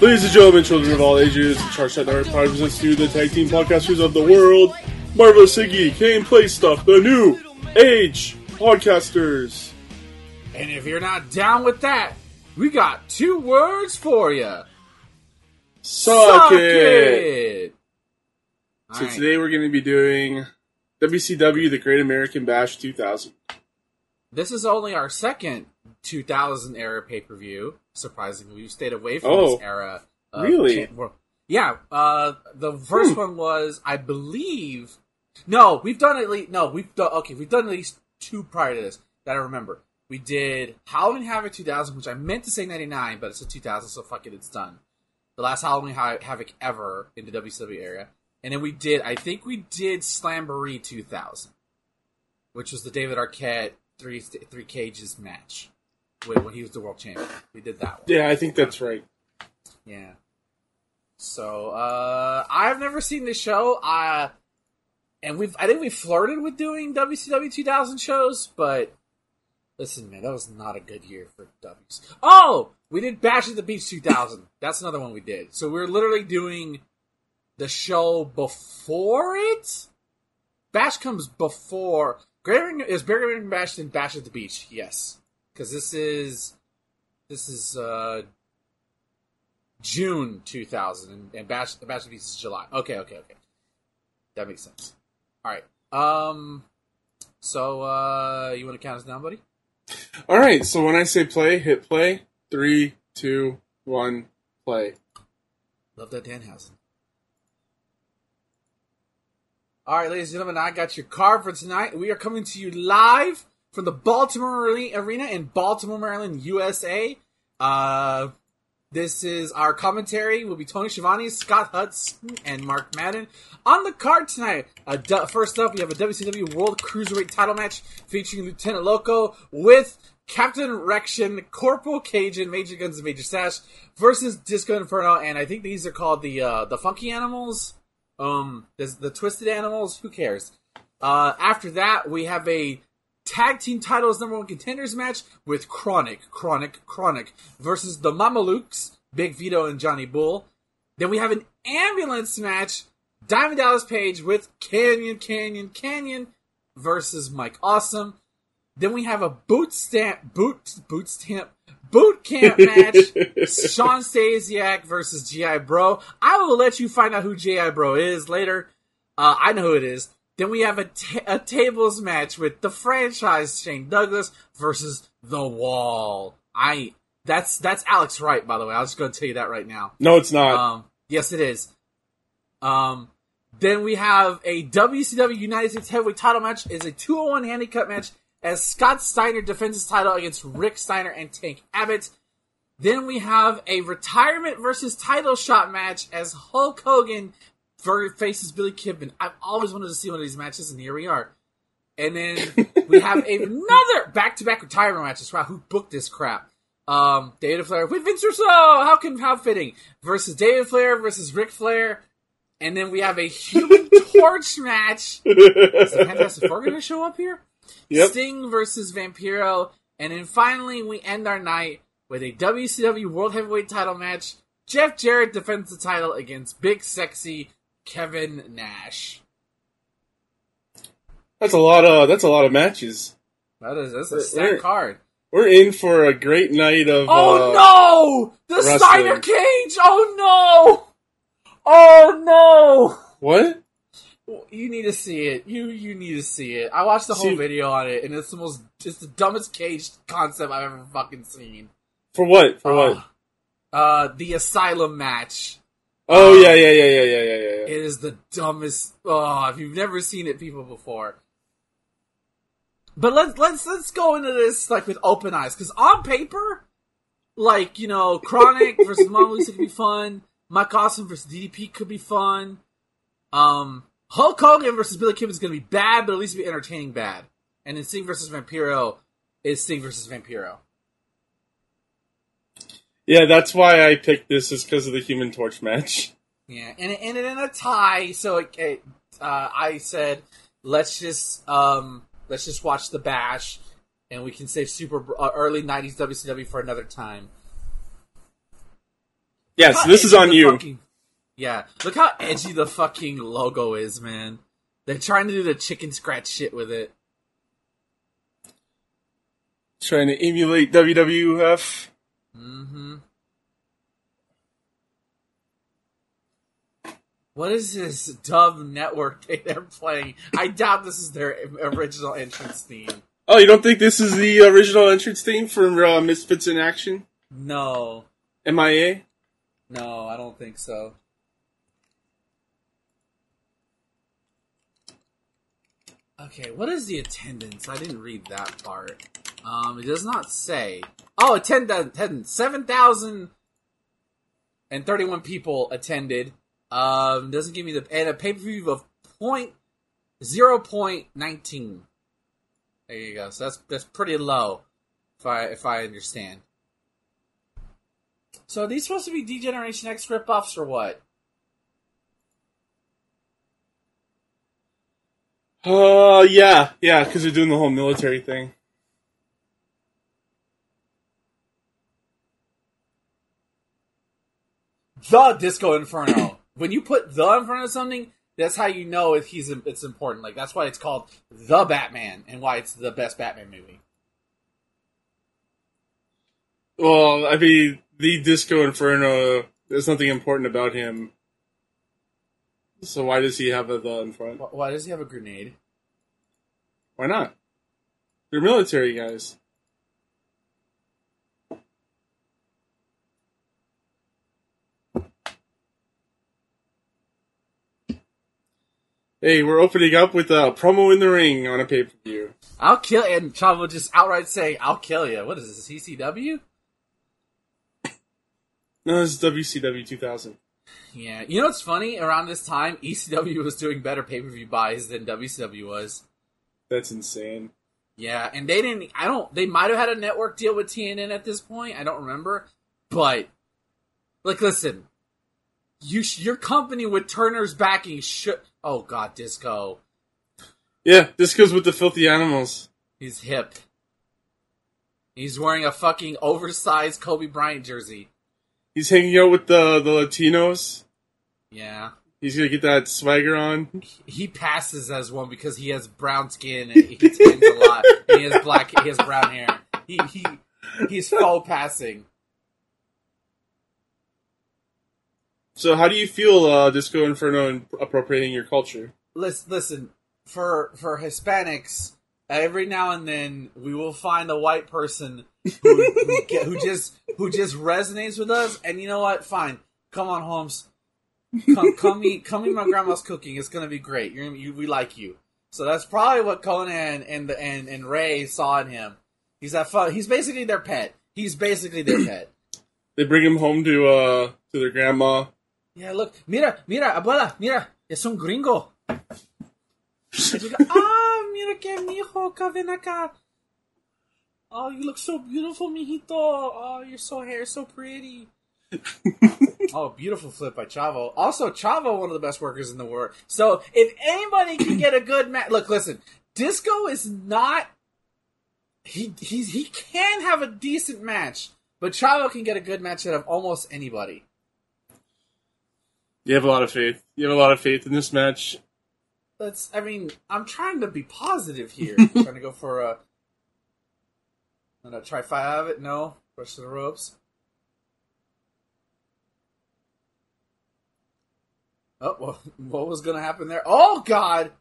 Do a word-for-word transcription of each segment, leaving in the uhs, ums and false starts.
Ladies and gentlemen, children of all ages, Charged dot net presents to the tag team podcasters of the world, Marvelous Iggy, Kane Play Stuff, the new age podcasters. And if you're not down with that, we got two words for you. Suck, Suck it! it. So right. Today we're going to be doing W C W, the Great American Bash two thousand. This is only our second two thousand era pay-per-view. Surprisingly, we've stayed away from oh, this era. Of really? Can- yeah. Uh, the first hmm. one was, I believe... No, we've done at least... No, we've done... Okay, we've done at least two prior to this that I remember. We did Halloween Havoc two thousand, which I meant to say ninety-nine, but it's a two thousand, so fuck it, it's done. The last Halloween Havoc ever in the W C W era. And then we did... I think we did Slamboree two thousand, which was the David Arquette three three cages match. When he was the world champion. We did that one. Yeah, I think that's right. Yeah. So, uh... I've never seen this show. Uh, and we've I think we flirted with doing W C W two thousand shows, but... Listen, man, that was not a good year for W's. Oh! We did Bash at the Beach two thousand. That's another one we did. So we were literally doing the show before it? Bash comes before... Greater, is bigger than Bash than Bash at the Beach? Yes. Because this is this is uh, June two thousand, and, and Bash, Bash at the Beach is July. Okay, okay, okay. That makes sense. All right. Um. So, uh, you want to count us down, buddy? All right. So when I say play, hit play. Three, two, one, play. Love that Danhausen. All right, ladies and gentlemen, I got your card for tonight. We are coming to you live from the Baltimore Arena in Baltimore, Maryland, U S A. Uh, this is our commentary. Will be Tony Schiavone, Scott Hudson, and Mark Madden. On the card tonight, uh, du- first up, we have a W C W World Cruiserweight title match featuring Lieutenant Loco with Captain Rection, Corporal Cajun, Major Guns, and Major Sash versus Disco Inferno, and I think these are called the uh, the Funky Animals, um, the, the Twisted Animals, who cares? Uh, after that, we have a Tag Team Titles Number One Contenders match with Chronic, Chronic, Chronic versus the Mamalukes, Big Vito and Johnny Bull. Then we have an ambulance match, Diamond Dallas Page with Kanyon, Kanyon, Kanyon versus Mike Awesome. Then we have a boot stamp, boot, boot stamp, boot camp match, Sean Stasiak versus G I Bro. I will let you find out who G I Bro is later. Uh, I know who it is. Then we have a, t- a tables match with the franchise Shane Douglas versus the Wall. I that's that's Alex Wright, by the way. I was just going to tell you that right now. No, it's not. Um, yes, it is. Um, then we have a W C W United States Heavyweight Title match. It's a two oh one handicap match as Scott Steiner defends his title against Rick Steiner and Tank Abbott. Then we have a retirement versus title shot match as Hulk Hogan faces Billy Kidman. I've always wanted to see one of these matches, and here we are. And then we have another back-to-back retirement matches. Wow, who booked this crap? Um, David Flair with Vince Russo. How can how fitting versus David Flair versus Ric Flair. And then we have a Human Torch match. Is the Fantastic Four going to show up here? Yep. Sting versus Vampiro. And then finally, we end our night with a W C W World Heavyweight Title match. Jeff Jarrett defends the title against Big Sexy Kevin Nash. That's a lot of that's a lot of matches. That is that's a stacked card. We're in for a great night of Oh uh, no! The wrestling. Steiner cage! Oh no! Oh no! What? You need to see it. You you need to see it. I watched the whole see, video on it, and it's the most it's the dumbest cage concept I've ever fucking seen. For what? For uh, what? Uh the asylum match. Oh, yeah, yeah, yeah, yeah, yeah, yeah, yeah. It is the dumbest... Oh, if you've never seen it, people, before. But let's let's let's go into this like with open eyes, because on paper, Like, you know, Chronic versus Mamalukes could be fun. Mike Awesome versus D D P could be fun. Um, Hulk Hogan versus Billy Kidman is going to be bad, but at least be entertaining bad. And then Sting versus Vampiro is Sting versus Vampiro. Yeah, that's why I picked this, is because of the Human Torch match. Yeah, and it ended in a tie, so it, it, uh, I said, let's just um, let's just watch the Bash, and we can save super uh, early nineties W C W for another time. Yes, yeah, so this is on you. Fucking, yeah, look how edgy the fucking logo is, man. They're trying to do the chicken scratch shit with it. Trying to emulate W W F. Mm-hmm. What is this dub network they're playing? I doubt this is their original entrance theme. Oh, you don't think this is the original entrance theme from uh, Misfits in Action? No. M I A? No, I don't think so. Okay, what is the attendance? I didn't read that part. Um, it does not say. Oh, attendance. seven thousand thirty-one people attended. Um, doesn't give me the... And a pay-per-view of point, zero point one nine. There you go. So that's that's pretty low, if I, if I understand. So are these supposed to be D-Generation X rip-offs or what? Uh, yeah. Yeah, because they're doing the whole military thing. The Disco Inferno. When you put the in front of something, that's how you know if he's it's important. Like, that's why it's called The Batman and why it's the best Batman movie. Well, I mean, the Disco Inferno, there's nothing important about him. So why does he have a the in front? Why does he have a grenade? Why not? They're military guys. Hey, we're opening up with a promo in the ring on a pay-per-view. I'll kill you. And Chavo just outright saying, I'll kill you. What is this, E C W? No, this is W C W two thousand. Yeah. You know what's funny? Around this time, E C W was doing better pay-per-view buys than W C W was. That's insane. Yeah, and they didn't... I don't... They might have had a network deal with T N N at this point. I don't remember. But, like, listen... You sh- your company with Turner's backing should... Oh, God, Disco. Yeah, Disco's with the Filthy Animals. He's hip. He's wearing a fucking oversized Kobe Bryant jersey. He's hanging out with the, the Latinos. Yeah. He's going to get that swagger on. He passes as one because he has brown skin and he tans a lot. And he has black... He has brown hair. He he He's faux passing. So how do you feel, uh, Disco Inferno, and appropriating your culture? Listen, listen, for for Hispanics, every now and then we will find a white person who, who, get, who just who just resonates with us. And you know what? Fine, come on, Holmes, come come eat come eat my grandma's cooking. It's gonna be great. You're, you, we like you. So that's probably what Conan and the, and and Ray saw in him. He's that fun. He's basically their pet. He's basically their pet. They bring him home to uh to their grandma. Yeah, look, mira, mira, abuela, mira, es un gringo. And you go, ah, mira que mijo, que ven acá. Oh, you look so beautiful, mijito. Oh, your so hair so pretty. Oh, beautiful flip by Chavo. Also, Chavo, one of the best workers in the world. So, if anybody can get a good match, look, listen, Disco is not. He he's he can have a decent match, but Chavo can get a good match out of almost anybody. You have a lot of faith. You have a lot of faith in this match. That's, I mean, I'm trying to be positive here. I'm trying to go for a... I'm going to try five of it. No. Rush to the ropes. Oh, well, what was going to happen there? Oh, God!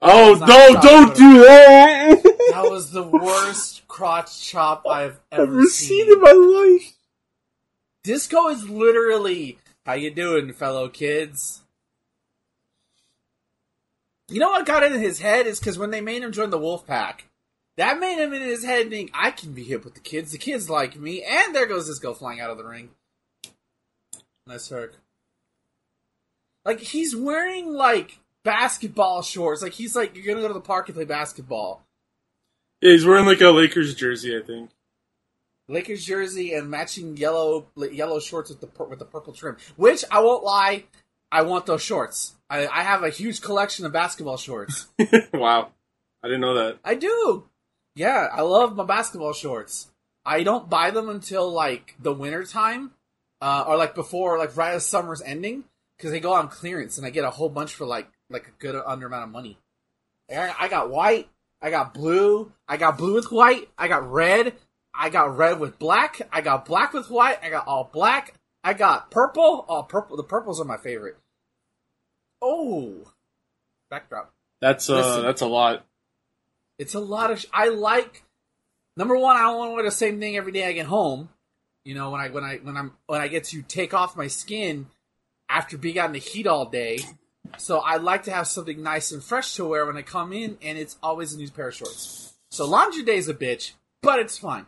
Oh, no, don't do that! That was the worst crotch chop I've ever, ever seen. seen in my life. Disco is literally, how you doing, fellow kids? You know what got into his head is because when they made him join the Wolfpack, That made him in his head think, I can be hip with the kids. The kids like me. And there goes this girl flying out of the ring. Nice hook. Like, he's wearing, like, basketball shorts. Like, he's like, you're going to go to the park and play basketball. Yeah, he's wearing, like, a Lakers jersey, I think. Lakers jersey and matching yellow yellow shorts with the with the purple trim. Which, I won't lie, I want those shorts. I, I have a huge collection of basketball shorts. Wow. I didn't know that. I do. Yeah, I love my basketball shorts. I don't buy them until, like, the winter time. Uh, or, like, before, like, right as summer's ending. Because they go on clearance, and I get a whole bunch for, like, like a good under amount of money. I got white. I got blue. I got blue with white. I got red. I got red with black. I got black with white. I got all black. I got purple. All purple. The purples are my favorite. Oh. Backdrop. That's uh, Listen, that's a lot. It's a lot of... Sh- I like... Number one, I don't want to wear the same thing every day I get home. You know, when I when I, when I'm, when I get to take off my skin after being out in the heat all day. So I like to have something nice and fresh to wear when I come in, and it's always a new pair of shorts. So laundry day's a bitch, but it's fine.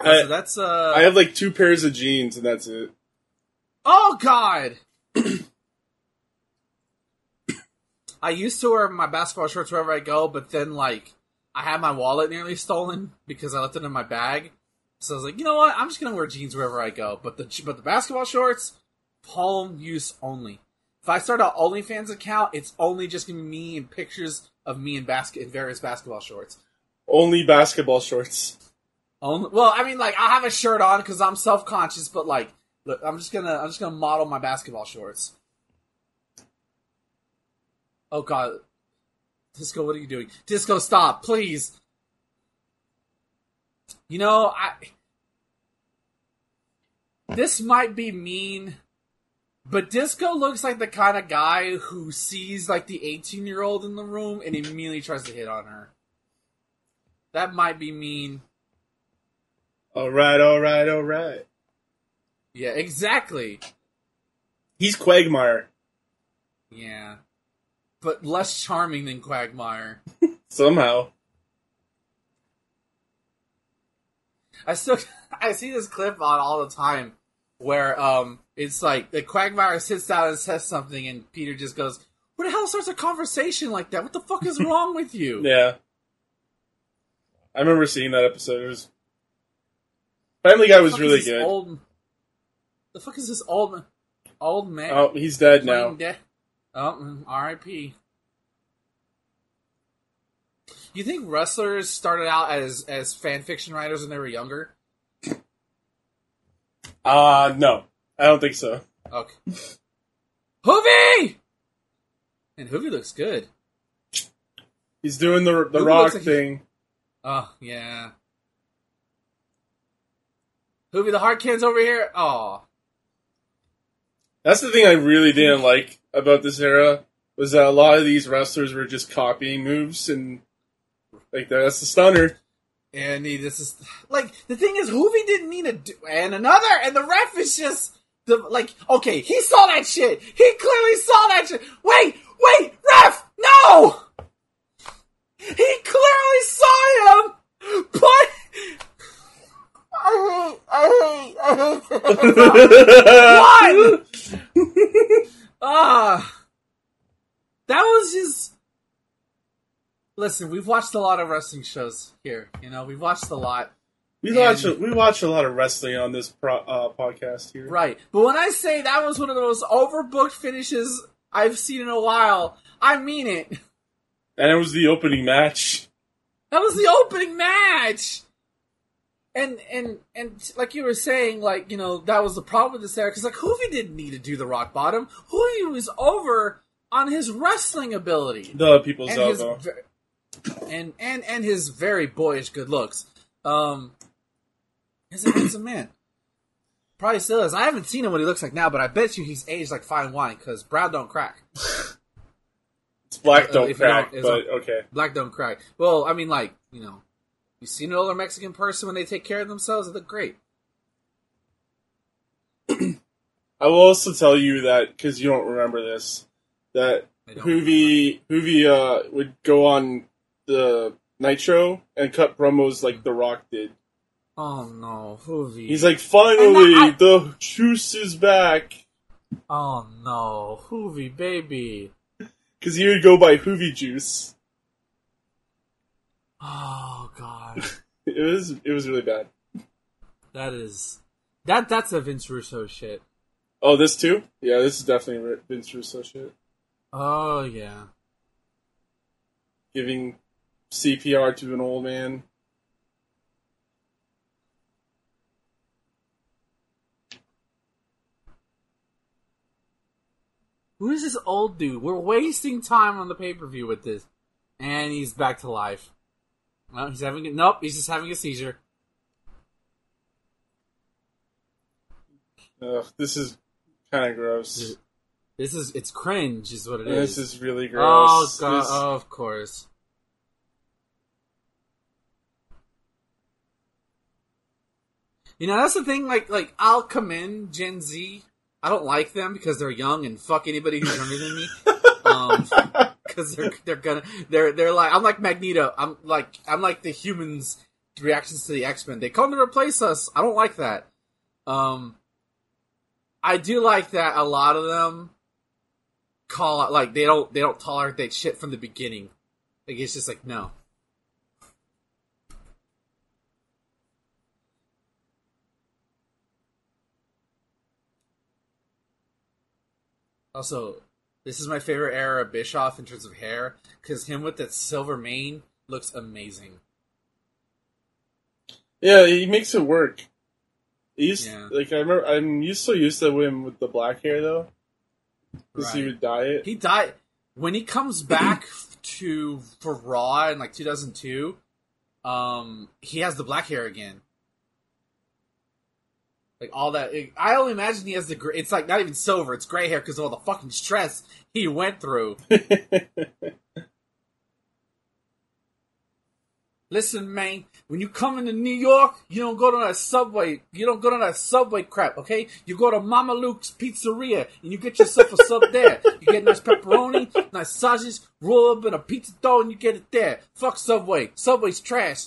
I, so that's uh. I have like two pairs of jeans, and that's it. Oh God! I used to wear my basketball shorts wherever I go, but then like I had my wallet nearly stolen because I left it in my bag. So I was like, you know what? I'm just gonna wear jeans wherever I go. But the but the basketball shorts, home use only. If I start an OnlyFans account, it's only just gonna be me and pictures of me in basket in various basketball shorts. Only basketball shorts. Only, well, I mean, like I have a shirt on because I'm self conscious, but like, look, I'm just gonna I'm just gonna model my basketball shorts. Oh God, Disco, what are you doing? Disco, stop, please. You know, I. This might be mean, but Disco looks like the kind of guy who sees like the eighteen-year-old in the room and immediately tries to hit on her. That might be mean. All right, all right, all right. Yeah, exactly. He's Quagmire. Yeah. But less charming than Quagmire. Somehow. I still I see this clip on all the time where um it's like the Quagmire sits down and says something and Peter just goes, "Who the hell starts a conversation like that? What the fuck is wrong with you?" Yeah. I remember seeing that episode. It was Family Guy was really good. Old... The fuck is this old old man? Oh, he's dead now. De- Oh, R I P. You think wrestlers started out as, as fan fiction writers when they were younger? Uh, no. I don't think so. Okay. Hoovy! And Hoovy looks good. He's doing the the Hoovy rock like thing. He... Oh, yeah. Hoovy, the hard can's over here. Aw. That's the thing I really didn't like about this era, was that a lot of these wrestlers were just copying moves, and like that's the stunner. And he this is like the thing is, Hoovy didn't mean to do, and another, and the ref is just the like, okay, he saw that shit. He clearly saw that shit. Wait, wait, ref, no. He clearly saw him, but. I hate, I hate, I hate. What? Ah, uh, that was just. Listen, we've watched a lot of wrestling shows here. You know, we've watched a lot. We and... watch, a, we watch a lot of wrestling on this pro, uh, podcast here, right? But when I say that was one of the most overbooked finishes I've seen in a while, I mean it. And it was the opening match. That was the opening match. And, and, and, like you were saying, like, you know, that was the problem with this era, because, like, Hoovy didn't need to do the rock bottom. Hoovy was over on his wrestling ability. The people's and elbow. His, and, and, and his very boyish good looks. Um, he's a handsome man. Probably still is. I haven't seen him what he looks like now, but I bet you he's aged like fine wine, because brown don't crack. It's black don't uh, crack, don't, but okay. Black don't crack. Well, I mean, like, you know. You see an older Mexican person when they take care of themselves, they look great. I will also tell you that, because you don't remember this, that Hoovy Hoovy uh, would go on the night show and cut promos like The Rock did. Oh no, Hoovy. He's like, finally, I... the juice is back. Oh no, Hoovy, baby. Because he would go by Hoovy Juice. Oh god. It was it was really bad. That is that that's a Vince Russo shit. Oh, this too? Yeah, this is definitely Vince Russo shit. Oh yeah. Giving C P R to an old man. Who is this old dude? We're wasting time on the pay-per-view with this. And he's back to life. No, he's having a, nope, he's just having a seizure. Ugh, this is kind of gross. This is, it's cringe is what it is. This is really gross. Oh, God, this... oh, of course. You know, that's the thing, like, like I'll come in, Gen Z. I don't like them because they're young and fuck anybody who's younger than me. Um... Because they're they're gonna they're they're like I'm like Magneto I'm like I'm like the humans' reactions to the X-Men. They come to replace us. I don't like that. Um, I do like that a lot of them call out, like they don't they don't tolerate that shit from the beginning. Like it's just like no. Also. This is my favorite era of Bischoff in terms of hair, because him with that silver mane looks amazing. Yeah, he makes it work. He's yeah. like I remember. I'm used so used to him with the black hair though, because right. he would dye it. He dyed when he comes back to for Raw in like two thousand two. Um, he has the black hair again. Like, all that... I only imagine he has the... Gray, it's, like, not even silver. It's gray hair because of all the fucking stress he went through. Listen, man. When you come into New York, you don't go to that Subway. You don't go to that Subway crap, okay? You go to Mamalukes Pizzeria, and you get yourself a sub there. You get nice pepperoni, nice sausages, roll up in a pizza dough, and you get it there. Fuck Subway. Subway's trash.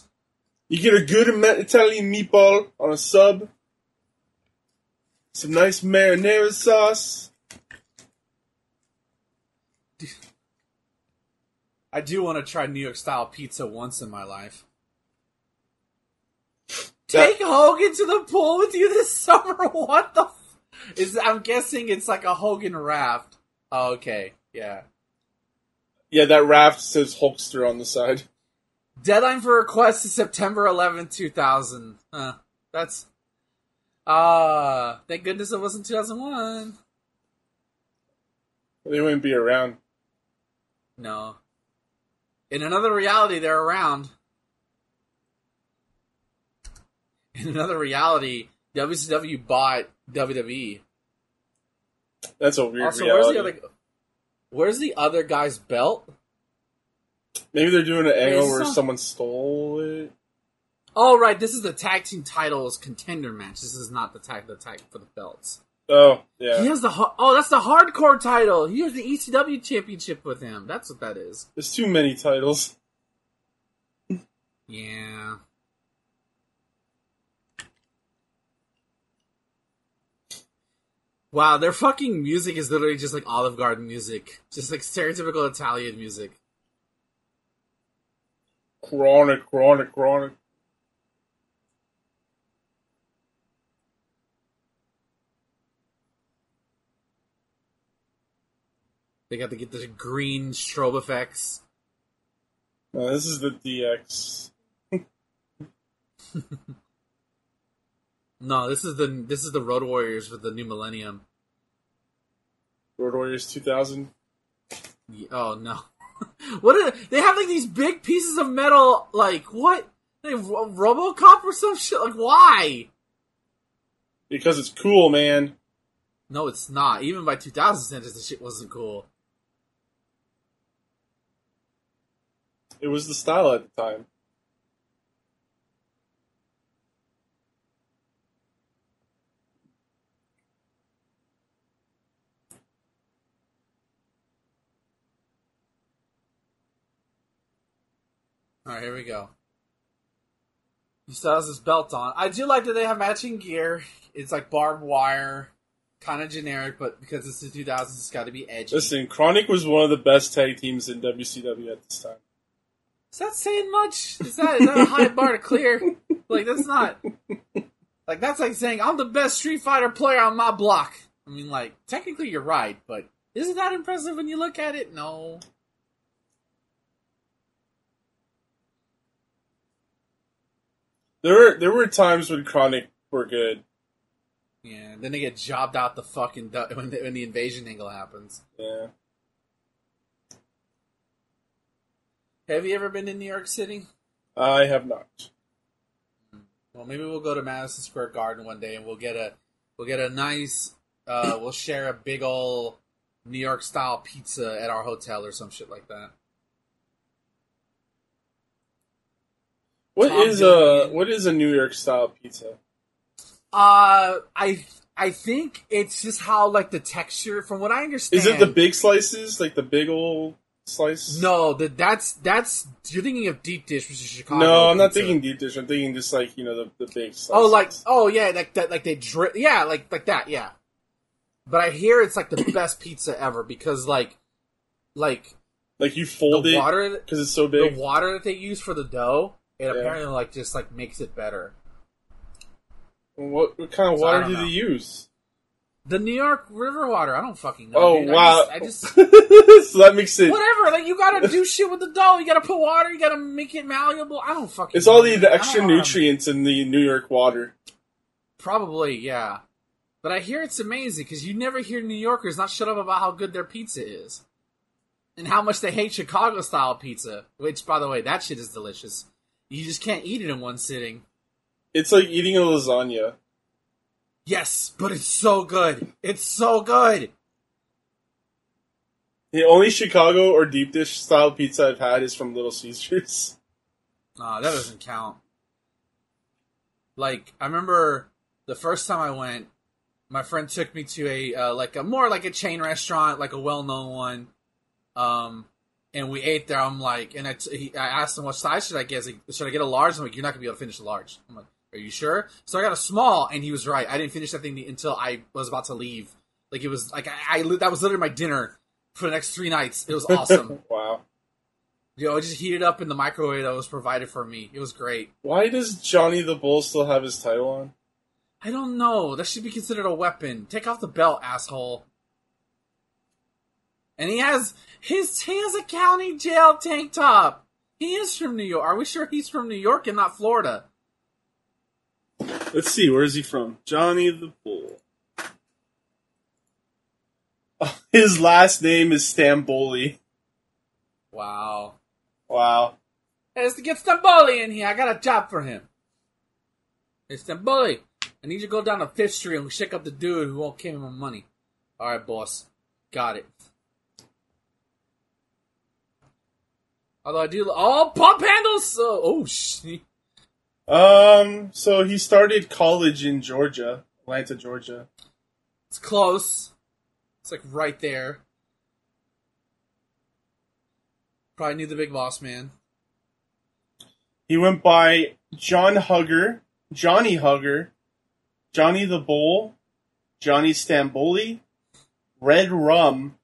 You get a good Italian meatball on a sub... Some nice marinara sauce. I do want to try New York style pizza once in my life. Take that... Hogan to the pool with you this summer. What the? F- Is I'm guessing it's like a Hogan raft. Oh, okay, yeah, yeah. That raft says Hulkster on the side. Deadline for requests is September eleventh, two thousand. Huh. That's. Ah, uh, thank goodness it wasn't two thousand one. They wouldn't be around. No. In another reality, they're around. In another reality, W C W bought W W E. That's a weird also, reality. Where's the, other, where's the other guy's belt? Maybe they're doing an angle where some... someone stole it. Oh, right, this is the tag team titles contender match. This is not the tag the tag for the belts. Oh, yeah. He has the Oh, that's the hardcore title. He has the E C W championship with him. That's what that is. There's too many titles. Yeah. Wow, their fucking music is literally just like Olive Garden music. Just like stereotypical Italian music. Chronic, chronic, chronic. They got to get the green strobe effects. No, this is the D X. No, this is the this is the Road Warriors with the new millennium. Road Warriors two thousand. Yeah, oh no! What are they, they have like these big pieces of metal? Like what? They have RoboCop or some shit? Like why? Because it's cool, man. No, it's not. Even by two thousand standards, the shit wasn't cool. It was the style at the time. All right, here we go. He still has his belt on. I do like that they have matching gear. It's like barbed wire, kind of generic, but because it's the two thousands, it's got to be edgy. Listen, Chronic was one of the best tag teams in W C W at this time. Is that saying much? Is that, is that a high bar to clear? Like, that's not... Like, that's like saying, I'm the best Street Fighter player on my block. I mean, like, technically you're right, but isn't that impressive when you look at it? No. There were, there were times when Chronic were good. Yeah, then they get jobbed out the fucking... Du- when, the, when the invasion angle happens. Yeah. Have you ever been in New York City? I have not. Well, maybe we'll go to Madison Square Garden one day, and we'll get a we'll get a nice... Uh, we'll share a big old New York-style pizza at our hotel or some shit like that. What Tom is Dillon. a what is a New York-style pizza? Uh, I I think it's just how, like, the texture, from what I understand... Is it the big slices? Like, the big old... Slice? No, the, that's that's you're thinking of deep dish, which is Chicago. No, I'm not thinking deep dish. I'm thinking just like you know the the big slice. Oh, like oh yeah, like that, like they drip. Yeah, like like that. Yeah, but I hear it's like the best pizza ever because like like like you fold the water because it's so big. The water that they use for the dough, it yeah. apparently like just like makes it better. What what kind of so water do know. they use? The New York River water. I don't fucking know. Oh, dude. wow. I just... I just so that makes sense. Whatever. Like, you gotta do shit with the dough. You gotta put water. You gotta make it malleable. I don't fucking It's know. all the, the extra nutrients in the New York water. Probably, yeah. But I hear it's amazing, because you never hear New Yorkers not shut up about how good their pizza is. And how much they hate Chicago-style pizza. Which, by the way, that shit is delicious. You just can't eat it in one sitting. It's like eating a lasagna. Yes, but it's so good. It's so good. The only Chicago or deep dish style pizza I've had is from Little Caesars. Ah, oh, that doesn't count. Like, I remember the first time I went, my friend took me to a uh, like a more like a chain restaurant, like a well-known one. Um, and we ate there. I'm like, and I, t- he, I asked him what size should I get. Like, should I get a large? I'm like, you're not gonna be able to finish a large. I'm like, are you sure? So I got a small, and he was right. I didn't finish that thing until I was about to leave. Like, it was, like, I, I that was literally my dinner for the next three nights. It was awesome. Wow. You know, I just heated up in the microwave that was provided for me. It was great. Why does Johnny the Bull still have his title on? I don't know. That should be considered a weapon. Take off the belt, asshole. And he has, his, he has a county jail tank top. He is from New York. Are we sure he's from New York and not Florida? Let's see, where is he from? Johnny the Bull. Oh, his last name is Stamboli. Wow. Wow. Hey, let's get Stamboli in here. I got a job for him. Hey, Stamboli, I need you to go down to Fifth Street and shake up the dude who won't give him my money. All right, boss. Got it. Although I do... Oh, pump handles! Oh, oh shit. Um, so he started college in Georgia, Atlanta, Georgia. It's close. It's like right there. Probably knew the big boss man. He went by John Hugger, Johnny Hugger, Johnny the Bull, Johnny Stamboli, Red Rum,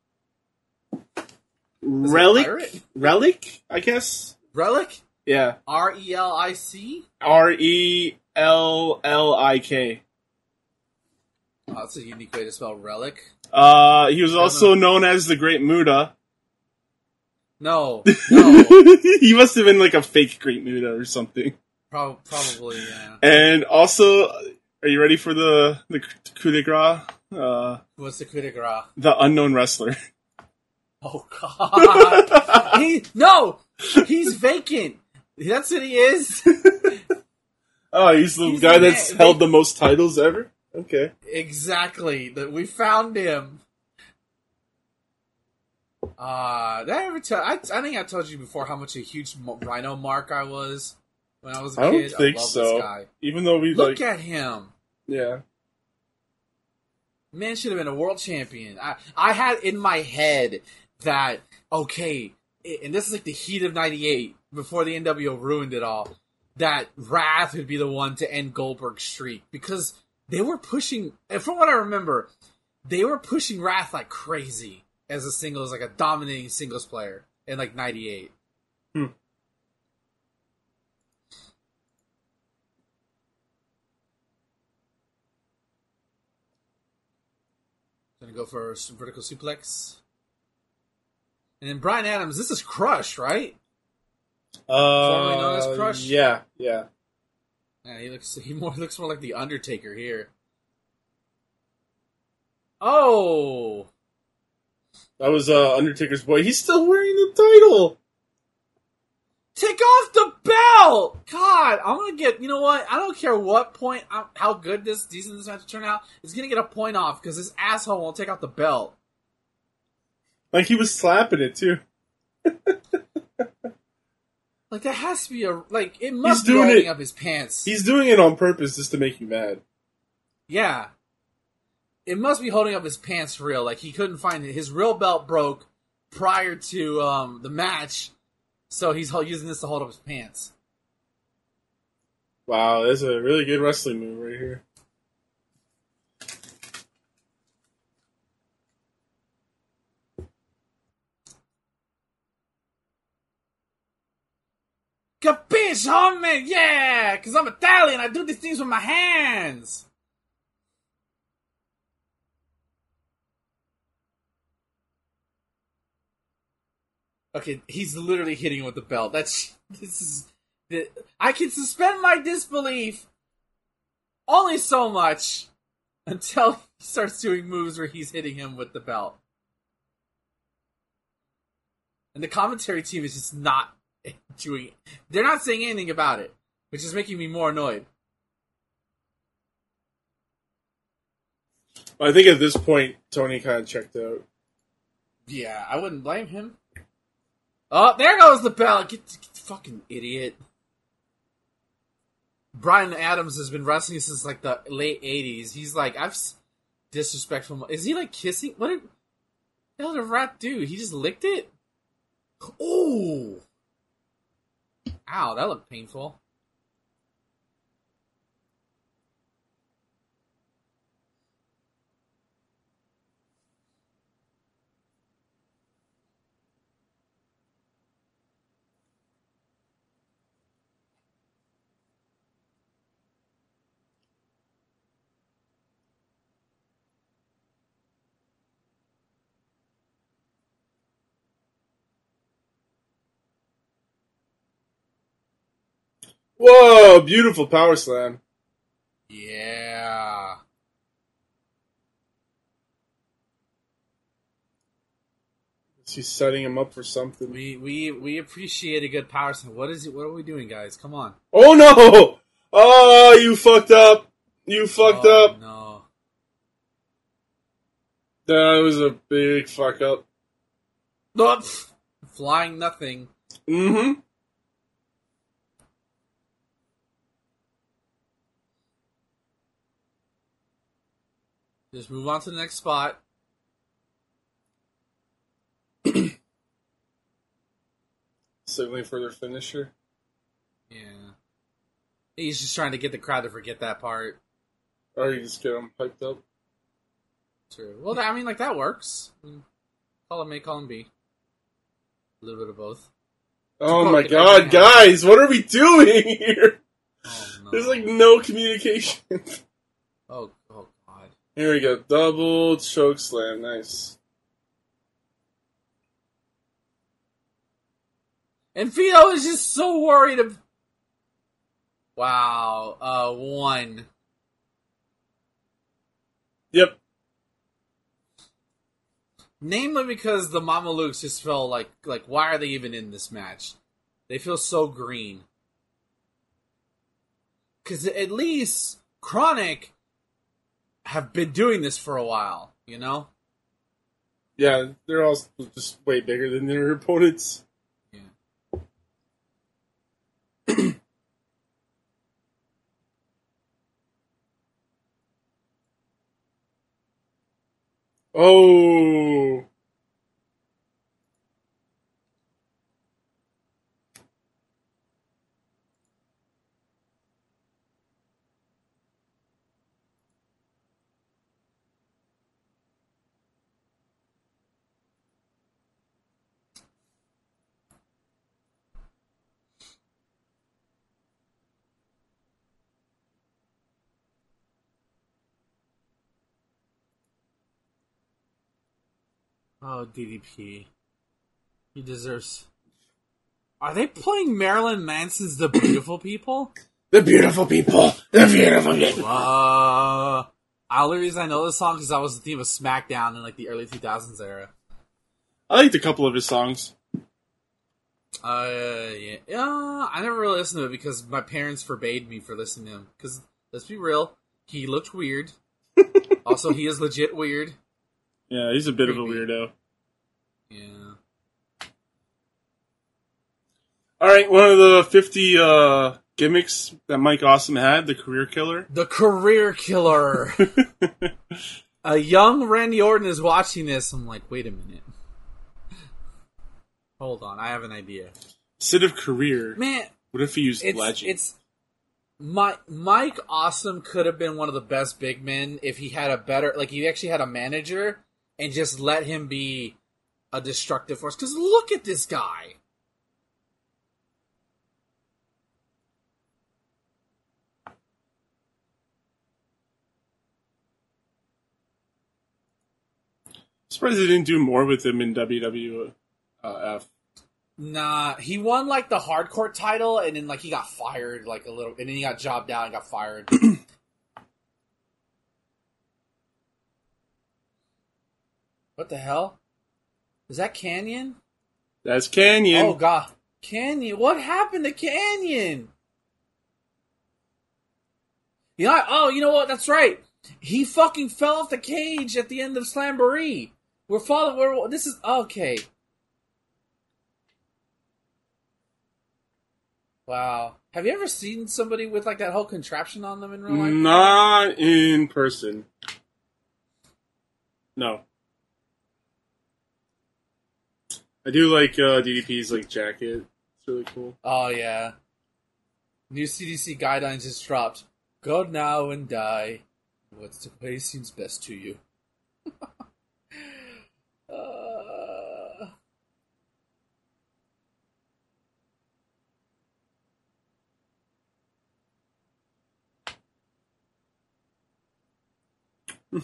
Relic, Relic, I guess. Relic? Yeah. R E L I C? R E L L I K. Oh, that's a unique way to spell relic. Uh, he was also known as the Great Muda. No. No. He must have been like a fake Great Muda or something. Pro- probably, yeah. And also, are you ready for the, the coup de grace? Uh, What's the coup de grace? The unknown wrestler. Oh, God. he, no! He's vacant! That's what he is. Oh, he's the he's guy the that's man. held the most titles ever? Okay. Exactly. That we found him. Uh, did I ever tell I, I think I told you before how much a huge rhino mark I was when I was a I kid. Don't think I love so. This guy. Even though we look like, at him. Yeah. Man should have been a world champion. I I had in my head that okay. and this is like the heat of ninety-eight, before the N W O ruined it all, that Wrath would be the one to end Goldberg's streak. Because they were pushing, and from what I remember, they were pushing Wrath like crazy as a singles, like a dominating singles player in like ninety-eight. Hmm. Gonna go for a vertical suplex. And then Bryan Adams, this is Crush, right? Uh, formerly known as Crush? Yeah, yeah. Yeah, he looks he more looks more like the Undertaker here. Oh, that was uh, Undertaker's boy. He's still wearing the title. Take off the belt! God, I'm gonna get. You know what? I don't care what point, how good this decent this match turn out. It's gonna get a point off because this asshole won't take out the belt. Like he was slapping it too. Like that has to be a like it must He's be doing rolling it. Up his pants. He's doing it on purpose just to make you mad. Yeah. It must be holding up his pants for real. Like, he couldn't find it. His real belt broke prior to um, the match, so he's using this to hold up his pants. Wow, that's a really good wrestling move right here. Capiche, homie! Yeah! Because I'm Italian, I do these things with my hands! Okay, he's literally hitting him with the belt. That's this is. I can suspend my disbelief only so much until he starts doing moves where he's hitting him with the belt. And the commentary team is just not doing. They're not saying anything about it, which is making me more annoyed. Well, I think at this point Tony kind of checked out. Yeah, I wouldn't blame him. Oh, there goes the bell! Get, get the fucking idiot. Bryan Adams has been wrestling since, like, the late eighties. He's like, I've... Disrespectful... Is he, like, kissing? What did... the hell did a rat do? He just licked it? Ooh! Ow, that looked painful. Whoa, beautiful power slam. Yeah. She's setting him up for something. We we we appreciate a good power slam. What is it? What are we doing, guys? Come on. Oh no! Oh, you fucked up. You fucked oh, up. No. That was a big fuck up. Oh, flying nothing. Mm-hmm. Just move on to the next spot. Certainly for their finisher. Yeah. He's just trying to get the crowd to forget that part. Or you just get them hyped up. True. Well, I mean, like, that works. Column A, column B. A little bit of both. Oh my god, guys! What are we doing here? Oh, no. There's, like, no communication. Oh, oh. Here we go. Double choke slam. Nice. And Vito is just so worried of... Wow. Uh, one. Yep. Namely because the Mamalukes just felt like, like, why are they even in this match? They feel so green. Because at least Chronic... have been doing this for a while, you know? Yeah, they're all just way bigger than their opponents. Yeah. Oh! Oh, D D P. He deserves... Are they playing Marilyn Manson's The Beautiful People? The Beautiful People! The Beautiful People! Uh, the only reason I know this song is because that was the theme of SmackDown in like the early two thousands era. I liked a couple of his songs. Uh, yeah. Uh, I never really listened to it because my parents forbade me for listening to him. Because, let's be real, he looked weird. Also, he is legit weird. Yeah, he's a bit Creepy. Of a weirdo. Yeah. Alright, one of the fifty uh, gimmicks that Mike Awesome had, the Career Killer. The Career Killer! A young Randy Orton is watching this. I'm like, wait a minute. Hold on, I have an idea. Instead of career, man, what if he used it's, legend? It's my, Mike Awesome could have been one of the best big men if he had a better, like he actually had a manager and just let him be a destructive force. Because look at this guy. I'm surprised they didn't do more with him in W W E. Uh, F. Nah, he won like the hardcore title, and then like he got fired, like a little, and then he got jobbed out and got fired. What the hell? Is that Kanyon? That's Kanyon. Oh god, Kanyon! What happened to Kanyon? You know? Oh, you know what? That's right. He fucking fell off the cage at the end of Slamboree. We're following. We're, this is okay. Wow. Have you ever seen somebody with, like, that whole contraption on them in real life? Not in person. No. I do like uh, D D P's, like, jacket. It's really cool. Oh, yeah. New C D C guidelines just dropped. Go now and die. What's the way seems best to you?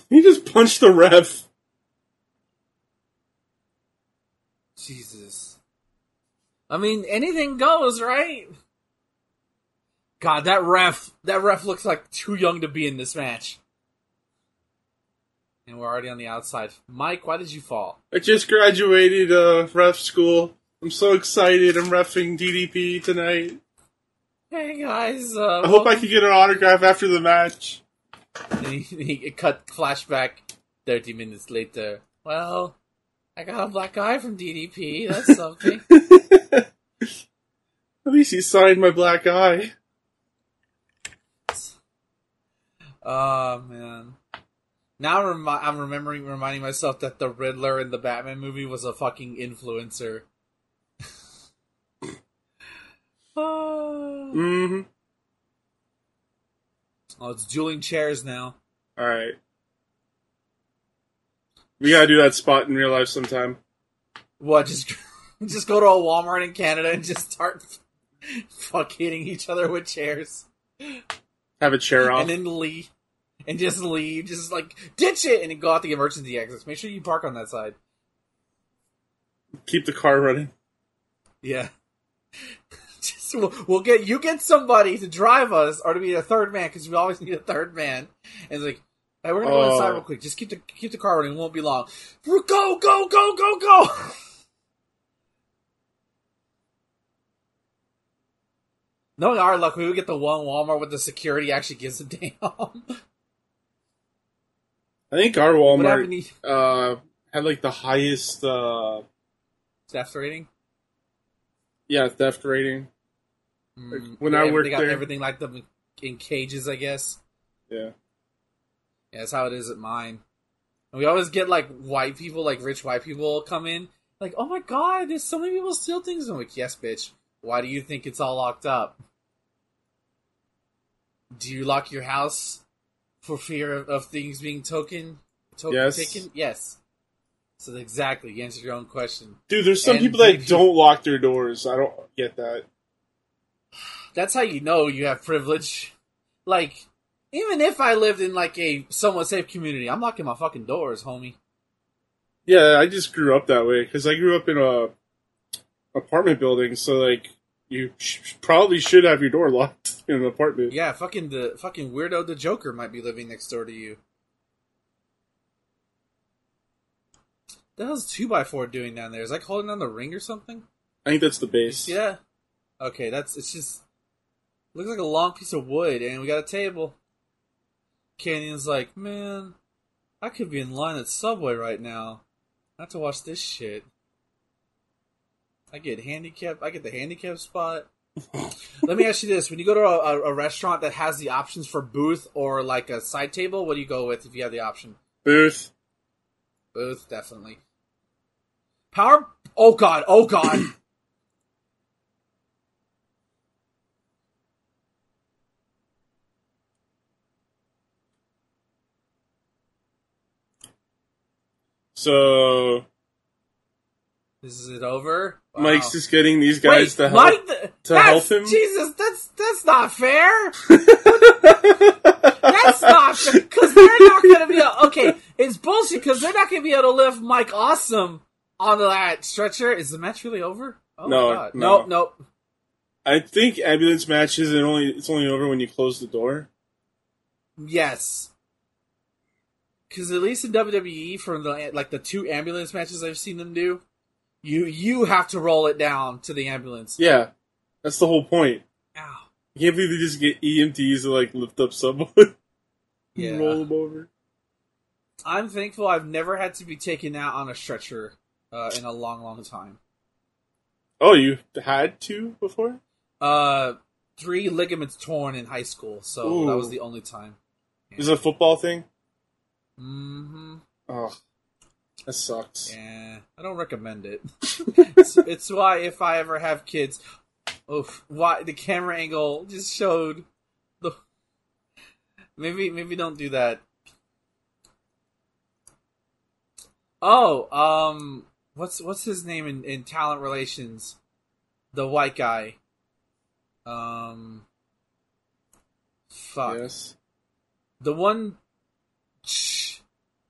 He just punched the ref. Jesus. I mean, anything goes, right? God, that ref, that ref looks like too young to be in this match. And we're already on the outside. Mike, why did you fall? I just graduated uh, ref school. I'm so excited. I'm reffing D D P tonight. Hey, guys. Uh, I hope I can get an autograph after the match. And he, he cut flashback thirty minutes later. Well, I got a black eye from D D P. That's something. At least he signed my black eye. Oh, man. Now remi- I'm remembering, reminding myself that the Riddler in the Batman movie was a fucking influencer. Oh. Mm-hmm. Oh, it's dueling chairs now. Alright. We gotta do that spot in real life sometime. What, just just go to a Walmart in Canada and just start fuck hitting each other with chairs. Have a chair off. And then leave. And just leave. Just like, ditch it! And then go out the emergency exits. Make sure you park on that side. Keep the car running. Yeah. Just, we'll get you get somebody to drive us, or to be a third man, because we always need a third man. And it's like, hey, we're gonna oh. go inside real quick. Just keep the keep the car running; it won't be long. Go, go, go, go, go! Knowing our luck, we would get the one Walmart where the security actually gives a damn. I think our Walmart uh, had like the highest uh... theft rating. Yeah, theft rating. Like, when yeah, I worked they got there. Everything like them in cages, I guess. Yeah. Yeah, that's how it is at mine. And we always get, like, white people, like, rich white people come in. Like, oh my god, there's so many people steal things. I'm like, yes, bitch. Why do you think it's all locked up? Do you lock your house for fear of, of things being token, token yes. taken? Yes. So exactly, you answered your own question. Dude, there's some and people that people... don't lock their doors. I don't get that. That's how you know you have privilege. Like, even if I lived in, like, a somewhat safe community, I'm locking my fucking doors, homie. Yeah, I just grew up that way, because I grew up in a apartment building, so, like, you sh- probably should have your door locked in an apartment. Yeah, fucking the fucking weirdo the Joker might be living next door to you. What the hell's two by four doing down there? Is that holding on the ring or something? I think that's the base. Yeah. Okay, that's, it's just, looks like a long piece of wood, and we got a table. Canyon's like, man, I could be in line at Subway right now. Not to watch this shit. I get handicapped. I get the handicapped spot. Let me ask you this. When you go to a, a restaurant that has the options for booth or like a side table, what do you go with if you have the option? Booth. Booth, definitely. Power? Oh, God. Oh, God. So... Is it over? Wow. Mike's just getting these guys Wait, to help Mike the, to help him. Jesus, that's that's not fair. That's not fair, because they're not going to be a, okay. It's bullshit because they're not going to be able to lift Mike Awesome on that stretcher. Is the match really over? Oh no, my God. no, no, nope. I think ambulance matches and only it's only over when you close the door. Yes. Because at least in W W E, from the like the two ambulance matches I've seen them do, you you have to roll it down to the ambulance. Yeah, that's the whole point. Ow! I can't believe they just get E M Ts to like lift up someone, yeah. and roll them over. I'm thankful I've never had to be taken out on a stretcher uh, in a long, long time. Oh, you had to before? Uh, three ligaments torn in high school, so Ooh. that was the only time. Yeah. Is it a football thing? Mm-hmm. Oh, that sucks. Yeah, I don't recommend it. it's, it's why if I ever have kids, oof, why the camera angle just showed the. Maybe maybe don't do that. Oh, um, what's what's his name in, in talent relations? The white guy. Um, fuck. Yes. The one.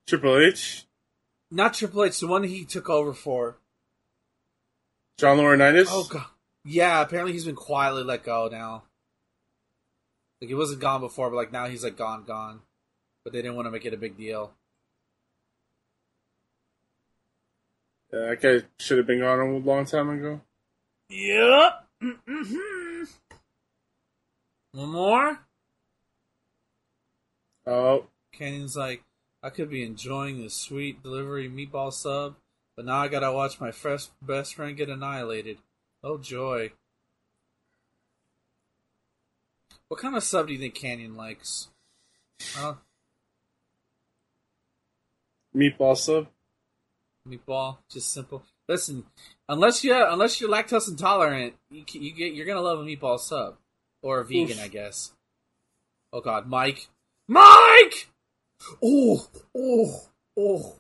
Triple H? Not Triple H, the one he took over for. John Laurinaitis? Oh, God. Yeah, apparently he's been quietly let go now. Like, he wasn't gone before, but, like, now he's, like, gone, gone. But they didn't want to make it a big deal. Yeah, that guy should have been gone a long time ago. Yep. Mm-hmm. One more? Oh. Canyon's like, I could be enjoying this sweet delivery meatball sub, but now I gotta watch my fresh best friend get annihilated. Oh, joy. What kind of sub do you think Kanyon likes? Huh? Meatball sub? Meatball, just simple. Listen, unless you unless you're lactose intolerant, you, you get you're gonna love a meatball sub, or a vegan, Oof. I guess. Oh God, Mike, Mike. Oh, oh, oh.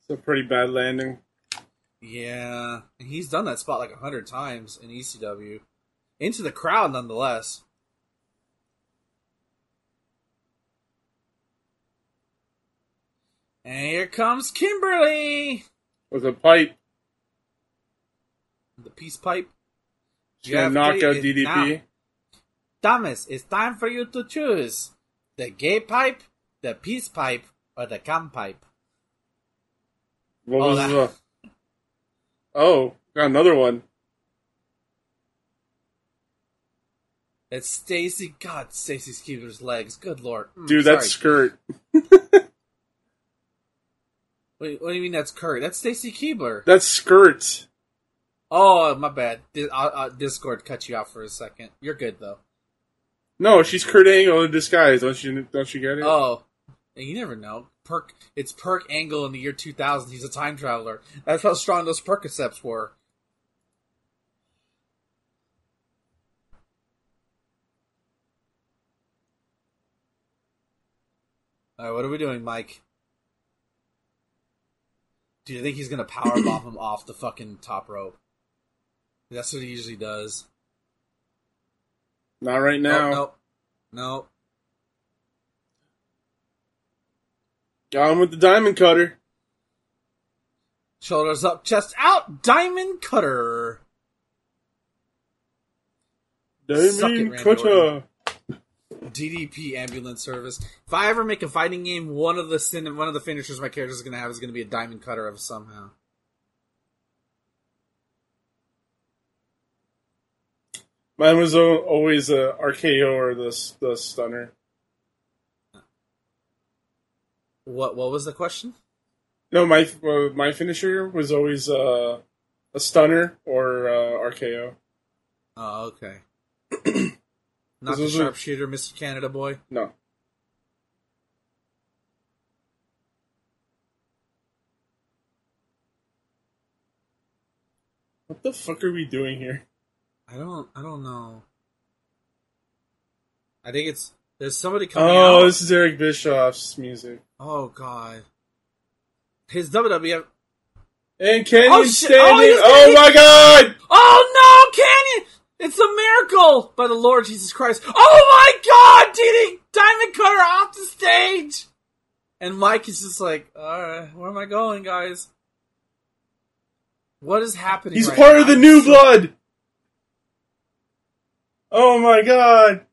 It's a pretty bad landing. Yeah. And he's done that spot like a hundred times in E C W. Into the crowd, nonetheless. And here comes Kimberly! With a pipe. The peace pipe. She's gonna knock out D D P. Thomas, it's time for you to choose. The gay pipe, the peace pipe, or the cum pipe? What oh, was that? The... Oh, got another one. It's Stacy. God, Stacy Keebler's legs. Good Lord. Mm, Dude, sorry. That's skirt. Wait, what do you mean that's skirt? That's Stacy Keebler. That's skirt. Oh, my bad. Discord cut you out for a second. You're good, though. No, she's Kurt Angle in disguise. Don't you? Don't you get it? Oh, you never know. Perk. It's Perk Angle in the year two thousand. He's a time traveler. That's how strong those Percocets were. All right, what are we doing, Mike? Do you think he's gonna powerbomb him off the fucking top rope? That's what he usually does. Not right now. Nope. Nope. Got him with the diamond cutter. Shoulders up, chest out, diamond cutter. Diamond cutter. D D P ambulance service. If I ever make a fighting game, one of the sin- one of the finishers my character is going to have is going to be a diamond cutter of somehow. Mine was always a R K O or the the stunner. What what was the question? No, my uh, my finisher was always uh, a stunner or uh, R K O. Oh, okay. Not the sharpshooter, Mister Canada boy? No. What the fuck are we doing here? I don't I don't know. I think it's there's somebody coming out. Oh, this is Eric Bischoff's music. Oh god. His W W F and Kanyon oh, standing oh, oh my god! Oh no, Kanyon! It's a miracle by the Lord Jesus Christ. Oh my god, D D Diamond Cutter off the stage! And Mike is just like, alright, where am I going, guys? What is happening? He's right part now? of the new blood! Oh my god!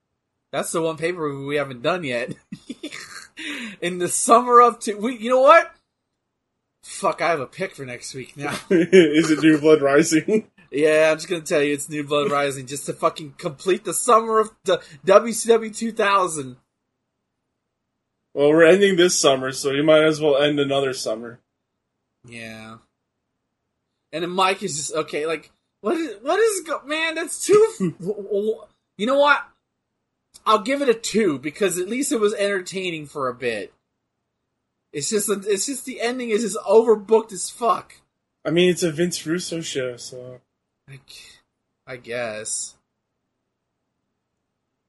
That's the one paper we haven't done yet. In the summer of two... We, you know what? Fuck, I have a pick for next week now. Is it New Blood Rising? Yeah, I'm just gonna tell you it's New Blood Rising just to fucking complete the summer of the W C W two thousand. Well, we're ending this summer, so you might as well end another summer. Yeah. And then Mike is just... Okay, like... What is... What is... Man, that's too... You know what? I'll give it a two because at least it was entertaining for a bit. It's just it's just the ending is just overbooked as fuck. I mean, it's a Vince Russo show, so I, I guess.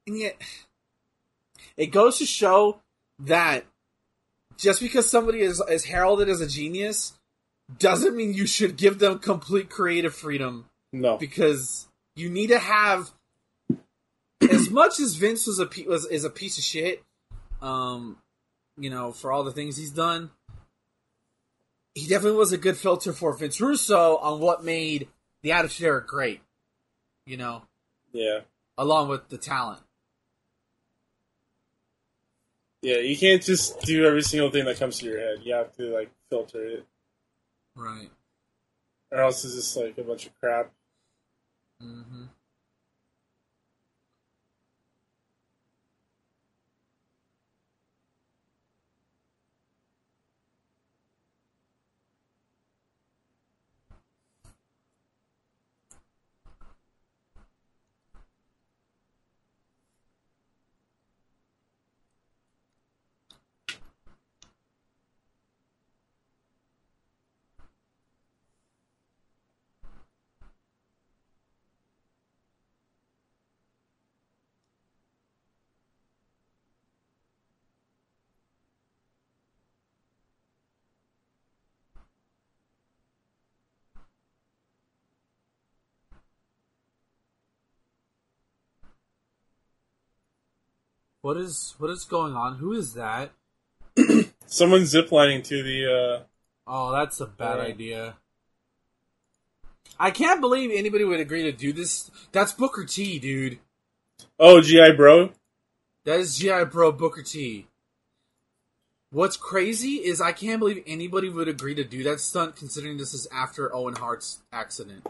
And yet, it goes to show that just because somebody is, is heralded as a genius doesn't mean you should give them complete creative freedom. No, because you need to have. As much as Vince was a was is a piece of shit, um, you know, for all the things he's done, he definitely was a good filter for Vince Russo on what made the Attitude Era great. You know, yeah, along with the talent. Yeah, you can't just do every single thing that comes to your head. You have to like filter it, right? Or else it's just like a bunch of crap. Mm-hmm. What is what is going on? Who is that? Someone's ziplining to the... Uh... Oh, that's a bad right. idea. I can't believe anybody would agree to do this. That's Booker T, dude. Oh, G I Bro? That is G I Bro Booker T. What's crazy is I can't believe anybody would agree to do that stunt considering this is after Owen Hart's accident.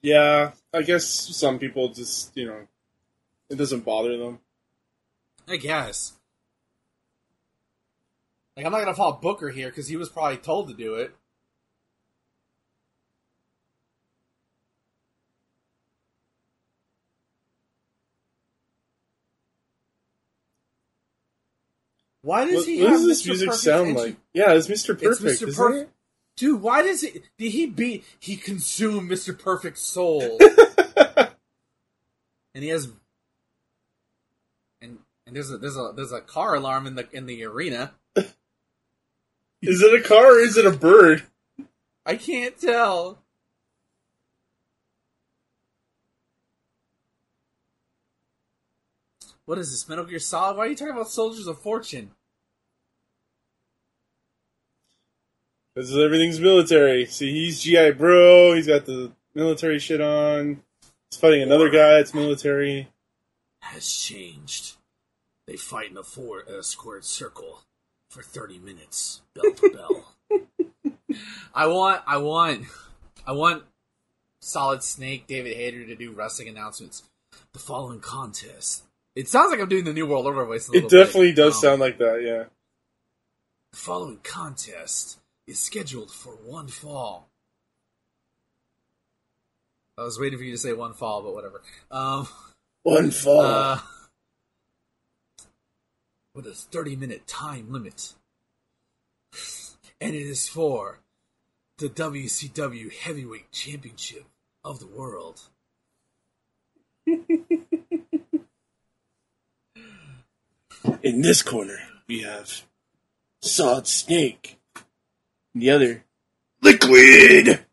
Yeah, I guess some people just, you know, it doesn't bother them. I guess. Like, I'm not going to fault Booker here, because he was probably told to do it. Why does what, he what have does this Mister music Perfect sound entry? Like? Yeah, it's Mister Perfect, it's Mister isn't Perf- it? Dude, why does it... Did he be... He consumed Mister Perfect's soul. And he has... And and there's a there's a there's a car alarm in the in the arena. Is it a car or is it a bird? I can't tell. What is this, Metal Gear Solid? Why are you talking about Soldiers of Fortune? This is everything's military. See, he's G I Bro. He's got the military shit on. He's fighting another guy that's military. Has changed. They fight in a four uh, squared circle for thirty minutes, bell to bell. I want, I want, I want Solid Snake David Hayter to do wrestling announcements. The following contest. It sounds like I'm doing the New World Order voice a little bit. It definitely does um, sound like that, yeah. The following contest is scheduled for one fall. I was waiting for you to say one fall, but whatever. Um, one fall. Uh, with a thirty-minute time limit. And it is for the W C W Heavyweight Championship of the World. In this corner, we have Solid Snake. And the other, Liquid!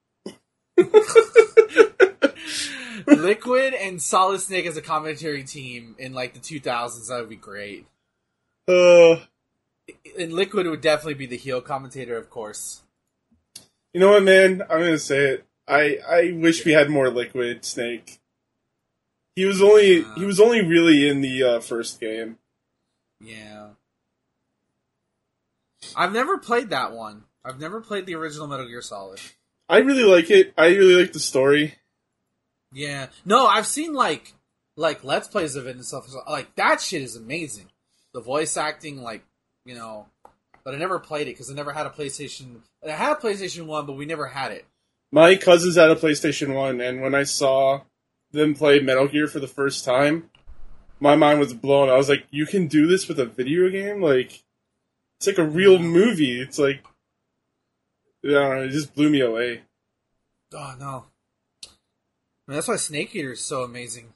Liquid and Solid Snake as a commentary team in like the two thousands, that would be great. Uh, and Liquid would definitely be the heel commentator, of course. You know what, man? I'm going to say it. I, I wish we had more Liquid Snake. He was only yeah. he was only really in the uh, first game. Yeah. I've never played that one. I've never played the original Metal Gear Solid. I really like it. I really like the story. Yeah. No, I've seen like like Let's Plays of it and stuff. Like that shit is amazing. The voice acting, like, you know, but I never played it because I never had a PlayStation. I had a PlayStation one, but we never had it. My cousins had a PlayStation one, and when I saw them play Metal Gear for the first time, my mind was blown. I was like, you can do this with a video game? Like, it's like a real movie. It's like, I don't know, it just blew me away. Oh, no. Man, that's why Snake Eater is so amazing.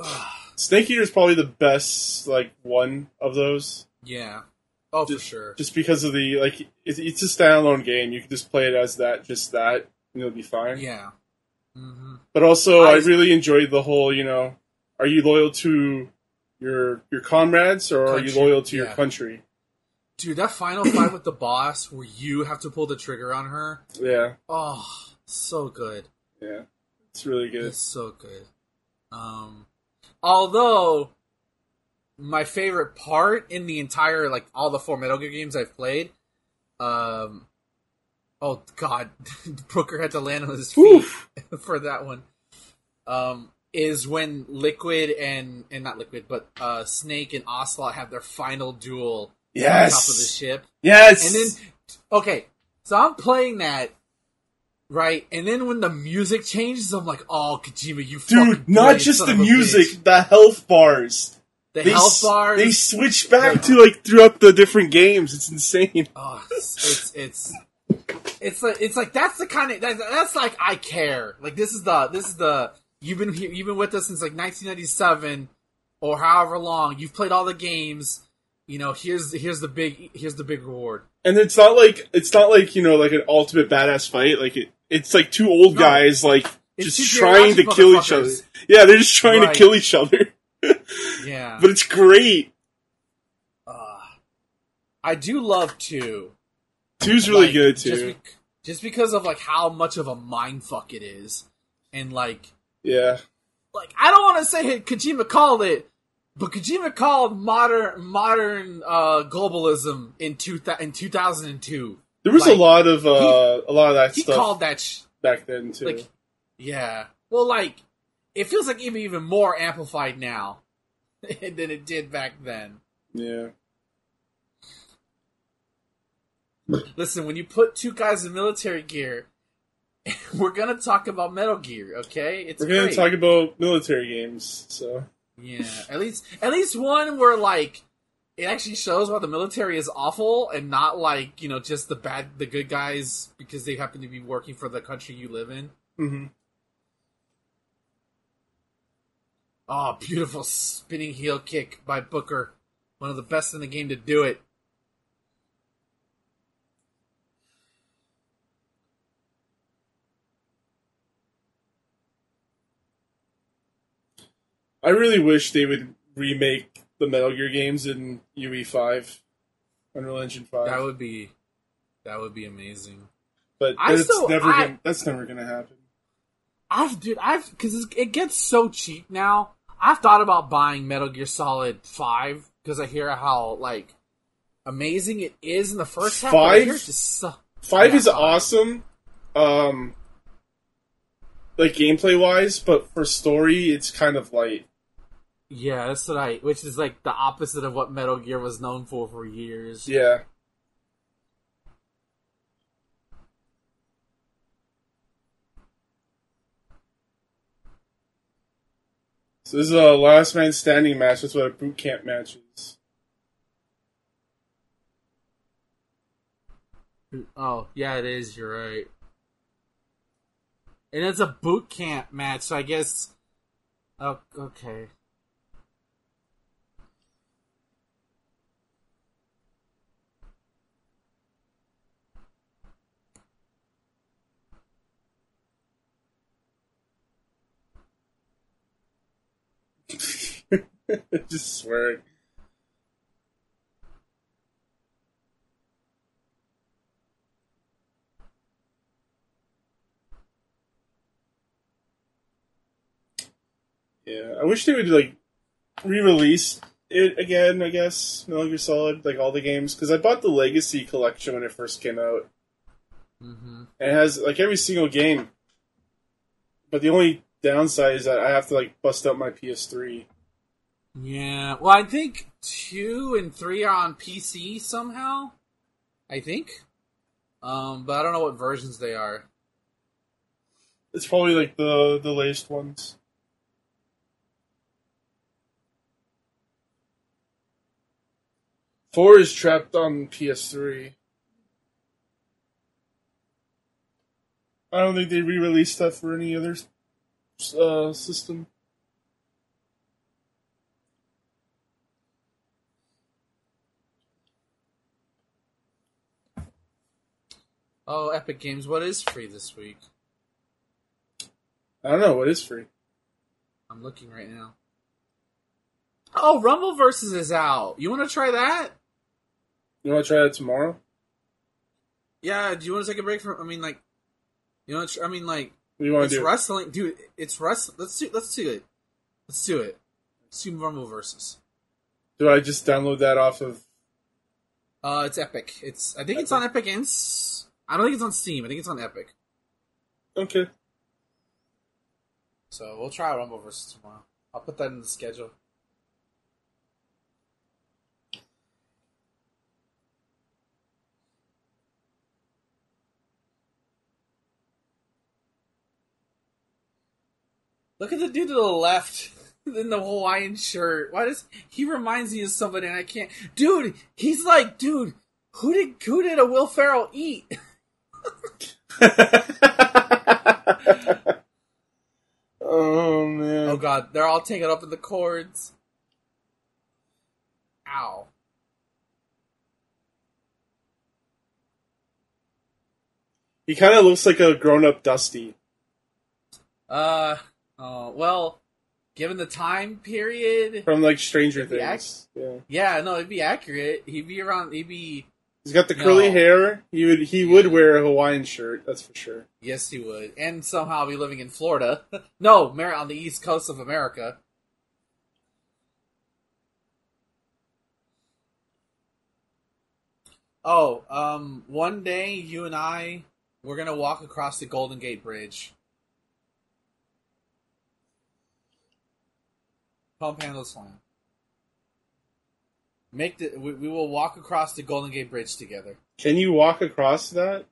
Ugh. Snake Eater is probably the best, like, one of those. Yeah. Oh, just, for sure. Just because of the, like, it's, it's a standalone game. You can just play it as that, just that, and it'll be fine. Yeah. Mm-hmm. But also, I, I really enjoyed the whole, you know, are you loyal to your your comrades, or country. Are you loyal to yeah. your country? Dude, that final fight with the boss where you have to pull the trigger on her. Yeah. Oh, so good. Yeah. It's really good. It's so good. Um... Although, my favorite part in the entire, like, all the four Metal Gear games I've played, um, oh, God, Brooker had to land on his feet for that one, um, is when Liquid and, and not Liquid, but uh, Snake and Ocelot have their final duel yes. on top of the ship. Yes! And then, okay, so I'm playing that. Right, and then when the music changes, I'm like, "Oh, Kojima, you dude!" Fucking not great, just the music, bitch. The health bars, the they health s- bars. They switch back yeah. to like throughout the different games. It's insane. Oh, it's it's it's like it's like that's the kind of that's, that's like I care. Like this is the this is the you've been here, you've been with us since like nineteen ninety-seven or however long you've played all the games. You know, here's here's the big here's the big reward. And it's not like it's not like, you know, like an ultimate badass fight. Like it, it's like two old no, guys like just trying to kill each other. Yeah, they're just trying right. to kill each other. yeah. But it's great. Uh, I do love two. Two's really like, good too. Just, be- just because of like how much of a mindfuck it is. And like yeah. Like I don't want to say Kojima called it. But Kojima called modern modern uh, globalism in two th- in two thousand and two. There was like, a lot of uh, he, a lot of that he stuff. He called that sh- back then too. Like, yeah, well, like it feels like even even more amplified now than it did back then. Yeah. Listen, when you put two guys in military gear, we're gonna talk about Metal Gear, okay? It's we're gonna great. talk about military games, so. Yeah, at least at least one where like it actually shows why the military is awful and not like, you know, just the bad the good guys because they happen to be working for the country you live in. Mm-hmm. Oh, beautiful spinning heel kick by Booker, one of the best in the game to do it. I really wish they would remake the Metal Gear games in U E five, Unreal Engine five. That would be That would be amazing. But that's still, never I, gonna, that's never gonna happen. I've dude, I've because it gets so cheap now. I've thought about buying Metal Gear Solid five because I hear how like amazing it is in the first half. Five, just, uh, five yeah, is five. awesome, um, like gameplay wise, but for story, it's kind of light. Yeah, that's right. Which is like the opposite of what Metal Gear was known for for years. Yeah. So this is a last man standing match. That's what a boot camp match is. Oh, yeah, it is. You're right. And it's a boot camp match, so I guess... Oh, okay. Just swearing. Yeah, I wish they would like re-release it again. I guess Metal Gear Solid, like all the games, because I bought the Legacy Collection when it first came out. Mm-hmm. And it has like every single game, but the only downside is that I have to like bust up my P S three. Yeah, well, I think two and three are on P C somehow. I think, um, but I don't know what versions they are. It's probably like the the latest ones. Four is trapped on P S three. I don't think they re-released that for any other uh, system. Oh, Epic Games, what is free this week? I don't know, what is free? I'm looking right now. Oh, Rumbleversus is out. You want to try that? You want to try that tomorrow? Yeah, do you want to take a break from, I mean, like, you know, I mean, like, what do you want it's to do? Wrestling. Dude, it's wrestling. Let's do, let's do it. Let's do it. Let's do Rumbleversus. Do I just download that off of? Uh, it's Epic. It's, I think Epic. It's on Epic Games. I don't think it's on Steam. I think it's on Epic. Okay. So we'll try Rumbleversus tomorrow. I'll put that in the schedule. Look at the dude to the left in the Hawaiian shirt. Why does he reminds me of somebody? And I can't, dude. He's like, dude. Who did who did a Will Ferrell eat? Oh, man. Oh, God. They're all tangled up in the cords. Ow. He kind of looks like a grown-up Dusty. Uh, oh, well, given the time period... From, like, Stranger Things. Ac- yeah. yeah, no, it'd be accurate. He'd be around... He'd be... He's got the curly no. hair. He would he yeah. would wear a Hawaiian shirt, that's for sure. Yes, he would. And somehow be living in Florida. No, on the east coast of America. Oh, um, one day you and I, we're going to walk across the Golden Gate Bridge. Pump handle slam. Make the we, we will walk across the Golden Gate Bridge together. Can you walk across that?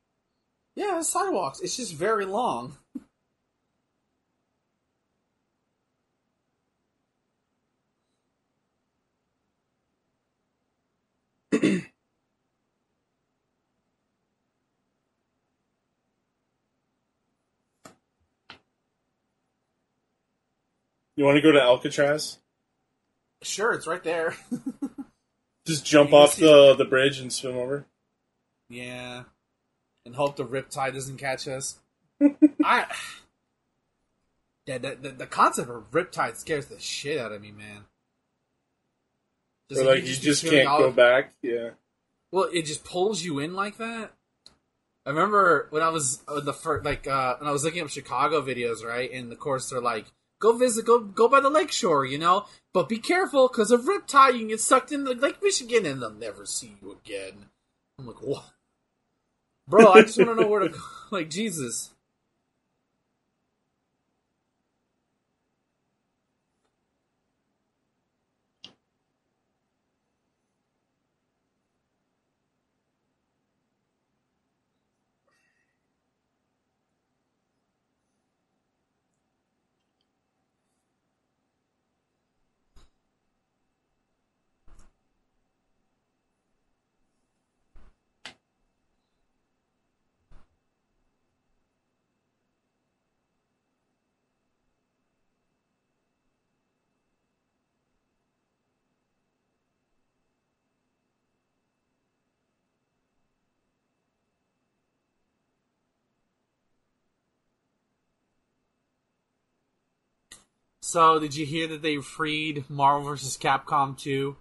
Yeah, sidewalks. It's just very long. You want to go to Alcatraz? Sure, it's right there. Just jump off the, the bridge and swim over? Yeah. And hope the riptide doesn't catch us. I Yeah, the, the, the concept of riptide scares the shit out of me, man. Just or like you just, you just can't go of, back? Yeah. Well, it just pulls you in like that? I remember when I was uh, the first, like, uh, when I was looking up Chicago videos, right? And of course they're like, go visit, go go by the lakeshore, you know? But be careful, because of Riptide, you can get sucked into Lake Michigan and they'll never see you again. I'm like, what? Bro, I just want to know where to go. Like, Jesus. So, did you hear that they freed Marvel versus. Capcom two?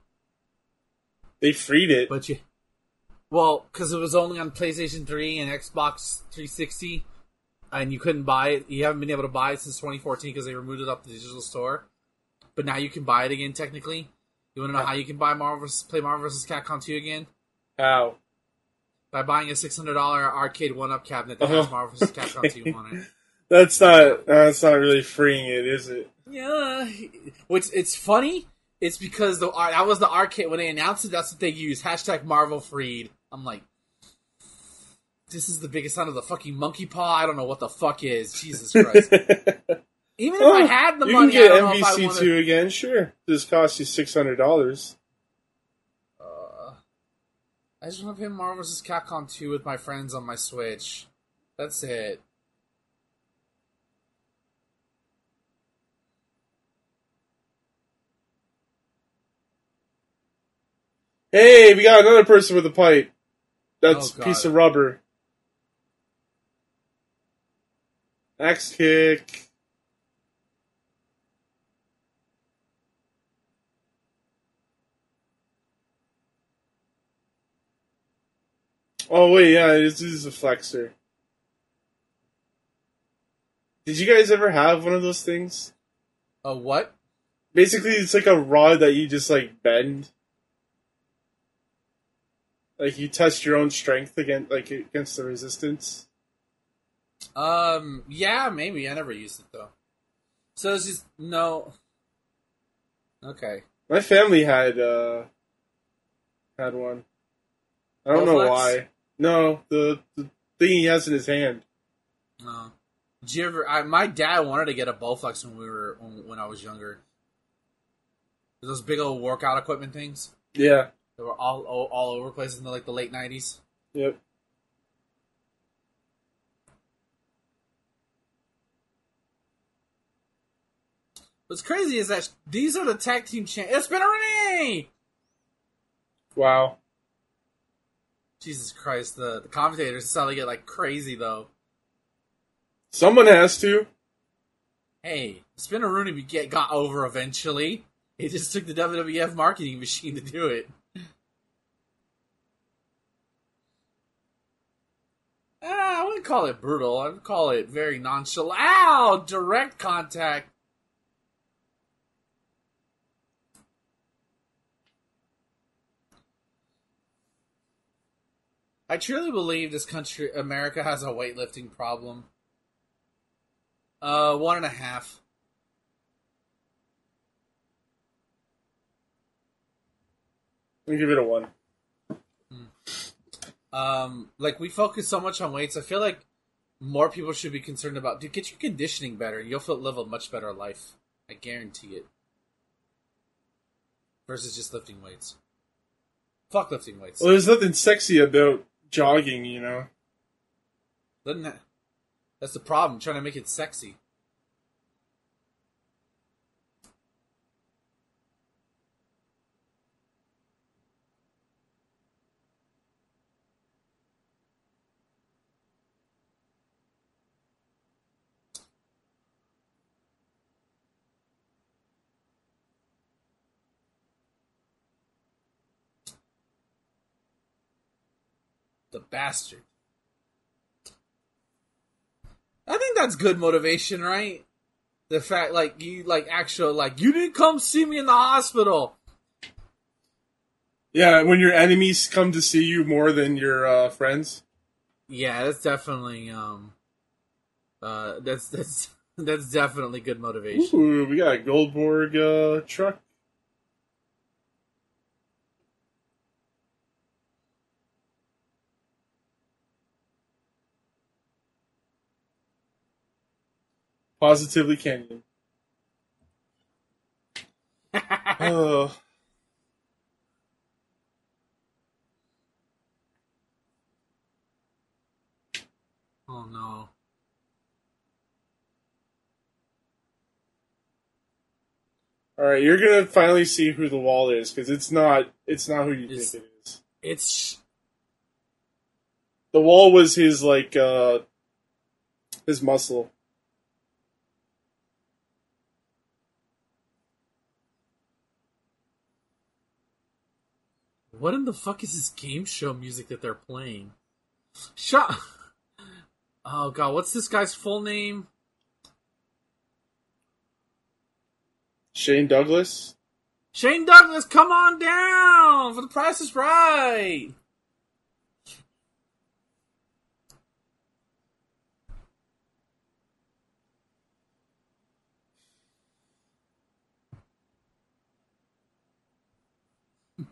They freed it? But you, well, because it was only on PlayStation three and Xbox three sixty, and you couldn't buy it. You haven't been able to buy it since twenty fourteen because they removed it off the digital store. But now you can buy it again, technically. You want to know how you can buy Marvel versus, play Marvel versus. Capcom two again? How? By buying a six hundred dollars arcade one-up cabinet that uh-huh. has Marvel versus. Capcom two on it. That's not that's not really freeing it, is it? Yeah. Which, it's funny. It's because the that was the arcade. When they announced it, that's what they used. Hashtag Marvel freed. I'm like, this is the biggest son of the fucking monkey paw. I don't know what the fuck is. Jesus Christ. Even well, if I had the you money, I don't know if I wanted... You can get M V C two again, sure. This costs you six hundred dollars. Uh, I just want to play Marvel versus. Capcom two with my friends on my Switch. That's it. Hey, we got another person with a pipe. That's oh, a piece of rubber. Axe kick. Oh, wait, yeah, this is a flexor. Did you guys ever have one of those things? A what? Basically, it's like a rod that you just, like, bend. Like, you test your own strength against, like, against the resistance? Um, yeah, maybe. I never used it, though. So it's just, no. Okay. My family had, uh, had one. I don't know why. No, the, the thing he has in his hand. No. Did you ever, I, my dad wanted to get a Bowflex when we were, when, when I was younger. Those big old workout equipment things? Yeah. They were all, all all over places in the, like the late nineties. Yep. What's crazy is that these are the tag team champions. It's been already. Wow. Jesus Christ! The, the commentators is how they get like crazy though. Someone has to. Hey, Spinaroonie get got over eventually. It just took the W W F marketing machine to do it. Ah, I wouldn't call it brutal. I would call it very nonchalant. Ow! Direct contact. I truly believe this country, America, has a weightlifting problem. Uh, one and a half. Let me give it a one. Um, like, we focus so much on weights. I feel like more people should be concerned about, dude, get your conditioning better. You'll feel, live a much better life. I guarantee it. Versus just lifting weights. Fuck lifting weights. Well, there's nothing sexy about jogging, you know? Doesn't that, that's the problem, trying to make it sexy. The bastard. I think that's good motivation, right? The fact, like, you, like, actual, like, you didn't come see me in the hospital. Yeah, when your enemies come to see you more than your uh, friends. Yeah, that's definitely, um, uh, that's, that's, that's definitely good motivation. Ooh, we got a Goldberg, uh, truck. Positively Kanyon. uh. Oh no. Alright, you're gonna finally see who the Wall is, because it's not it's not who you it's, think it is. It's The Wall was his like uh his muscle. What in the fuck is this game show music that they're playing? Shut Oh, God, what's this guy's full name? Shane Douglas? Shane Douglas, come on down! For the Price is Right!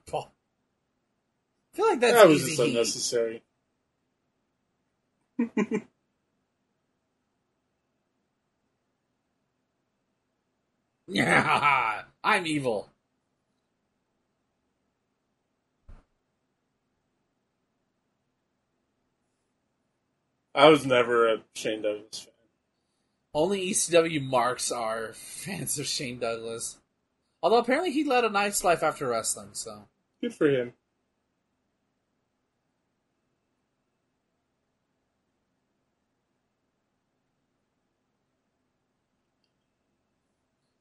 Paul. I feel like that's That was easy. Just unnecessary. Yeah, I'm evil. I was never a Shane Douglas fan. Only E C W marks are fans of Shane Douglas. Although apparently he led a nice life after wrestling, so. Good for him.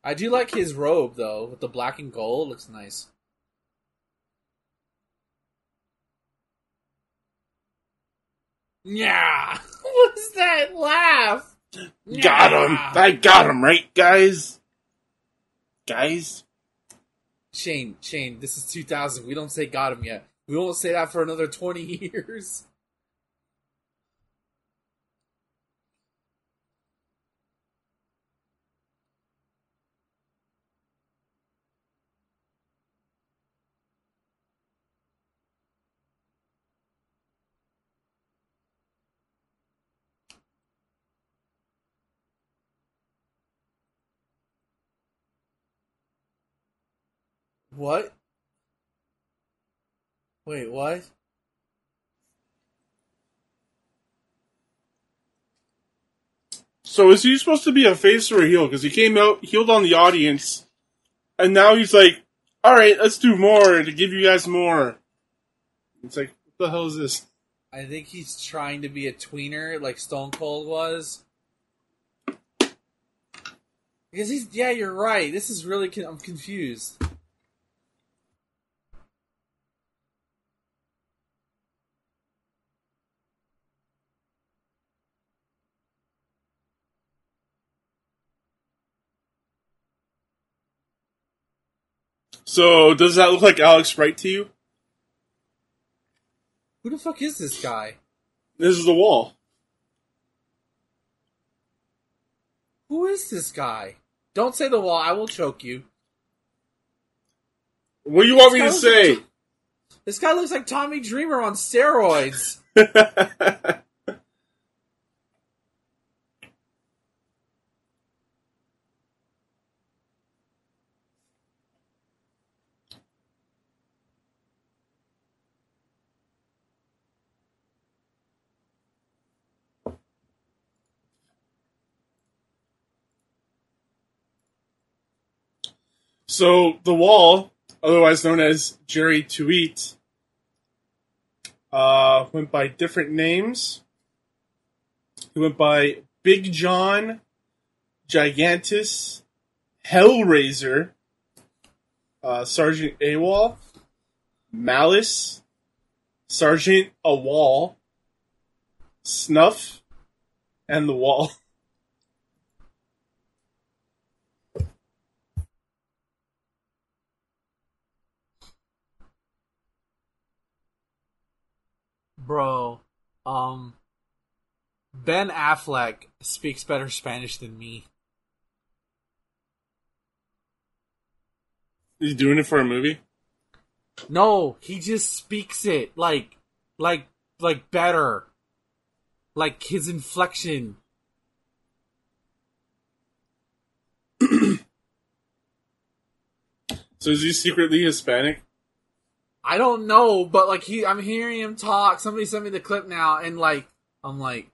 I do like his robe, though, with the black and gold. It looks nice. Yeah! What's that laugh? Yeah. Got him! I got him, right, guys? Guys? Shane, Shane, this is two thousand. We don't say got him yet. We won't say that for another twenty years. What? Wait, what? So is he supposed to be a face or a heel? Because he came out, healed on the audience, and now he's like, alright, let's do more to give you guys more. It's like, what the hell is this? I think he's trying to be a tweener, like Stone Cold was. Because he's, yeah, you're right. This is really, con- I'm confused. So, does that look like Alex Wright to you? Who the fuck is this guy? This is the Wall. Who is this guy? Don't say the Wall, I will choke you. What do you want me to say? Like, this guy looks like Tommy Dreamer on steroids. So, The Wall, otherwise known as Jerry Tweet, uh, went by different names. He went by Big John, Gigantus, Hellraiser, uh, Sergeant AWOL, Malice, Sergeant AWOL, Snuff, and The Wall. Bro, um, Ben Affleck speaks better Spanish than me. He's doing it for a movie? No, he just speaks it like, like, like better. Like his inflection. So is he secretly Hispanic? I don't know, but like he, I'm hearing him talk. Somebody sent me the clip now, and like I'm like,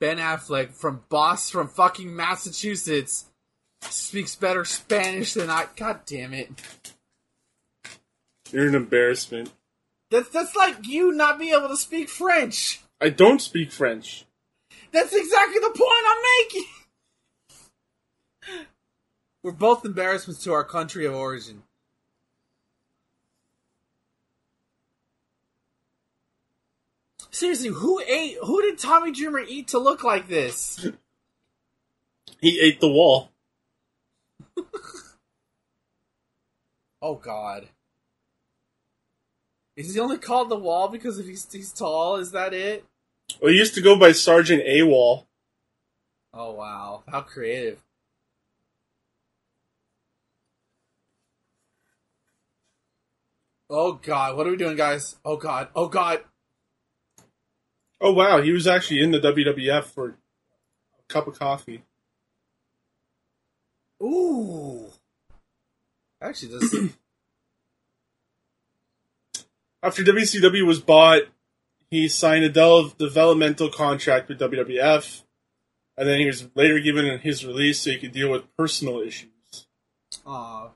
Ben Affleck from Boston, from fucking Massachusetts, speaks better Spanish than I. God damn it! You're an embarrassment. That's that's like you not being able to speak French. I don't speak French. That's exactly the point I'm making. We're both embarrassments to our country of origin. Seriously, who ate? Who did Tommy Dreamer eat to look like this? He ate the wall. Oh God! Is he only called the Wall because if he's he's tall? Is that it? Well, he used to go by Sergeant AWOL. Oh wow! How creative! Oh God! What are we doing, guys? Oh God! Oh God! Oh, wow, he was actually in the W W F for a cup of coffee. Ooh. Actually, this... After W C W was bought, he signed a del- developmental contract with W W F, and then he was later given his release so he could deal with personal issues. Aww.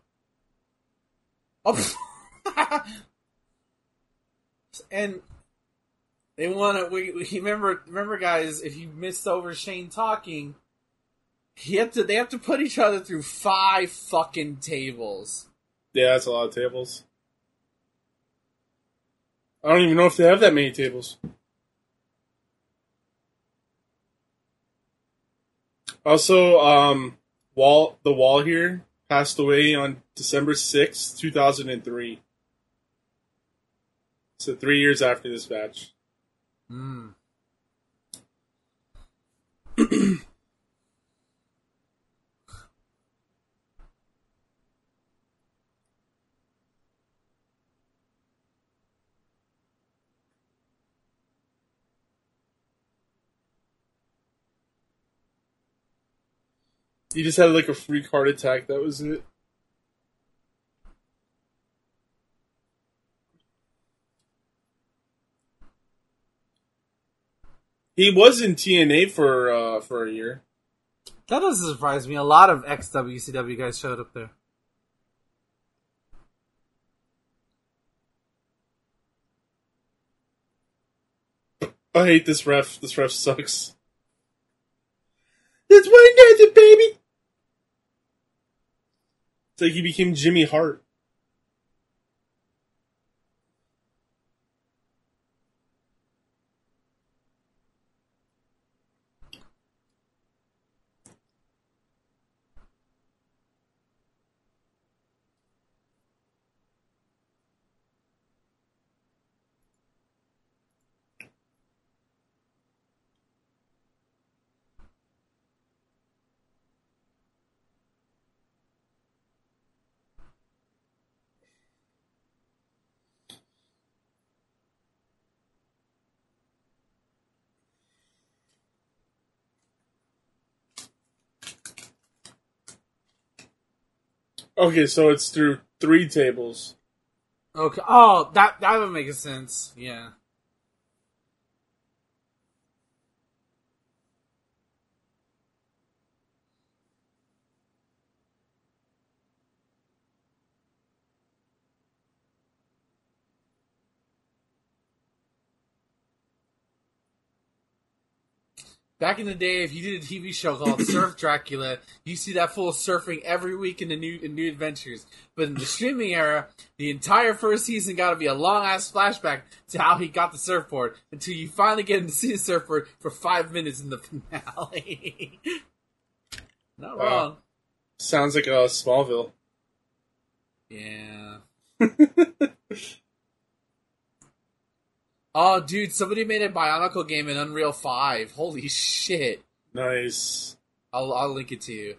Oh. And... They want to. We, we remember, remember, guys. If you missed over Shane talking, he have to. They have to put each other through five fucking tables. Yeah, that's a lot of tables. I don't even know if they have that many tables. Also, um, Wall, the Wall here passed away on December sixth, two thousand three. So three years after this match. Mm. He just had like a freak heart attack, that was it. He was in T N A for uh, for a year. That doesn't surprise me. A lot of ex-W C W guys showed up there. I hate this ref. This ref sucks. That's why I did it, baby! It's like he became Jimmy Hart. Okay, so it's through three tables. Okay. Oh, that that would make sense. Yeah. Back in the day, if you did a T V show called Surf Dracula, you see that fool surfing every week in the new in new adventures. But in the streaming era, the entire first season got to be a long-ass flashback to how he got the surfboard until you finally get him to see the surfboard for five minutes in the finale. Not wow. Wrong. Sounds like a uh, Smallville. Yeah. Oh, dude, somebody made a Bionicle game in Unreal five. Holy shit. Nice. I'll, I'll link it to you.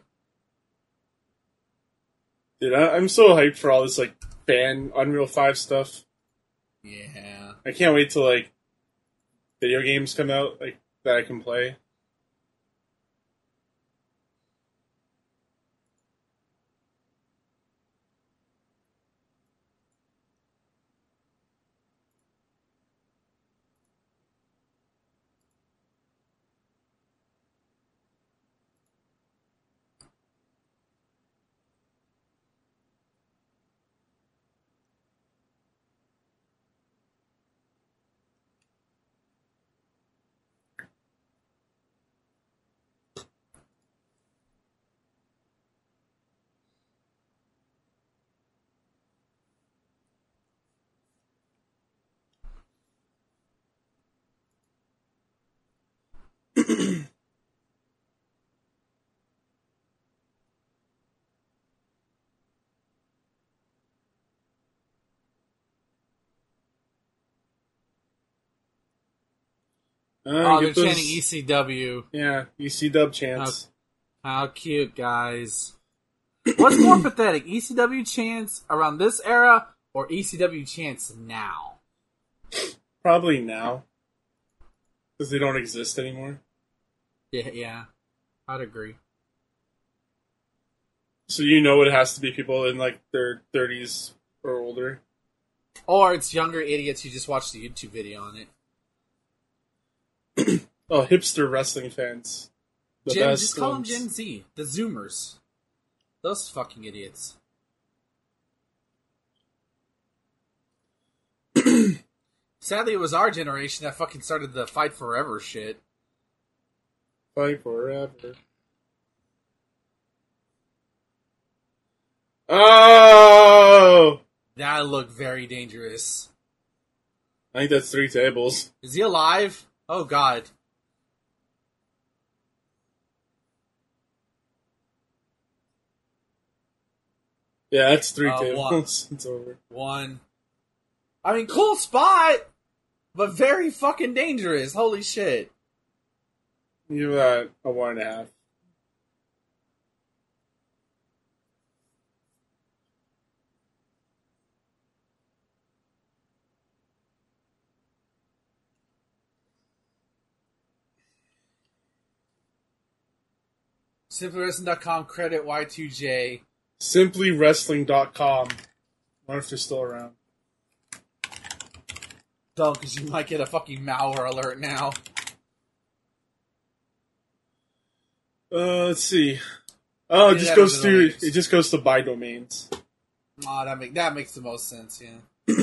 Dude, I, I'm so hyped for all this, like, fan Unreal five stuff. Yeah. I can't wait till, like, video games come out, like, that I can play. Oh, they're those... chanting E C W. Yeah, E C W chants. How, how cute, guys. What's more pathetic, E C W chants around this era or E C W chants now? Probably now. Because they don't exist anymore. Yeah, yeah. I'd agree. So you know it has to be people in, like, their thirties or older. Or it's younger idiots who just watched the YouTube video on it. Oh, hipster wrestling fans. The Gen, best just call ones. Them Gen Z. The Zoomers. Those fucking idiots. Sadly, it was our generation that fucking started the Fight Forever shit. Fight Forever. Oh! That looked very dangerous. I think that's three tables. Is he alive? Oh, God. Yeah, that's three uh, tables. It's over. One. I mean, cool spot, but very fucking dangerous. Holy shit. You got a one and a half. Simply Wrestling dot com, credit Y two J. Simply Wrestling dot com. I wonder if they're still around. Dumb, because you might get a fucking malware alert now. Uh, let's see. Oh, it just goes to it just goes to buy domains. Oh, that make that makes the most sense, yeah.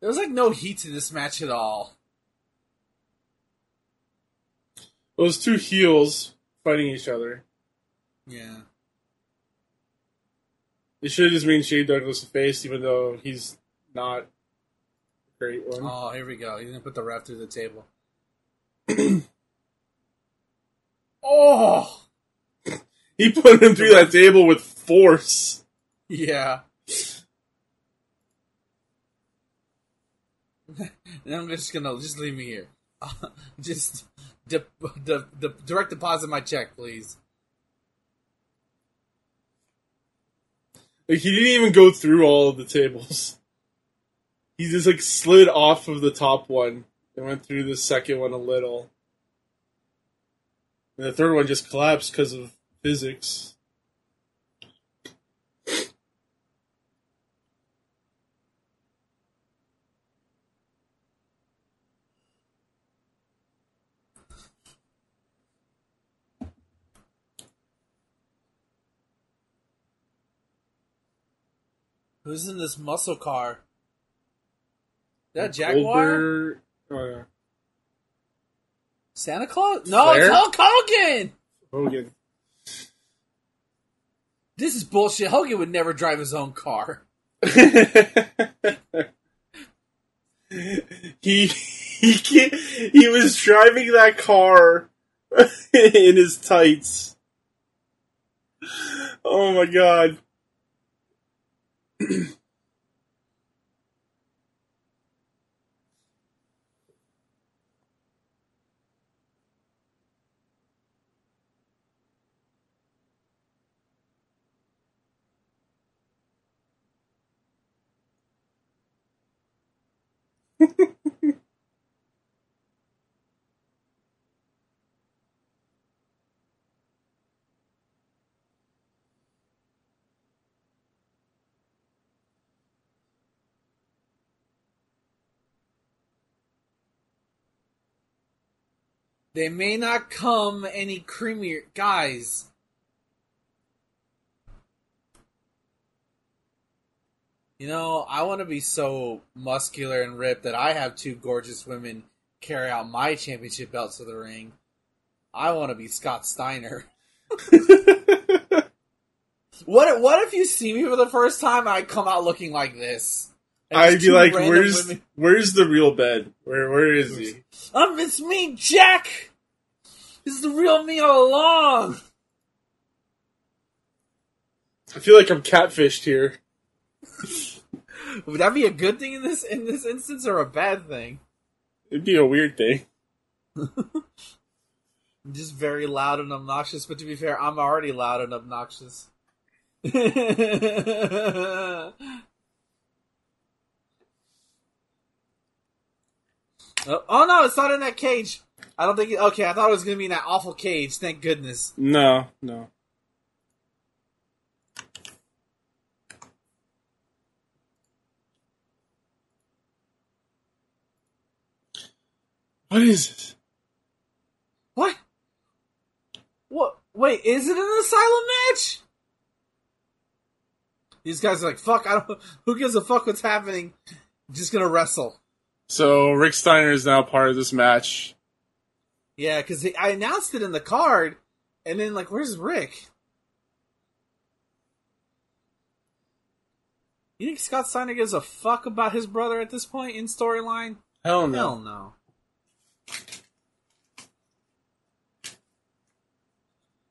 There was, like, no heat to this match at all. Those two heels fighting each other. Yeah. They should have just made Shane Douglas a face, even though he's not a great one. Oh, here we go. He's going to put the ref through the table. Oh! He put him through that table with force. Yeah. And I'm just gonna just leave me here. Uh, just de- de- de- direct deposit my check, please. Like, he didn't even go through all of the tables. He just, like, slid off of the top one and went through the second one a little, and the third one just collapsed because of physics. Who's in this muscle car? That Jaguar? Oh, yeah. Santa Claus? No, Flair? It's Hulk Hogan! Hogan. This is bullshit. Hogan would never drive his own car. he he can't, he was driving that car in his tights. Oh my god. They may not come any creamier, guys. You know, I want to be so muscular and ripped that I have two gorgeous women carry out my championship belts to the ring. I want to be Scott Steiner. What what if you see me for the first time and I come out looking like this? I'd be like, where's women. where's the real Ben? Where where is he? Um, it's me, Jack! This is the real me all along! I feel like I'm catfished here. Would that be a good thing in this in this instance or a bad thing? It'd be a weird thing. Just very loud and obnoxious, but to be fair, I'm already loud and obnoxious. Oh, no, it's not in that cage. I don't think... It, okay, I thought it was going to be in that awful cage. Thank goodness. No, no. What is this? What? What? Wait, is it an asylum match? These guys are like, fuck, I don't... Who gives a fuck what's happening? I'm just going to wrestle. So, Rick Steiner is now part of this match. Yeah, because I announced it in the card, and then, like, where's Rick? You think Scott Steiner gives a fuck about his brother at this point in storyline? Hell no. Hell no.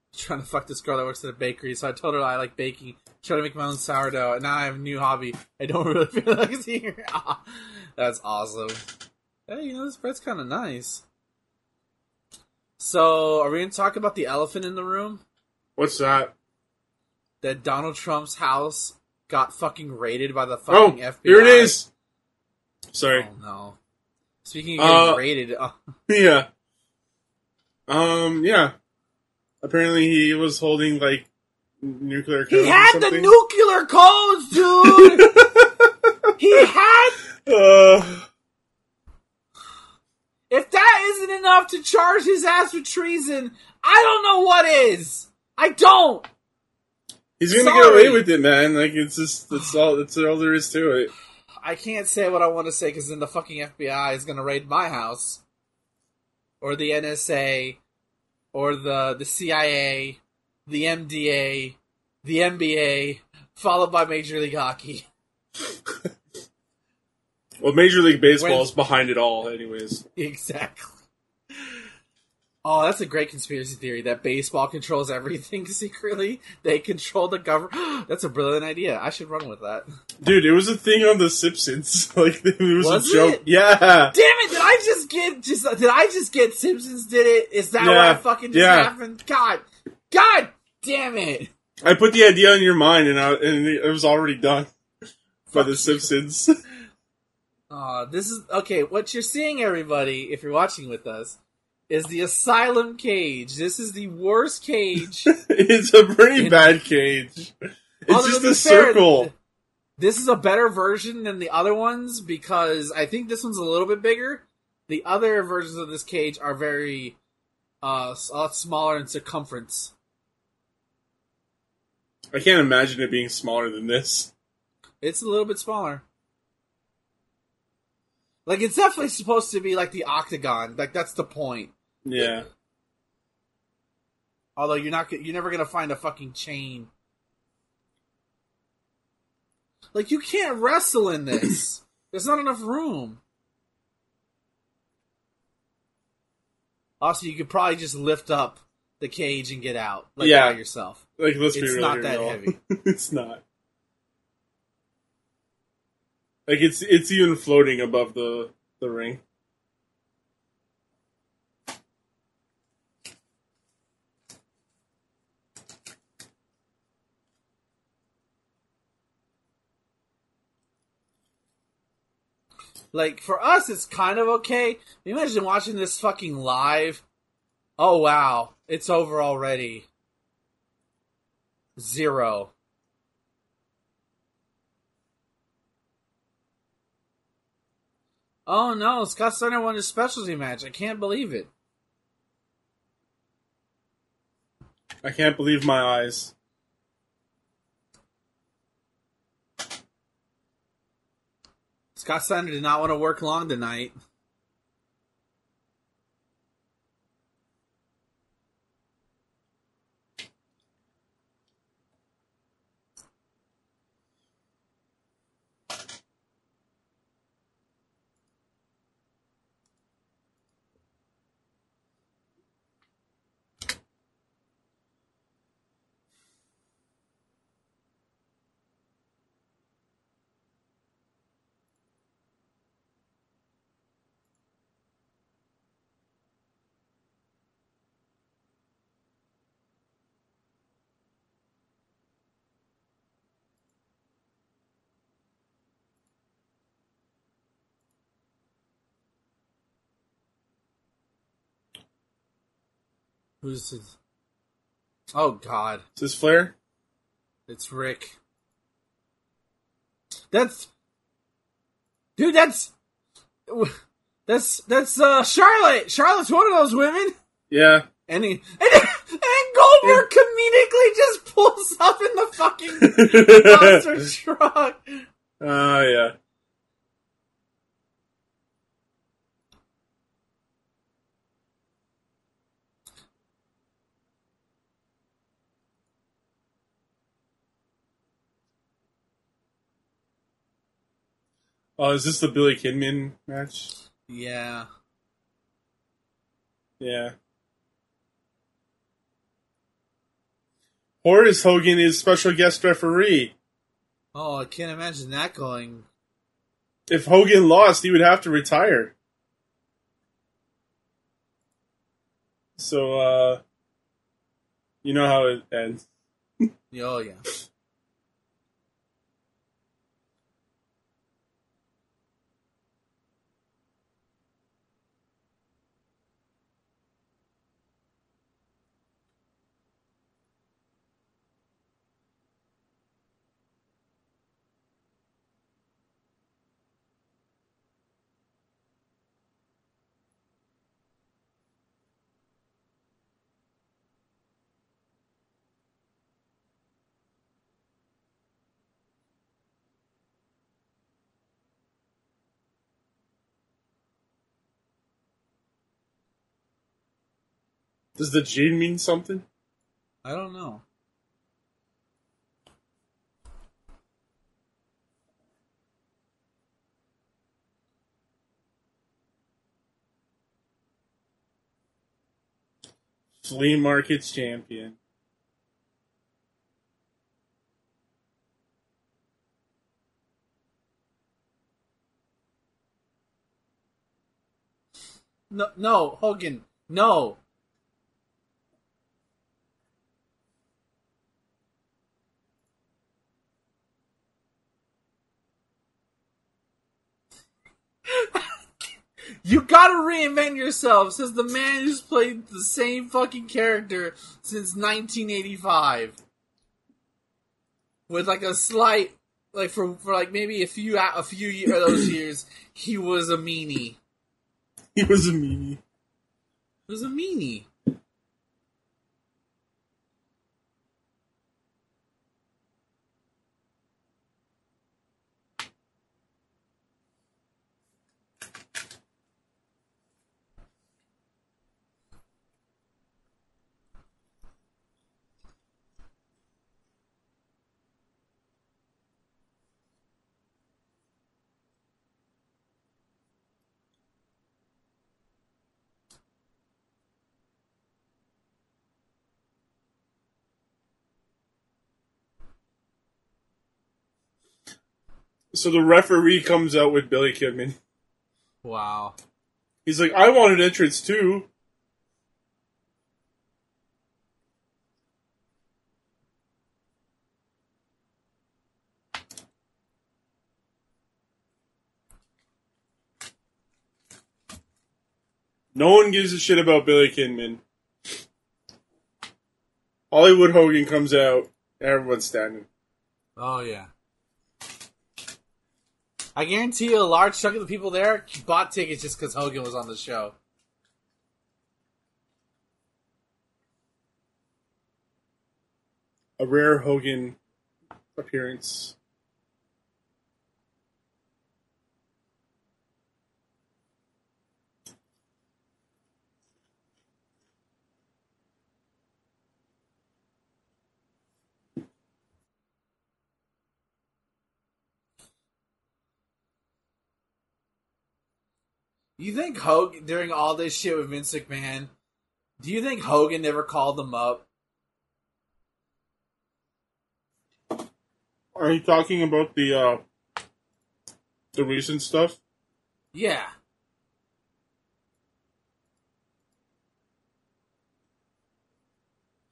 I'm trying to fuck this girl that works at a bakery, so I told her I like baking. Try to make my own sourdough, and now I have a new hobby. I don't really feel like it's here. That's awesome. Hey, you know, this bread's kind of nice. So, are we going to talk about the elephant in the room? What's that? That Donald Trump's house got fucking raided by the fucking oh, F B I. Oh, here it is! Sorry. Oh, no. Speaking of getting uh, raided... Oh. Yeah. Um, yeah. Apparently he was holding, like, nuclear codes. He had the nuclear codes, dude! He had... Uh... If that isn't enough to charge his ass with treason, I don't know what is! I don't! He's gonna Sorry. get away with it, man. Like, it's just, that's all, that's all there is to it. I can't say what I want to say, because then the fucking F B I is gonna raid my house. Or the N S A. Or the, the C I A. The M D A, the N B A, followed by Major League Hockey. Well, Major League Baseball when, is behind it all, anyways. Exactly. Oh, that's a great conspiracy theory, that baseball controls everything secretly. They control the government. That's a brilliant idea. I should run with that. Dude, it was a thing on The Simpsons. Like, it was, was a joke. It? Yeah. Damn it, did I just get, just, did I just get Simpsons did it? Is that yeah. what I fucking just yeah. happened? God. God damn it! I put the idea in your mind, and, I, and it was already done by The Simpsons. Uh, this is okay. What you're seeing, everybody, if you're watching with us, is the asylum cage. This is the worst cage. It's a pretty in, bad cage. It's just a circle. Fair, this is a better version than the other ones because I think this one's a little bit bigger. The other versions of this cage are very uh, a lot smaller in circumference. I can't imagine it being smaller than this. It's a little bit smaller. Like, it's definitely supposed to be like the octagon. Like, that's the point. Yeah. Although you're not, you're never gonna find a fucking chain. Like, you can't wrestle in this. There's not enough room. Also, you could probably just lift up the cage and get out, like, yeah. by yourself. Like, let's be real, it's not that heavy. It's not. Like, it's it's even floating above the, the ring. Like, for us, it's kind of okay. Can you imagine watching this fucking live? Oh, wow. It's over already. Zero. Oh, no. Scott Steiner won his specialty match. I can't believe it. I can't believe my eyes. Scott Steiner did not want to work long tonight. Who's his... Oh, God. Is this Flair? It's Rick. That's... Dude, that's... That's... That's, uh, Charlotte! Charlotte's one of those women! Yeah. And he... And, and Goldberg yeah. comedically just pulls up in the fucking monster truck! Oh, uh, yeah. Oh, is this the Billy Kidman match? Yeah. Yeah. Horace Hogan is special guest referee. Oh, I can't imagine that going. If Hogan lost, he would have to retire. So, uh... you know how it ends. Oh, yeah. Does the G mean something? I don't know. Flea Markets Champion. No, no, Hogan, no. You gotta reinvent yourself, says the man who's played the same fucking character since nineteen eighty-five. With like a slight, like for, for like maybe a few a few year, of those years, he was a meanie. He was a meanie. He was a meanie. So the referee comes out with Billy Kidman. Wow. He's like, I want an entrance too. No one gives a shit about Billy Kidman. Hollywood Hogan comes out, everyone's standing. Oh, yeah. I guarantee you a large chunk of the people there bought tickets just because Hogan was on the show. A rare Hogan appearance. You think Hogan, during all this shit with Vince McMahon, do you think Hogan never called them up? Are you talking about the, uh, the recent stuff? Yeah.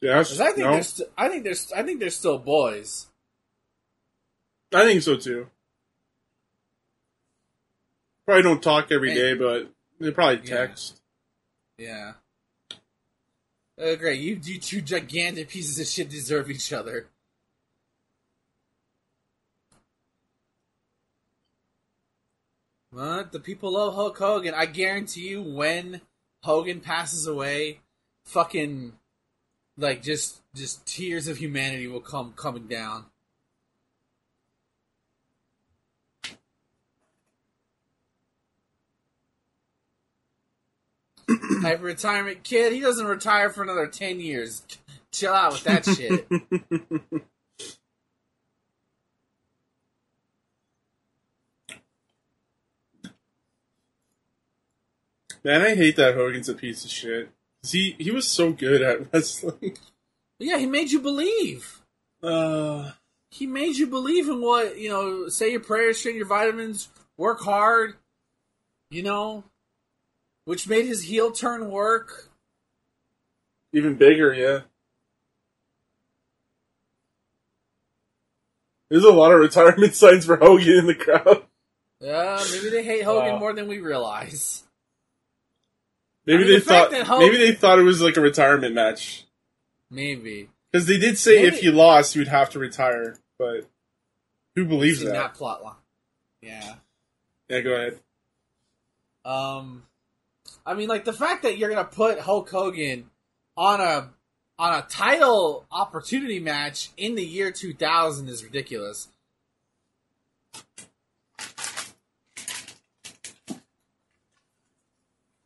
Yes. I think no. st- I think there's. I think they're still boys. I think so too. Probably don't talk every day, but they probably text. Yeah. yeah. Uh, great, you, you two gigantic pieces of shit deserve each other. But the people love Hulk Hogan. I guarantee you, when Hogan passes away, fucking, like, just just tears of humanity will come coming down. Type of retirement kid. He doesn't retire for another ten years. Chill out with that shit. Man, I hate that Hogan's a piece of shit. See, he was so good at wrestling. Yeah, he made you believe. Uh, he made you believe in what, you know, say your prayers, drink your vitamins, work hard, you know. Which made his heel turn work. Even bigger, yeah. There's a lot of retirement signs for Hogan in the crowd. Yeah, maybe they hate Hogan wow. more than we realize. Maybe I mean, they the thought Hogan, maybe they thought it was like a retirement match. Maybe. Because they did say maybe. If you lost, you'd have to retire. But who believes that? That plotline. Yeah. Yeah, go ahead. Um... I mean, like, the fact that you're going to put Hulk Hogan on a on a title opportunity match in the year two thousand is ridiculous.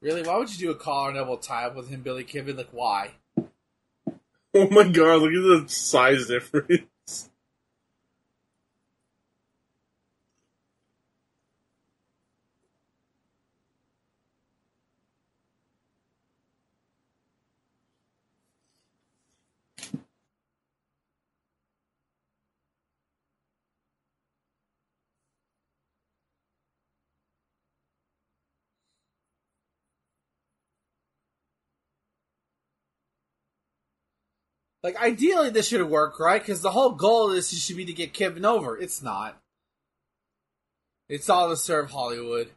Really? Why would you do a collar and elbow tie-up with him, Billy Kidman? Like, why? Oh, my God. Look at the size difference. Like, ideally this should work, right? Because the whole goal of this should be to get Kevin over. It's not. It's all to serve Hollywood.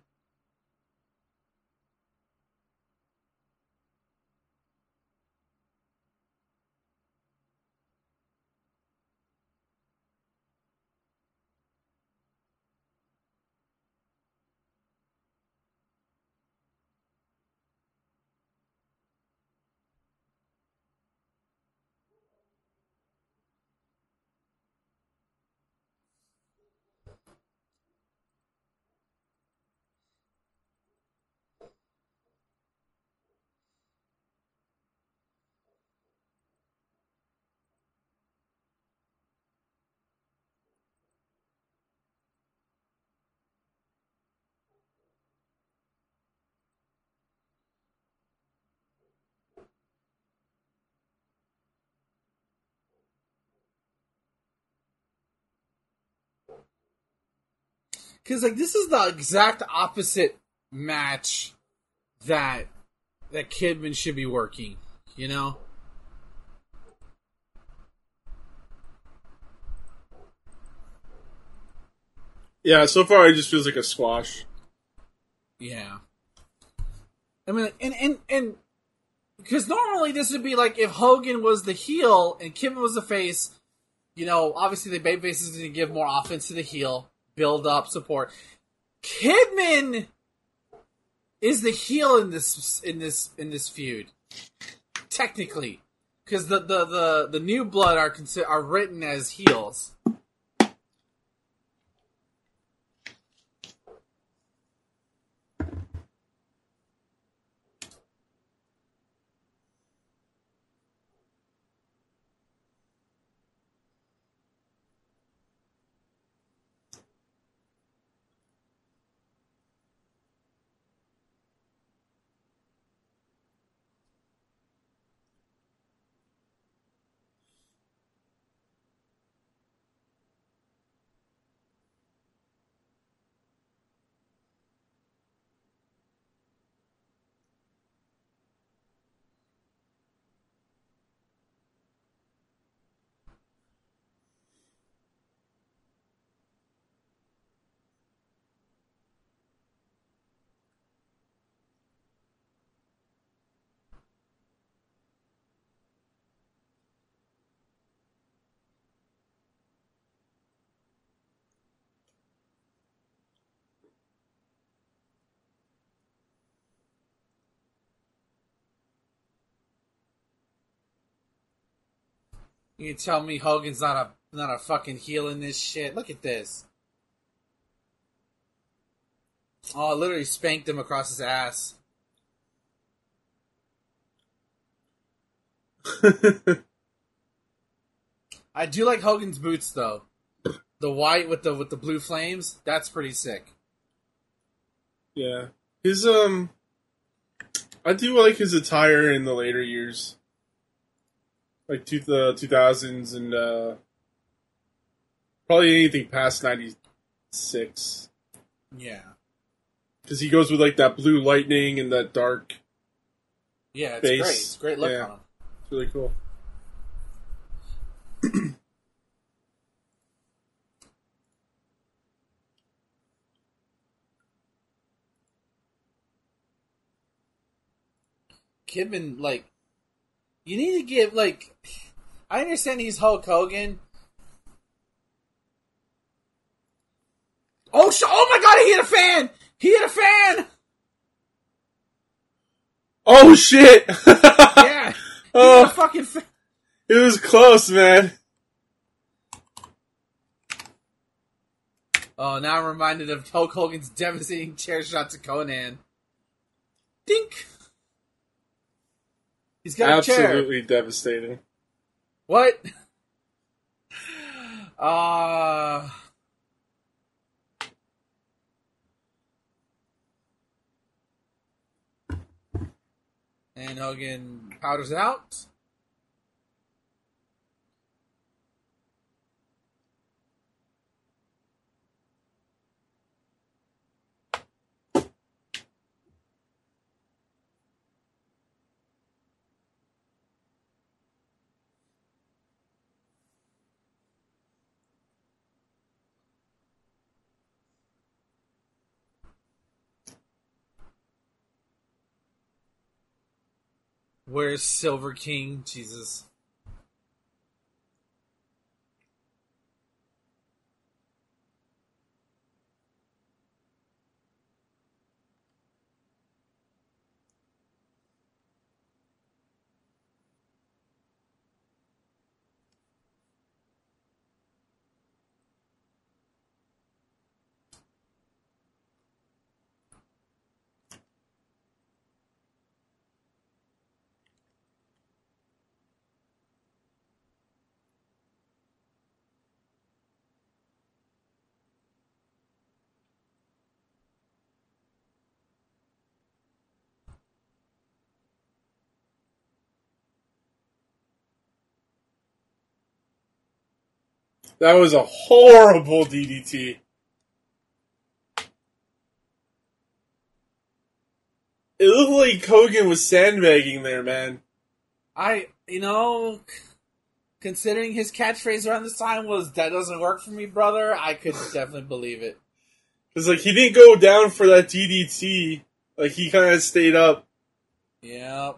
Because, like, this is the exact opposite match that that Kidman should be working, you know? Yeah, so far it just feels like a squash. Yeah. I mean, and, and, and, because normally this would be like if Hogan was the heel and Kidman was the face, you know, obviously the babyface is going to give more offense to the heel, build up, support. Kidman is the heel in this, in this, in this feud. Technically. Because the, the, the, the new blood are consider, are written as heels. You tell me Hogan's not a not a fucking heel in this shit. Look at this. Oh, I literally spanked him across his ass. I do like Hogan's boots though. The white with the with the blue flames, that's pretty sick. Yeah. His um I do like his attire in the later years. Like two, the two thousands and uh, probably anything past ninety-six. Yeah. Because he goes with like that blue lightning and that dark Yeah, it's face. great. It's great look yeah. on him. It's really cool. Kidman, like, you need to give, like, I understand he's Hulk Hogan. Oh, sh- oh my god, he hit a fan! He hit a fan! Oh, shit! Yeah, he oh, hit a fucking fan. It was close, man. Oh, now I'm reminded of Hulk Hogan's devastating chair shot to Conan. Dink! He's got absolutely a chair. Devastating. What? Uh... And Hogan powders it out. Where's Silver King? Jesus. That was a horrible D D T. It looked like Hogan was sandbagging there, man. I, you know, considering his catchphrase around this time was, "That doesn't work for me, brother," I could definitely believe it. Because, like, he didn't go down for that D D T. Like, he kind of stayed up. Yeah.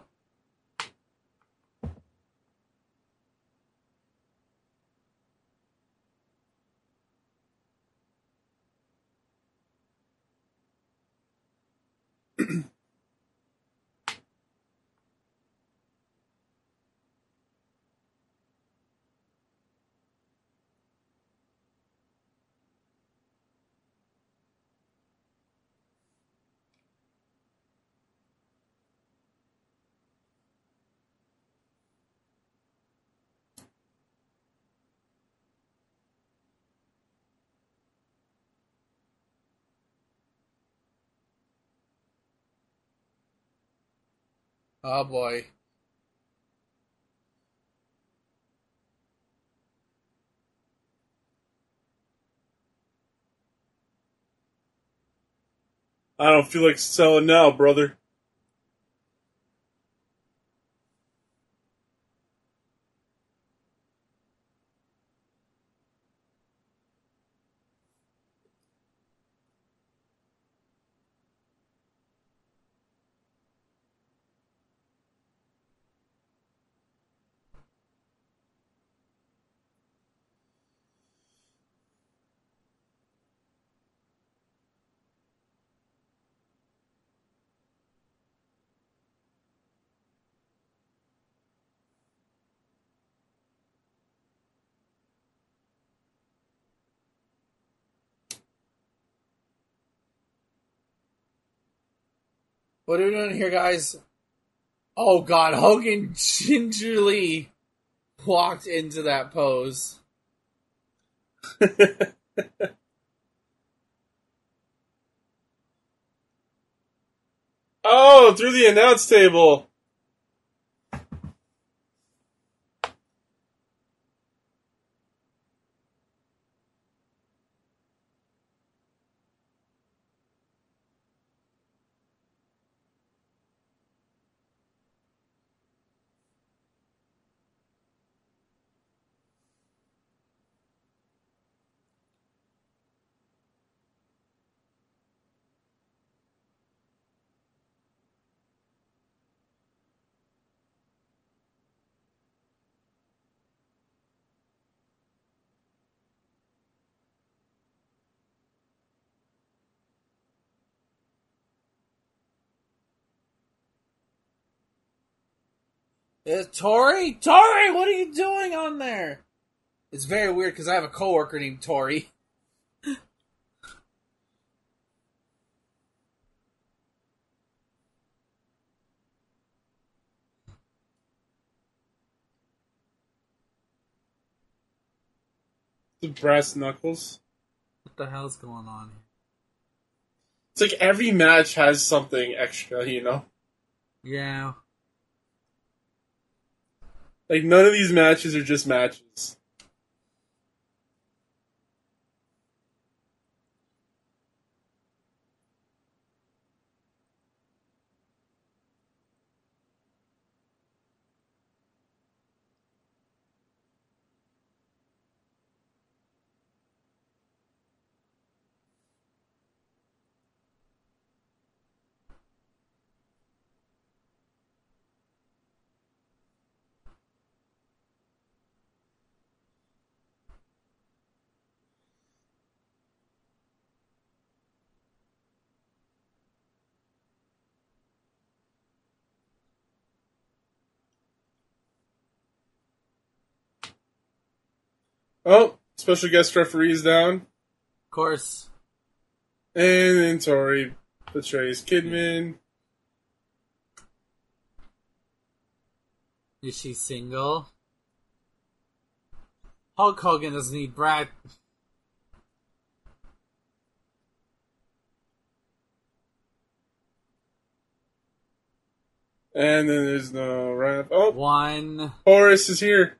Oh, boy. I don't feel like selling now, brother. What are we doing here, guys? Oh, God. Hogan gingerly walked into that pose. Oh, through the announce table. Uh, Tori? Tori, what are you doing on there? It's very weird because I have a coworker named Tori. The brass knuckles. What the hell's going on here? It's like every match has something extra, you know? Yeah. Like, none of these matches are just matches. Oh, special guest referee is down. Of course. And then Tori betrays Kidman. Is she single? Hulk Hogan doesn't need Brad. And then there's no right. Oh, one. Horace is here.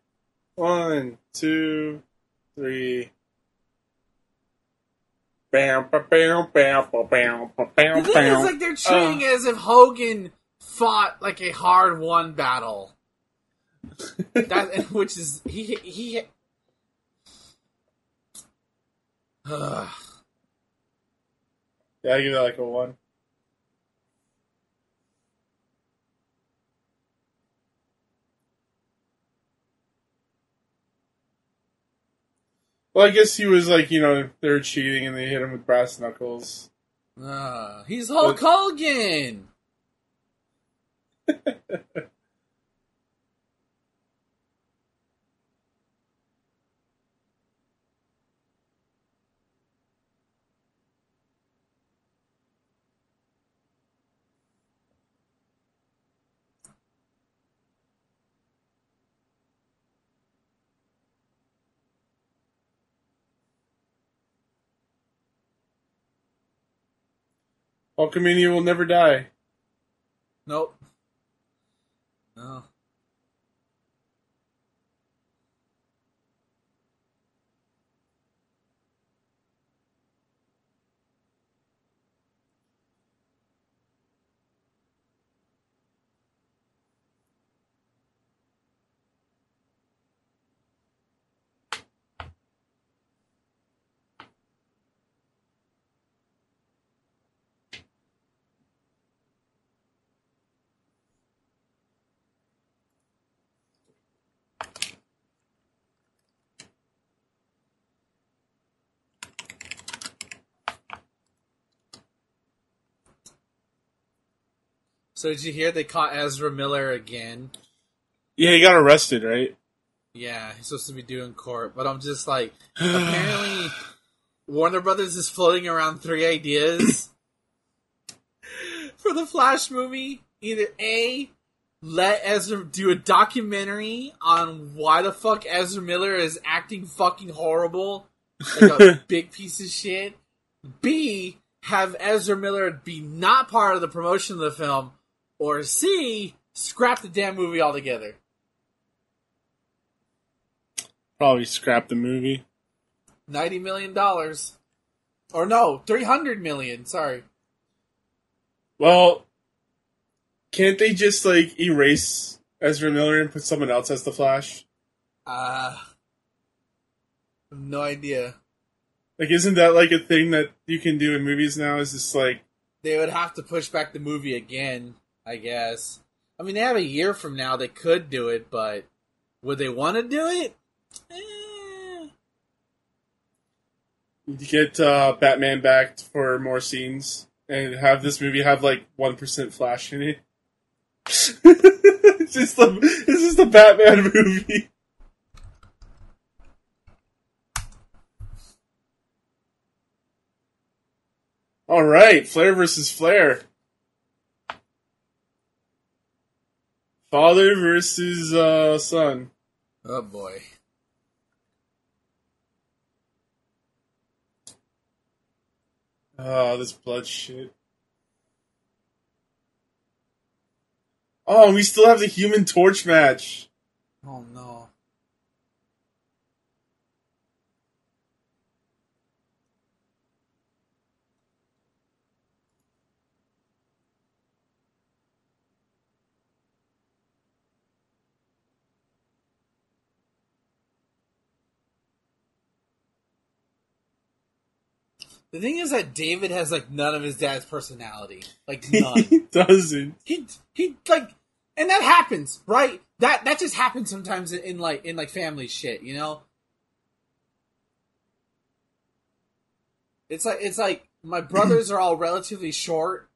One, two. Three. The thing is, like, they're treating uh, it as if Hogan fought like a hard won battle. That, which is he he. Uh. Yeah, I give that like a one. Well, I guess he was like, you know, they were cheating and they hit him with brass knuckles. Uh, he's Hulk but... Hogan! Hulkamania will never die. Nope. No. So did you hear they caught Ezra Miller again? Yeah, he got arrested, right? Yeah, he's supposed to be due in court. But I'm just like, apparently Warner Brothers is floating around three ideas for the Flash movie. Either A, let Ezra do a documentary on why the fuck Ezra Miller is acting fucking horrible. Like a big piece of shit. B, have Ezra Miller be not part of the promotion of the film. Or C, scrap the damn movie altogether. Probably scrap the movie. ninety million dollars. Or no, three hundred million dollars, sorry. Well, can't they just, like, erase Ezra Miller and put someone else as the Flash? Uh, no idea. Like, isn't that, like, a thing that you can do in movies now? Is just, like... They would have to push back the movie again. I guess. I mean, they have a year from now. They could do it, but would they want to do it? Eh. You get uh, Batman back for more scenes and have this movie have like one percent Flash in it. It's just the, it's just the Batman movie. All right, Flair versus Flair. Father versus uh, son. Oh, boy. Oh, this blood shit. Oh, we still have the Human Torch match. Oh, no. The thing is that David has, like, none of his dad's personality. Like, none. He doesn't. He, he like, and that happens, right? That that just happens sometimes in, in, like, in like family shit, you know? It's like, it's like my brothers are all relatively short.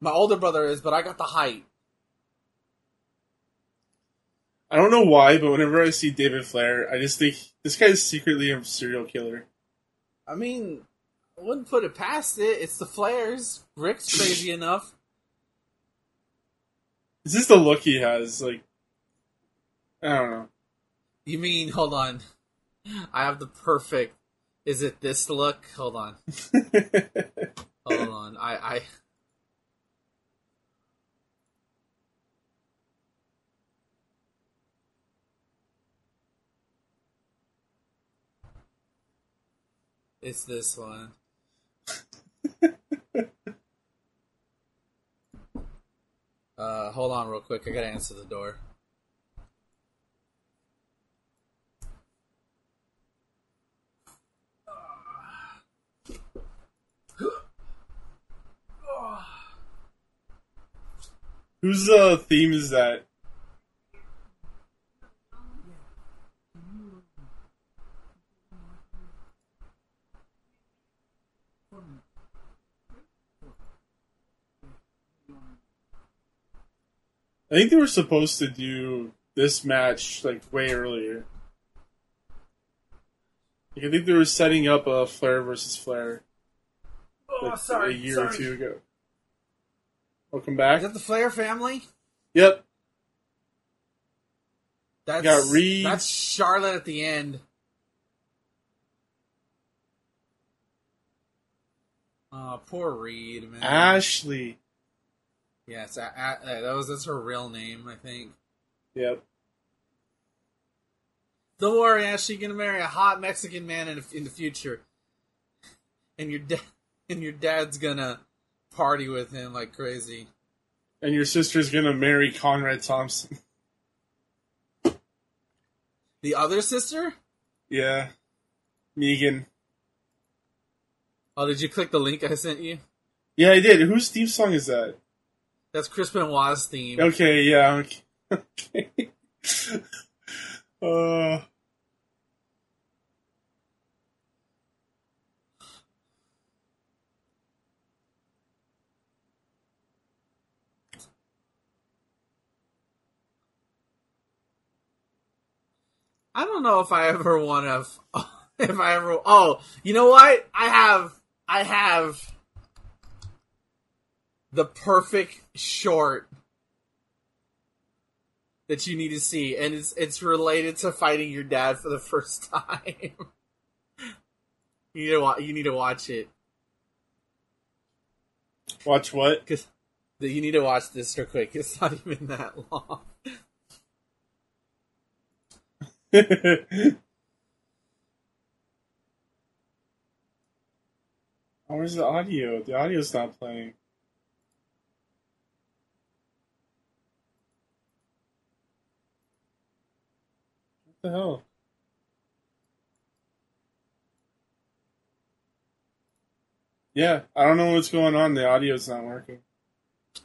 My older brother is, but I got the height. I don't know why, but whenever I see David Flair, I just think, this guy is secretly a serial killer. I mean... I wouldn't put it past it. It's the Flairs. Rick's crazy enough. Is this the look he has? Like, I don't know. You mean, hold on. I have the perfect... Is it this look? Hold on. Hold on. I... I... It's this one. hold on real quick. I gotta answer the door. Whose uh, theme is that? I think they were supposed to do this match like way earlier. Like, I think they were setting up a Flair versus Flair like, oh, sorry, a year sorry. or two ago. Welcome back. Is that the Flair family? Yep. That's, got Reed. That's Charlotte at the end. Oh, poor Reed, man. Ashley. Yes, yeah, uh, that was that's her real name, I think. Yep. Don't worry, Ashley, you're gonna marry a hot Mexican man in, in the future, and your dad and your dad's gonna party with him like crazy. And your sister's gonna marry Conrad Thompson. The other sister? Yeah. Negan. Oh, did you click the link I sent you? Yeah, I did. Whose theme song is that? That's Chris Benoit's theme. Okay, yeah. Okay. uh... I don't know if I ever want to. If I ever. Oh, you know what? I have. I have. The perfect short that you need to see, and it's it's related to fighting your dad for the first time. you need to wa- you need to watch it. Watch what? 'Cause you need to watch this real quick. It's not even that long. Where's the audio? The audio's not playing. What the hell? Yeah, I don't know what's going on. The audio's not working.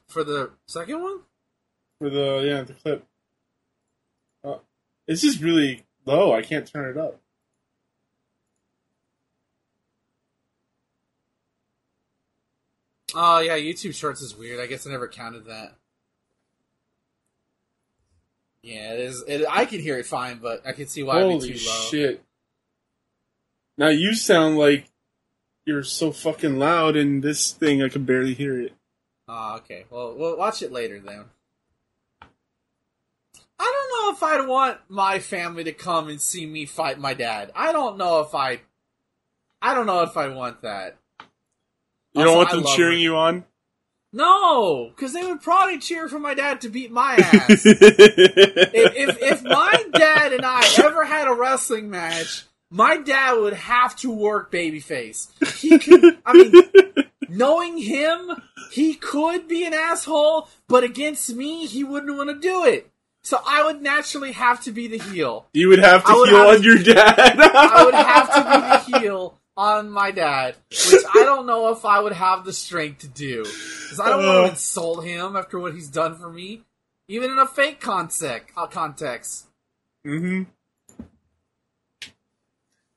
For the second one? For the, yeah, the clip. Oh. It's just really low. I can't turn it up. Oh, yeah, YouTube Shorts is weird. I guess I never counted that. Yeah, it is. It, I can hear it fine, but I can see why it'd be too low. Holy shit. Now you sound like you're so fucking loud in this thing I can barely hear it. Oh, okay. Well, we'll watch it later, then. I don't know if I'd want my family to come and see me fight my dad. I don't know if I... I don't know if I want that. You don't want them cheering you on? No! Because they would probably cheer for my dad to beat my ass. if, if, if my dad and I ever had a wrestling match, my dad would have to work babyface. He could... I mean... Knowing him, he could be an asshole, but against me, he wouldn't want to do it. So I would naturally have to be the heel. You would have to would heel have on to, your dad. I would have to be the heel on my dad, which I don't know if I would have the strength to do. Because I don't uh, want to insult him after what he's done for me, even in a fake context. Uh, context. Mm-hmm.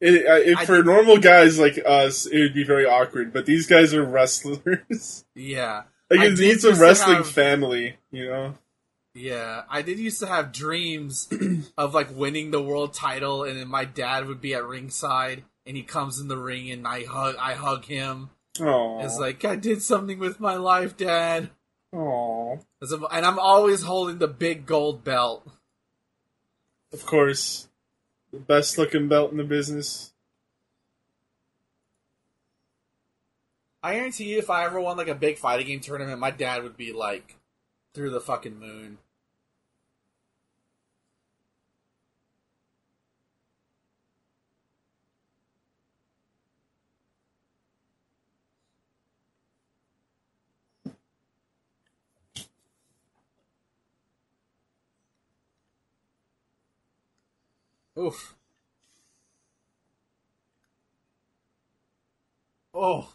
It, uh, if for normal guys like us, it would be very awkward, but these guys are wrestlers. Yeah. Like, it needs a wrestling have... family, you know? Yeah, I did used to have dreams of, like, winning the world title, and then my dad would be at ringside, and he comes in the ring, and I hug I hug him. Aww. It's like, I did something with my life, Dad. Aww. And I'm always holding the big gold belt. Of course. The best-looking belt in the business. I guarantee you, if I ever won, like, a big fighting game tournament, my dad would be, like, through the fucking moon. Oof. Oh.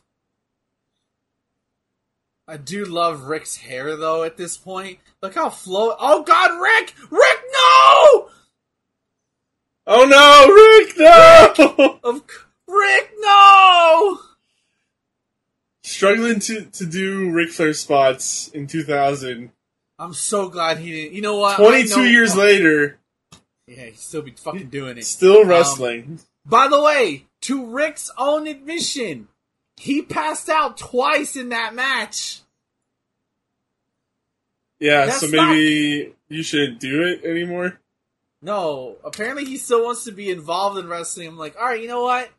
I do love Rick's hair, though, at this point. Look how flow... Oh, God, Rick! Rick, no! Oh, no! Rick, no! Rick, of... Rick, no! Struggling to, to do Ric Flair spots in two thousand. I'm so glad he didn't. You know what? twenty-two years later. Yeah, he'd still be fucking doing it. Still wrestling. Um, by the way, to Rick's own admission, he passed out twice in that match. Yeah, That's so maybe not... you shouldn't do it anymore? No, apparently he still wants to be involved in wrestling. I'm like, all right, you know what?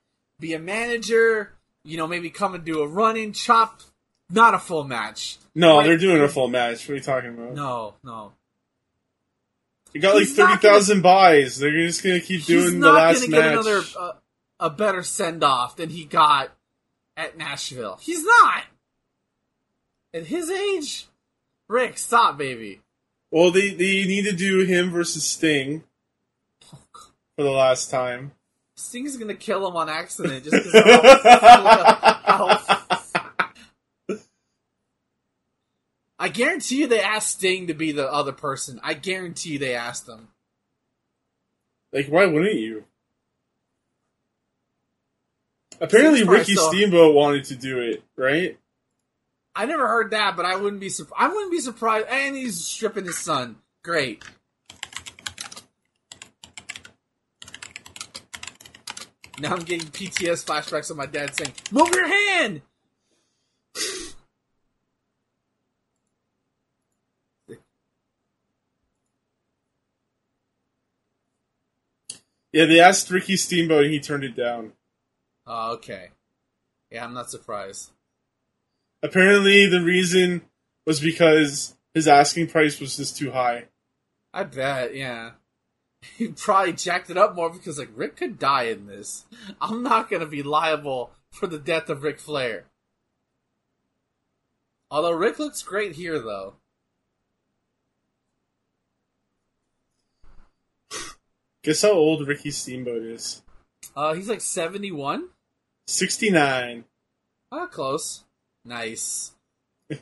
Be a manager. You know, maybe come and do a run-in, chop, not a full match. No, like, they're doing a full match. What are you talking about? No, no. You got he's like thirty thousand buys. They're just going to keep doing the last match. He's not going to get another, uh, a better send-off than he got at Nashville. He's not! At his age? Rick, stop, baby. Well, they, they need to do him versus Sting oh, for the last time. Sting's gonna kill him on accident just because I guarantee you they asked Sting to be the other person. I guarantee you they asked him. Like, why wouldn't you? Apparently Ricky so. Steamboat wanted to do it, right? I never heard that, but I wouldn't be surprised. I wouldn't be surprised. And he's stripping his son. Great. Now I'm getting P T S flashbacks of my dad saying, move your hand! Yeah, they asked Ricky Steamboat and he turned it down. Oh, okay. Yeah, I'm not surprised. Apparently the reason was because his asking price was just too high. I bet, yeah. He probably jacked it up more because, like, Rick could die in this. I'm not going to be liable for the death of Ric Flair. Although Rick looks great here, though. Guess how old Ricky Steamboat is. Uh, he's like seventy-one? sixty-nine. Ah, close. Nice.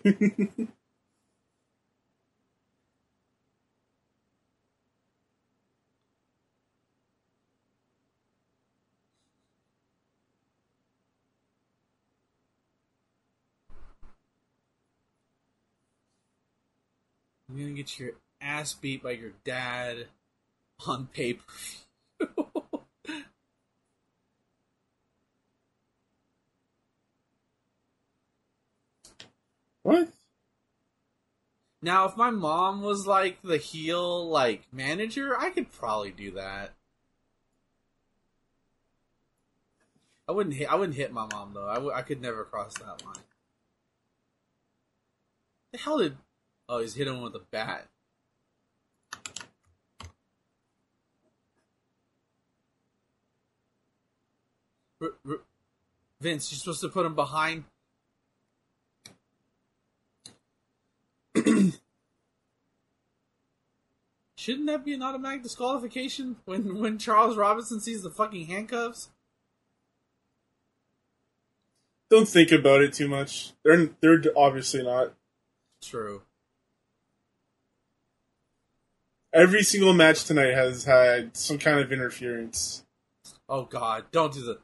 I'm going to get your ass beat by your dad on paper. What? Now, if my mom was, like, the heel, like, manager, I could probably do that. I wouldn't hit, I wouldn't hit my mom, though. I, w- I could never cross that line. The hell did... Oh, he's hitting him with a bat. R- R- Vince, you're supposed to put him behind. Shouldn't that be an automatic disqualification when, when Charles Robinson sees the fucking handcuffs? Don't think about it too much. They're they're obviously not. True. Every single match tonight has had some kind of interference. Oh, God. Don't do the...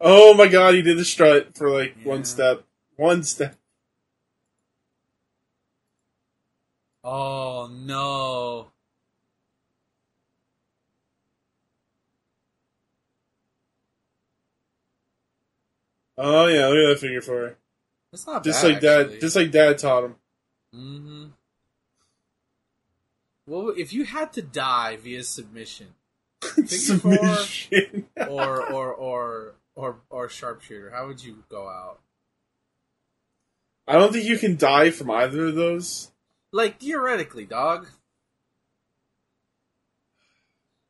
Oh, my God. He did the strut for, like, yeah. one step. One step. Oh, no. Oh, yeah. Look at that figure four. That's not just bad, like actually. Dad, just like Dad taught him. Mm-hmm. Well, if you had to die via submission, submission. Four, or, or or or or sharpshooter, how would you go out? I don't think you can die from either of those. Like theoretically, dog.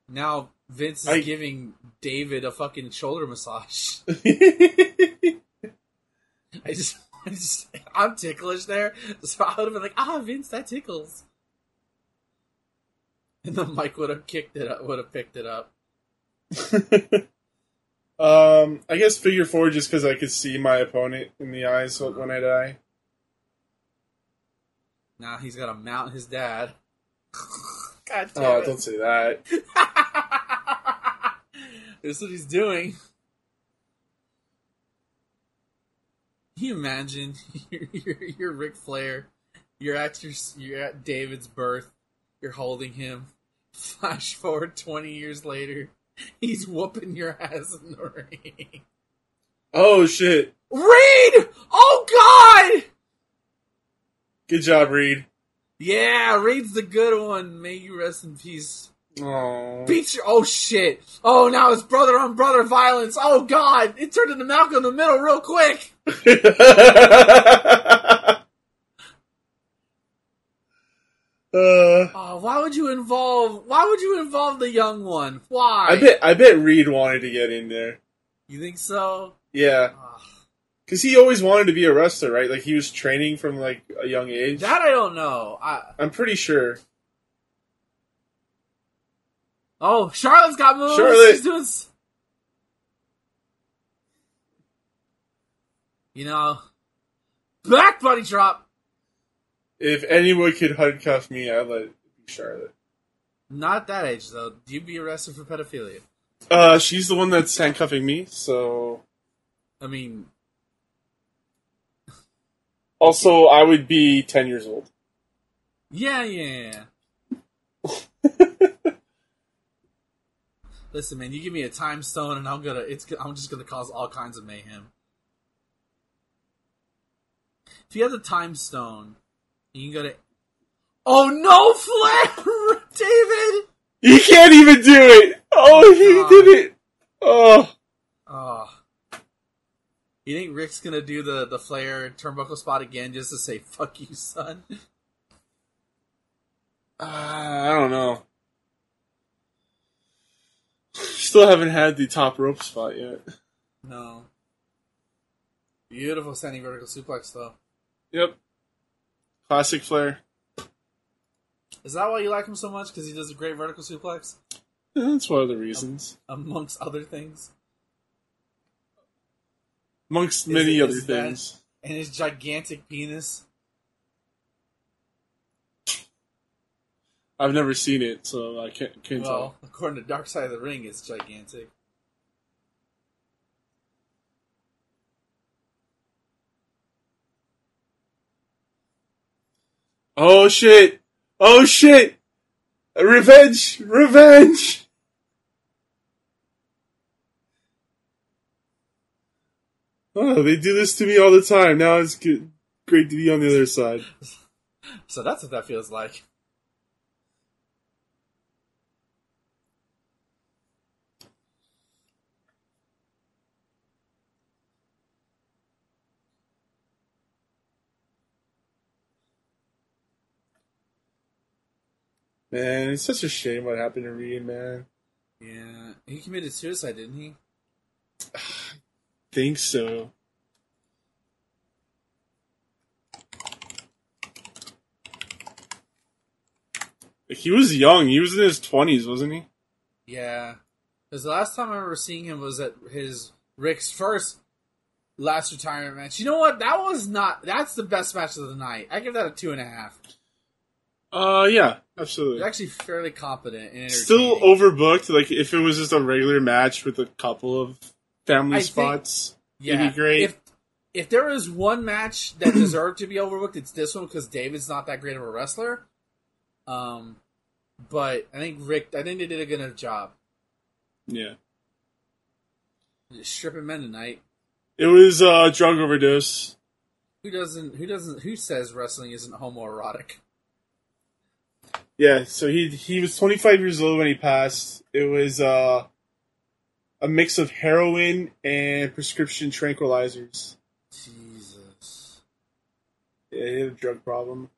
Now Vince is I... giving David a fucking shoulder massage. I just, I just, I'm ticklish there, so I would have been like, ah, Vince, that tickles. and then Mike would have kicked it up, would have picked it up. um, I guess figure four, just because I could see my opponent in the eyes when I die. Now nah, he's gonna mount his dad. God damn oh, it. Don't say that. This is what he's doing. Can you imagine? You're, you're, you're Ric Flair. You're at your, you're at David's birth. You're holding him. Flash forward twenty years later. He's whooping your ass in the ring. Oh, shit. Reed! Oh, God! Good job, Reed. Yeah, Reed's the good one. May you rest in peace. Aww. Beat your... Oh, shit. Oh, now it's brother-on-brother violence. Oh, God. It turned into Malcolm in the Middle real quick. Uh, oh, why would you involve? Why would you involve the young one? Why? I bet. I bet Reed wanted to get in there. You think so? Yeah. Because he always wanted to be a wrestler, right? Like he was training from like a young age. That I don't know. I, I'm pretty sure. Oh, Charlotte's got moves. Charlotte. She's doing... You know, back buddy drop. If anyone could handcuff me, I'd let it be Charlotte. Not that age, though. You'd be arrested for pedophilia. Uh, she's the one that's handcuffing me, so... I mean... Also, I would be ten years old. Yeah, yeah, yeah. Listen, man, you give me a time stone and I'm gonna, it's, I'm just gonna cause all kinds of mayhem. If you have the time stone... You can go to... Oh, no, Flair! David! He can't even do it! Oh, he uh, did it! Oh. Oh. You think Rick's gonna do the, the Flair turnbuckle spot again just to say, fuck you, son? Uh, I don't know. Still haven't had the top rope spot yet. No. Beautiful standing vertical suplex, though. Yep. Classic Flair. Is that why you like him so much? Because he does a great vertical suplex? Yeah, that's one of the reasons. Um, amongst other things. Amongst many is, other is things. That, and his gigantic penis. I've never seen it, so I can't, can't well, tell. Well, according to Dark Side of the Ring, it's gigantic. Oh, shit. Oh, shit. Revenge. Revenge. Oh, they do this to me all the time. Now it's good. Great to be on the other side. So that's what that feels like. Man, it's such a shame what happened to Reed, man. Yeah. He committed suicide, didn't he? I think so. Like, he was young. He was in his twenties, wasn't he? Yeah. Because the last time I remember seeing him was at his Rick's first last retirement match. You know what? That was not... That's the best match of the night. I give that a two and a half. Uh, yeah, absolutely. They're actually fairly competent. And still overbooked. Like, if it was just a regular match with a couple of family I spots, think, yeah. it'd be great. If, if there was one match that deserved to be overbooked, it's this one, because David's not that great of a wrestler. Um, but I think Rick, I think they did a good enough job. Yeah. Just stripping men tonight. It was, uh, drug overdose. Who doesn't, who doesn't, who says wrestling isn't homoerotic? Yeah, so he he was twenty-five years old when he passed. It was uh, a mix of heroin and prescription tranquilizers. Jesus. Yeah, he had a drug problem.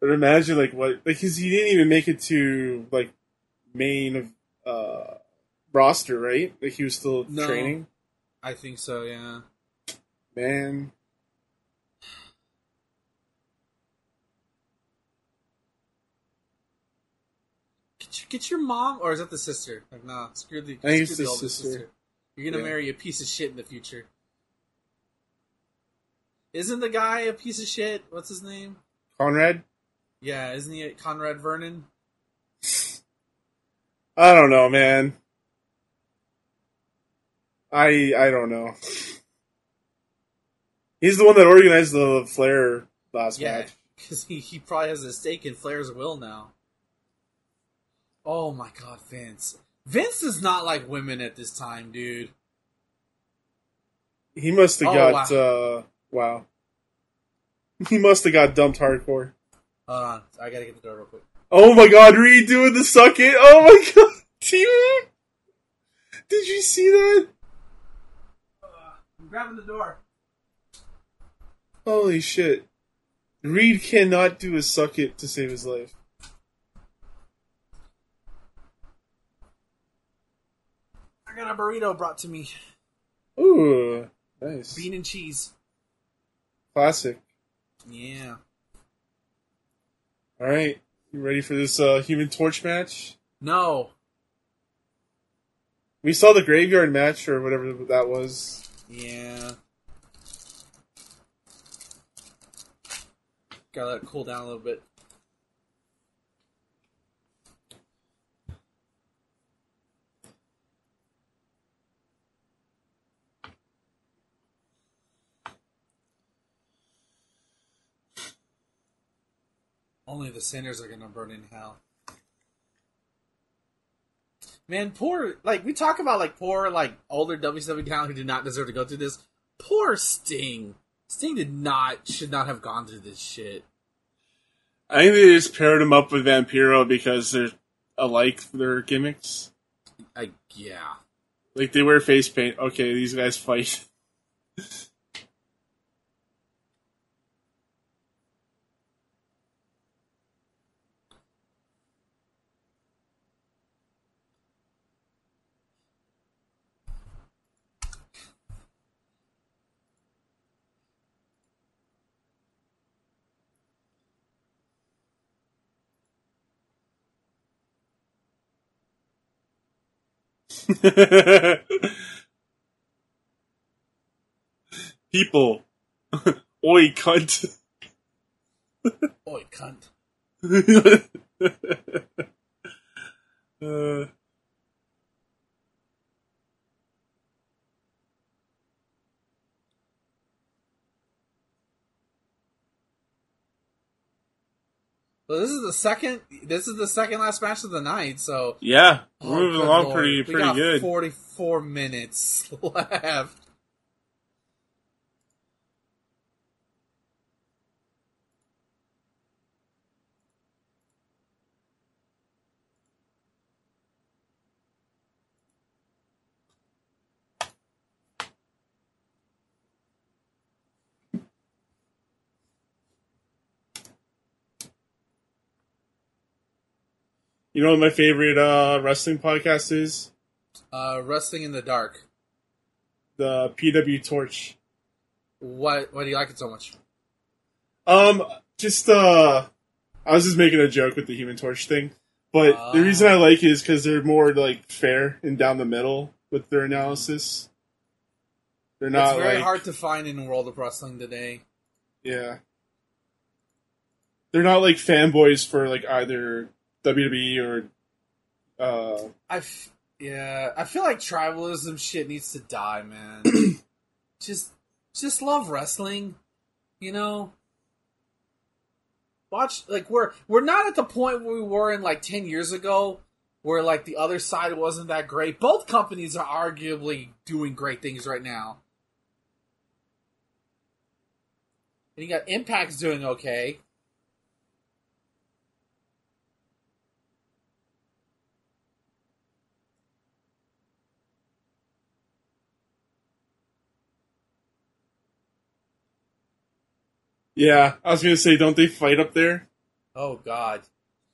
But imagine, like, what... Like, cause he didn't even make it to, like, main uh, roster, right? Like, he was still no, training? I think so, yeah. Man... you, get your mom, or is that the sister? Like, nah, screw the, I think screw it's the, the older sister. sister. You're gonna yeah. marry a piece of shit in the future. Isn't the guy a piece of shit? What's his name? Conrad? Yeah, isn't he Conrad Vernon? I don't know, man. I I don't know. He's the one that organized the Flair last yeah, match. Because he, he probably has a stake in Flair's will now. Oh my god, Vince. Vince does not like women at this time, dude. He must have oh, got... Wow. Uh, wow. He must have got dumped hardcore. Hold on. I gotta get the door real quick. Oh my god, Reed doing the suck it. Oh my god, T-Mac. Did you see that? Uh, I'm grabbing the door. Holy shit. Reed cannot do a suck it to save his life. I got a burrito brought to me. Ooh, nice. Bean and cheese. Classic. Yeah. Alright, you ready for this uh, Human Torch match? No. We saw the graveyard match, or whatever that was. Yeah. Gotta let it cool down a little bit. Only the sinners are going to burn in hell. Man, poor... Like, we talk about, like, poor, like, older W C W talent who did not deserve to go through this. Poor Sting. Sting did not... Should not have gone through this shit. I think they just paired him up with Vampiro because they're alike, their gimmicks. I, yeah. Like, they wear face paint. Okay, these guys fight. People, oi cunt, oi cunt. uh. Well, this is the second. This is the second last match of the night. So yeah, we're moving oh, along Lord. pretty pretty we got good. Forty-four minutes left. You know what my favorite uh, wrestling podcast is? Uh, Wrestling in the Dark. The P W Torch. Why, why do you like it so much? Um, just, uh... I was just making a joke with the Human Torch thing. But uh, the reason I like it is because they're more, like, fair and down the middle with their analysis. They're not, It's very like, hard to find in the world of wrestling today. Yeah. They're not, like, fanboys for, like, either... W W E or... Uh, I f- yeah, I feel like tribalism shit needs to die, man. just just love wrestling, you know? Watch, like, we're we're not at the point where we were in, like, ten years ago, where, like, the other side wasn't that great. Both companies are arguably doing great things right now. And you got Impact's doing okay. Yeah, I was going to say, don't they fight up there? Oh, God.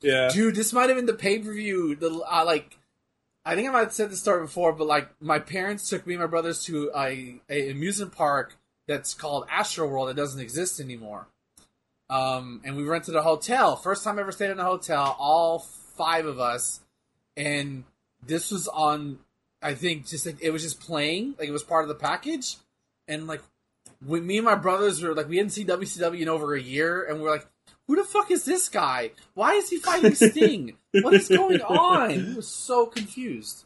Yeah. Dude, this might have been the pay-per-view. The, uh, like, I think I might have said this story before, but like my parents took me and my brothers to a, a amusement park that's called Astroworld that doesn't exist anymore. Um, and we rented a hotel. First time I ever stayed in a hotel, all five of us. and this was on, I think, just like, it was just playing, like it was part of the package, and like when me and my brothers were like, we hadn't seen W C W in over a year, and we we're like, who the fuck is this guy? Why is he fighting Sting? What is going on? He was so confused.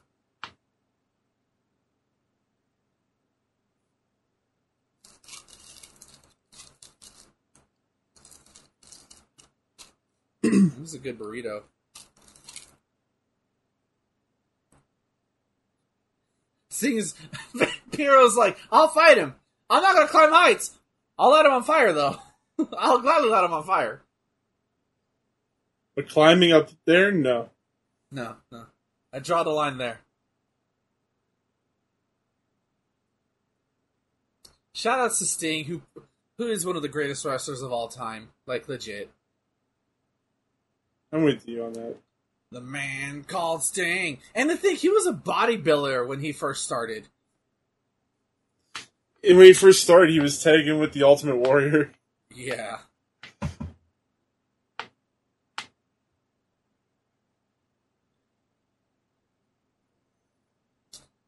This is a good burrito. Sting is, Vampiro's like, I'll fight him. I'm not going to climb heights. I'll light him on fire, though. I'll gladly light him on fire. But climbing up there? No. No, no. I draw the line there. Shoutouts to Sting, who who is one of the greatest wrestlers of all time. Like, legit. I'm with you on that. The man called Sting. And the thing, he was a bodybuilder when he first started. And when he first started, he was tagging with the Ultimate Warrior. Yeah.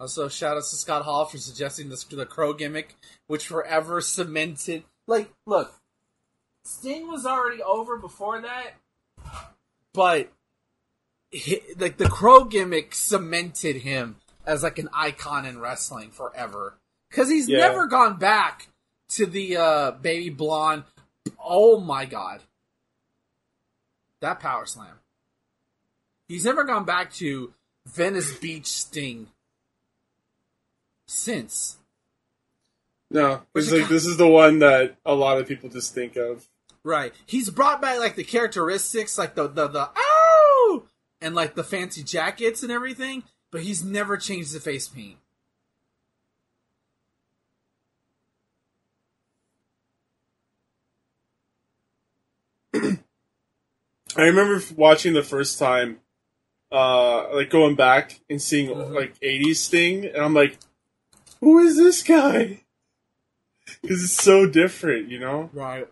Also, shout out to Scott Hall for suggesting this, the crow gimmick, which forever cemented... Like, look, Sting was already over before that, but like the crow gimmick cemented him as like an icon in wrestling forever. Because he's yeah. never gone back to the uh, baby blonde. Oh my god. That power slam. He's never gone back to Venice Beach Sting. Since. No, it's like, this is the one that a lot of people just think of. Right. He's brought back like the characteristics, like the the the ow, and like the fancy jackets and everything, but he's never changed the face paint. I remember watching the first time, uh, like going back and seeing mm-hmm. like eighties Sting, and I'm like, who is this guy? Because it's so different, you know? Right.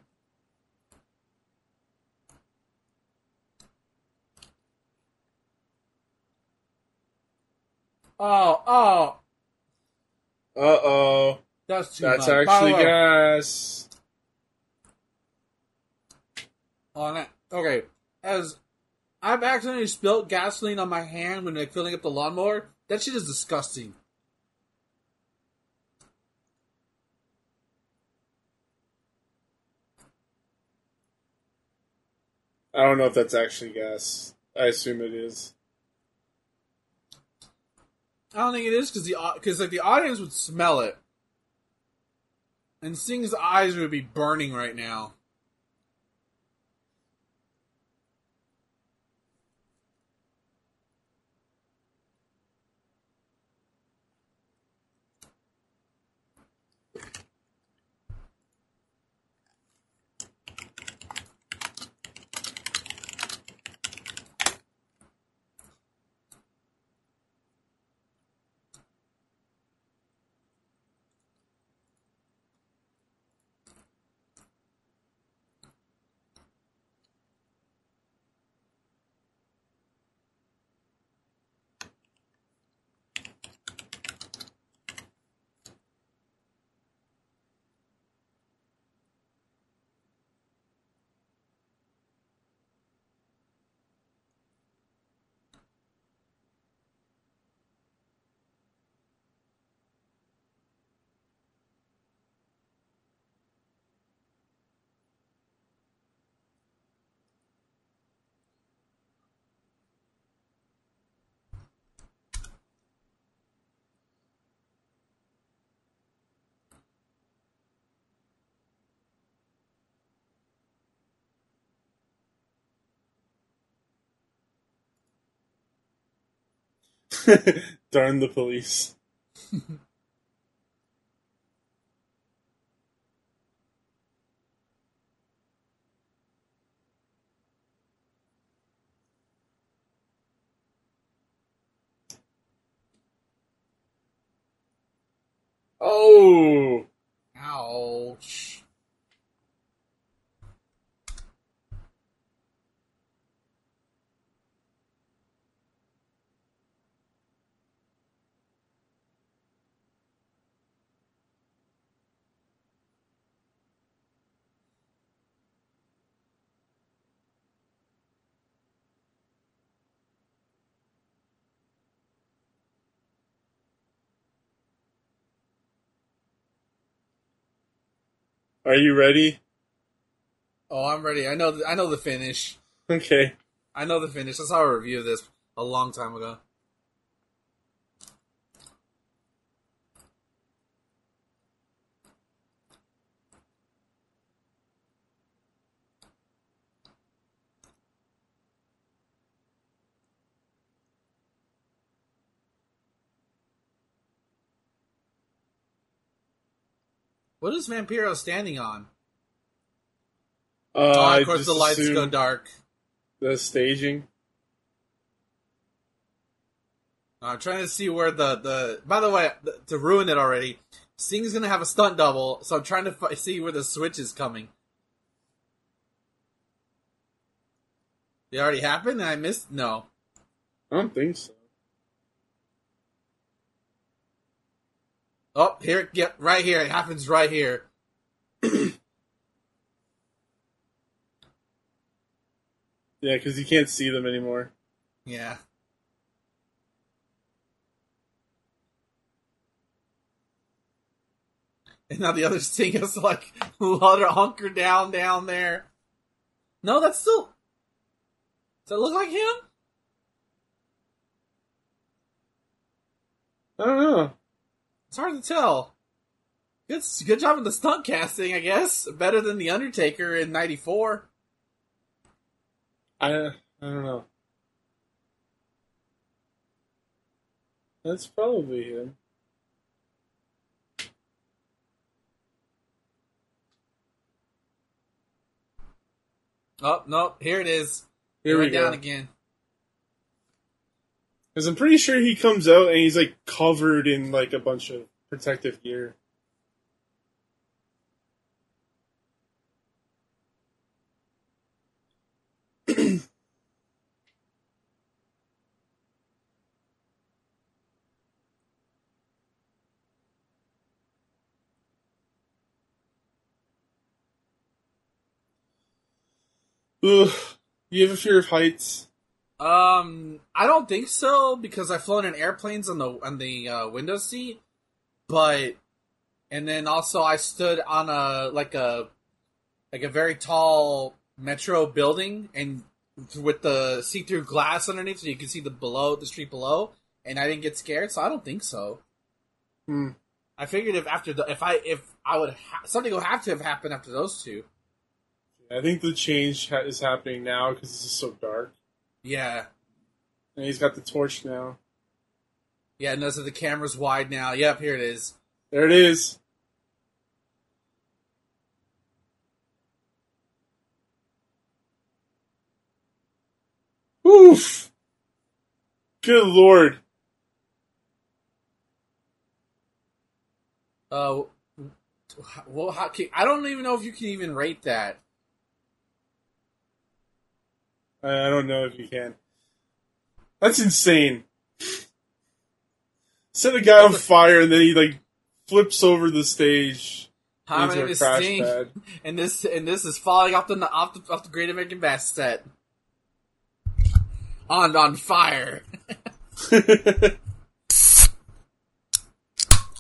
Oh, oh. Uh-oh. That's too That's much. That's actually gas. On it. Okay. As I've accidentally spilled gasoline on my hand when like filling up the lawnmower, that shit is disgusting. I don't know if that's actually gas. I assume it is. I don't think it is because the because like the audience would smell it, and Sting's eyes would be burning right now. Darn the police. Oh! Ouch. Are you ready? Oh, I'm ready. I know th- I know the finish. Okay. I know the finish. I saw a review of this a long time ago. What is Vampiro standing on? Uh, oh, of course the lights go dark. The staging. I'm trying to see where the... the. By the way, the, to ruin it already, Sting's going to have a stunt double, so I'm trying to f- see where the switch is coming. It already happened and I missed? No. I don't think so. Oh, here, yeah, right here. It happens right here. Yeah, because you can't see them anymore. Yeah. And now the other Sting is like, hunker down down there. No, that's still... Does that look like him? I don't know. It's hard to tell. Good, good job with the stunt casting, I guess. Better than The Undertaker in ninety-four. I, I don't know. That's probably him. Oh, no. Here it is. Here we go. Down again. Because I'm pretty sure he comes out and he's, like, covered in, like, a bunch of protective gear. Ugh. You have a fear of heights? Um, I don't think so, because I've flown in airplanes on the on the uh, window seat, but, and then also I stood on a, like a, like a very tall metro building, and with the see-through glass underneath, so you can see the below, the street below, and I didn't get scared, so I don't think so. Hmm. I figured if after, the, if I, if I would, ha- something would have to have happened after those two. I think the change ha- is happening now, because it's just so dark. Yeah. And he's got the torch now. Yeah, no, so the camera's wide now. Yep, here it is. There it is. Oof! Good lord. Uh, well, how can, I don't even know if you can even rate that. I don't know if you can. That's insane. Set a guy on fire and then he like flips over the stage. Hi, my name is Sting, and this and this is falling off the off the, off the Great American Bash set. On on fire.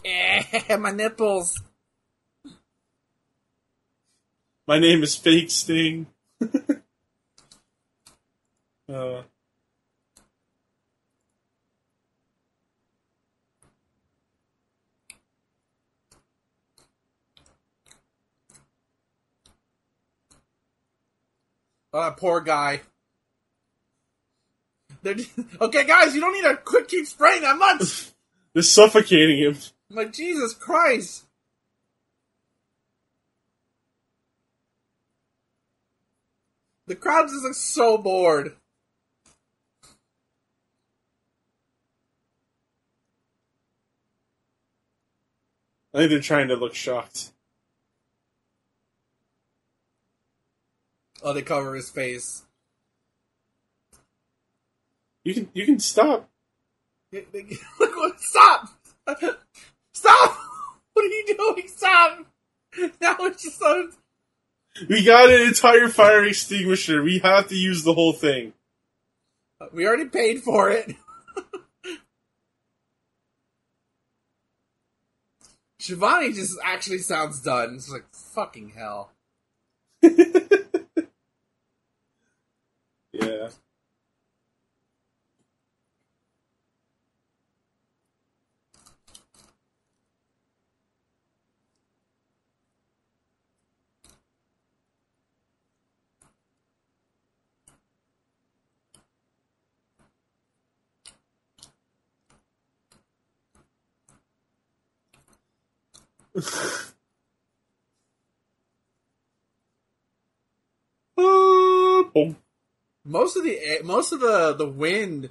Yeah, my nipples. My name is Fake Sting. Uh, uh poor guy. They're just, okay, guys, you don't need to quit keep spraying that much. They're suffocating him. I'm like, Jesus Christ. The crowd just looks so bored. I think they're trying to look shocked. Oh, they cover his face. You can, you can stop. Stop! Stop! What are you doing? Stop! Now it's just so... We got an entire fire extinguisher. We have to use the whole thing. We already paid for it. Shivani just actually sounds done. It's like, fucking hell. Yeah. uh, most of the most of the, the wind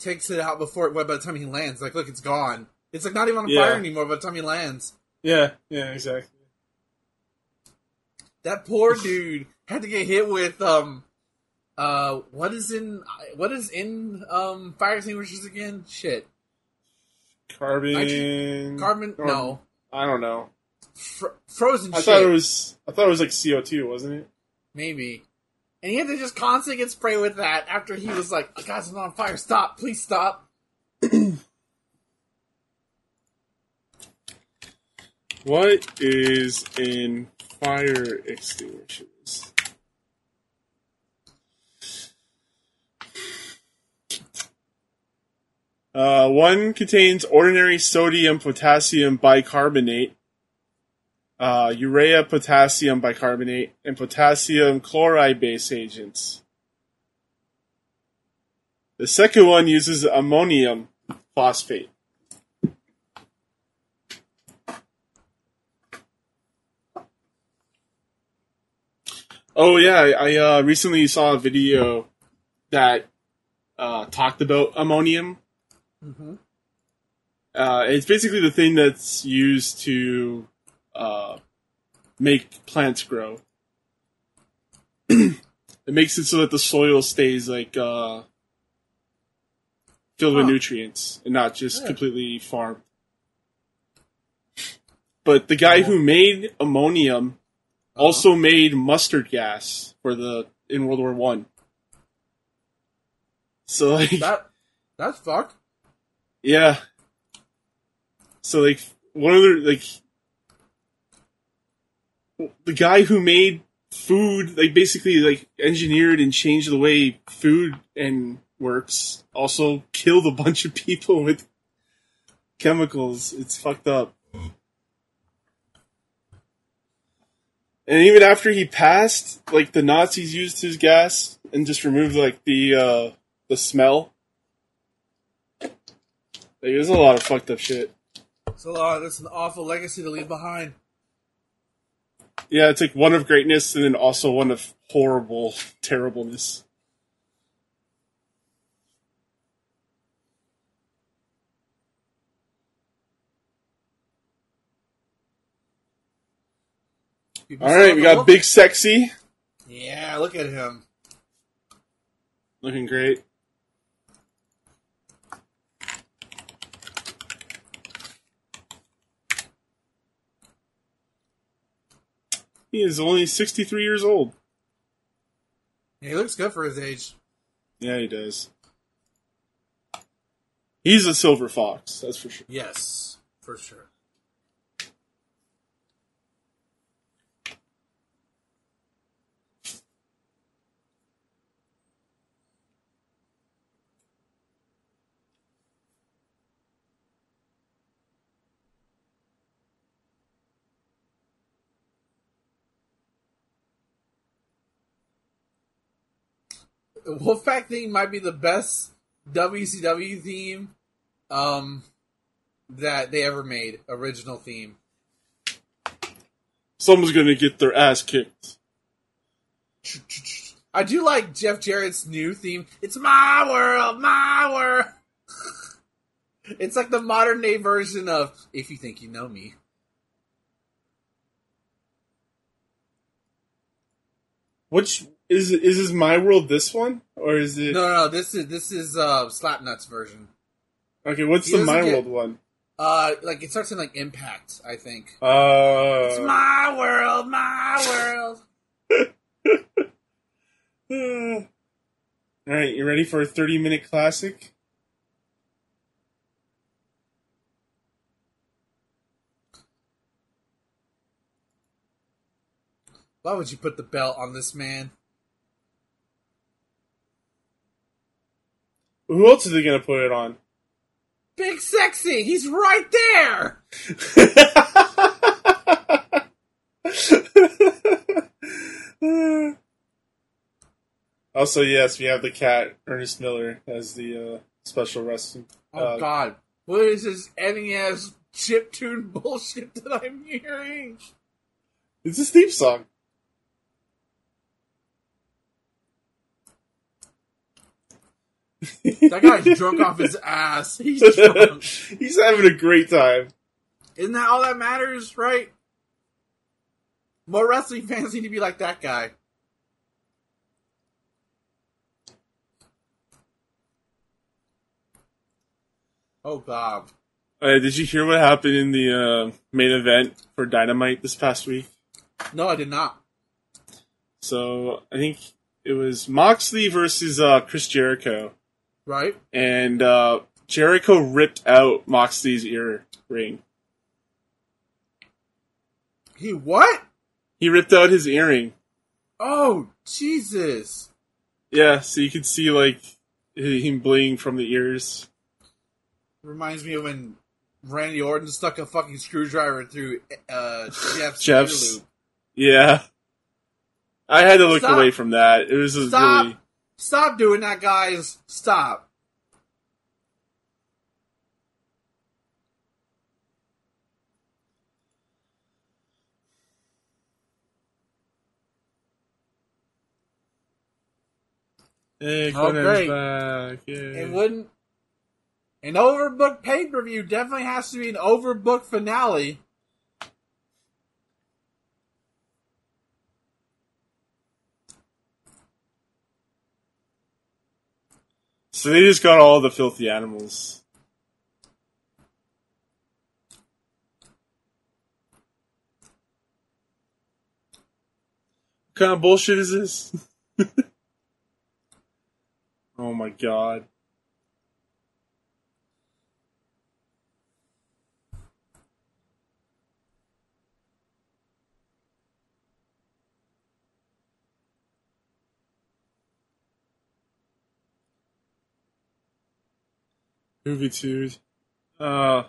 takes it out before it, by the time he lands. Like, look, it's gone. It's like not even on yeah. fire anymore by the time he lands. Yeah, yeah, exactly. That poor dude had to get hit with um uh what is in what is in um fire extinguishers again? Shit. Carbon Nitri- carbon or- no. I don't know. Fro- frozen I shit. I thought it was I thought it was like C O two, wasn't it? Maybe. And he had to just constantly get sprayed with that after he was like, oh, guys, I'm on fire. Stop. Please stop. What is in fire extinguishers? Uh, one contains ordinary sodium potassium bicarbonate, uh, urea potassium bicarbonate, and potassium chloride base agents. The second one uses ammonium phosphate. Oh yeah, I uh, recently saw a video that uh, talked about ammonium. Mm-hmm. Uh, it's basically the thing that's used to uh, make plants grow. It makes it so that the soil stays like uh, filled huh. with nutrients and not just yeah. completely farmed. But the guy oh. who made ammonium uh-huh. also made mustard gas for the in World War One. So like that, that's fucked. Yeah. So, like, one of the, like, the guy who made food, like, basically, like, engineered and changed the way food and works, also killed a bunch of people with chemicals. It's fucked up. And even after he passed, like, the Nazis used his gas and just removed, like, the, uh, the smell. Like, there's a lot of fucked up shit. It's a lot. That's an awful legacy to leave behind. Yeah, it's like one of greatness and then also one of horrible terribleness. Alright, we got Big Sexy. Yeah, look at him. Looking great. He is only sixty-three years old. He looks good for his age. Yeah, he does. He's a silver fox, that's for sure. Yes, for sure. Wolfpack theme might be the best W C W theme um, that they ever made. Original theme. Someone's gonna get their ass kicked. I do like Jeff Jarrett's new theme. It's my world, my world. It's like the modern day version of If You Think You Know Me. Which... Is is this My World this one? Or is it No no this is this is uh Slapnut's version. Okay, what's he the My get... World one? Uh like it starts in like Impact, I think. Oh uh... It's my world, my world. Alright, you ready for a thirty minute classic? Why would you put the belt on this man? Who else are they going to put it on? Big Sexy! He's right there! Also, yes, we have the cat, Ernest Miller, as the uh, special wrestling. Uh, oh, God. What is this N E S chiptune bullshit that I'm hearing? It's his theme song. That guy's drunk off his ass. He's drunk. He's having a great time. Isn't that all that matters, right? More wrestling fans need to be like that guy. Oh, God. Uh, did you hear what happened in the uh, main event for Dynamite this past week? No, I did not. So, I think it was Moxley versus uh, Chris Jericho. Right. And uh, Jericho ripped out Moxley's ear ring. He what? He ripped out his earring. Oh, Jesus. Yeah, so you could see, like, him bleeding from the ears. Reminds me of when Randy Orton stuck a fucking screwdriver through uh, Jeff's, Jeff's earlobe. Yeah. I had to look Stop. away from that. It was just Stop. really... Stop doing that, guys. Stop. Hey, Connor's back. Yeah. It wouldn't... An overbooked pay-per-view definitely has to be an overbooked finale. So they just got all the Filthy Animals. What kind of bullshit is this? Oh my God. Movie twos. Uh,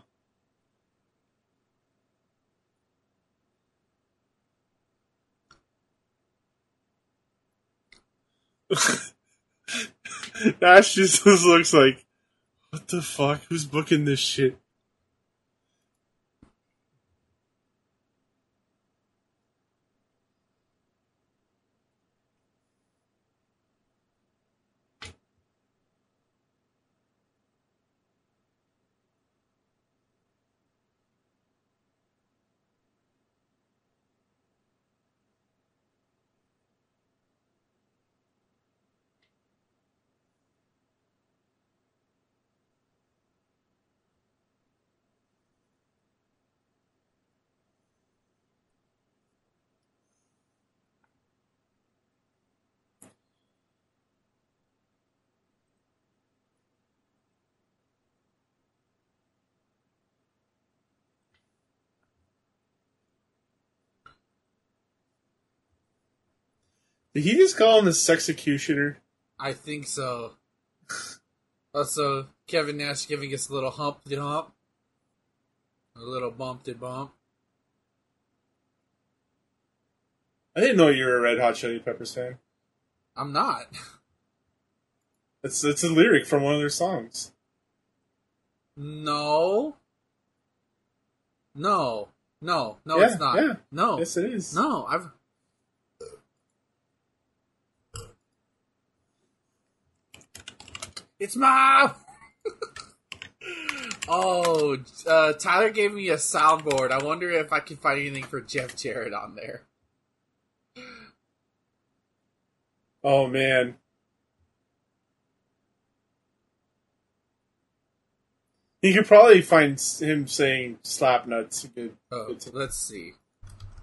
Ash just looks like, what the fuck? Who's booking this shit? Did he just call him the Sexecutioner? I think so. Also, Kevin Nash giving us a little hump-de-hump. A little bump-de-bump. I didn't know you were a Red Hot Chili Peppers fan. I'm not. It's, it's a lyric from one of their songs. No. No. No. No, yeah, it's not. Yeah. No. Yes, it is. No, I've... It's my... oh, uh, Tyler gave me a soundboard. I wonder if I can find anything for Jeff Jarrett on there. Oh, man. You could probably find him saying slap nuts. Good, oh, good let's see.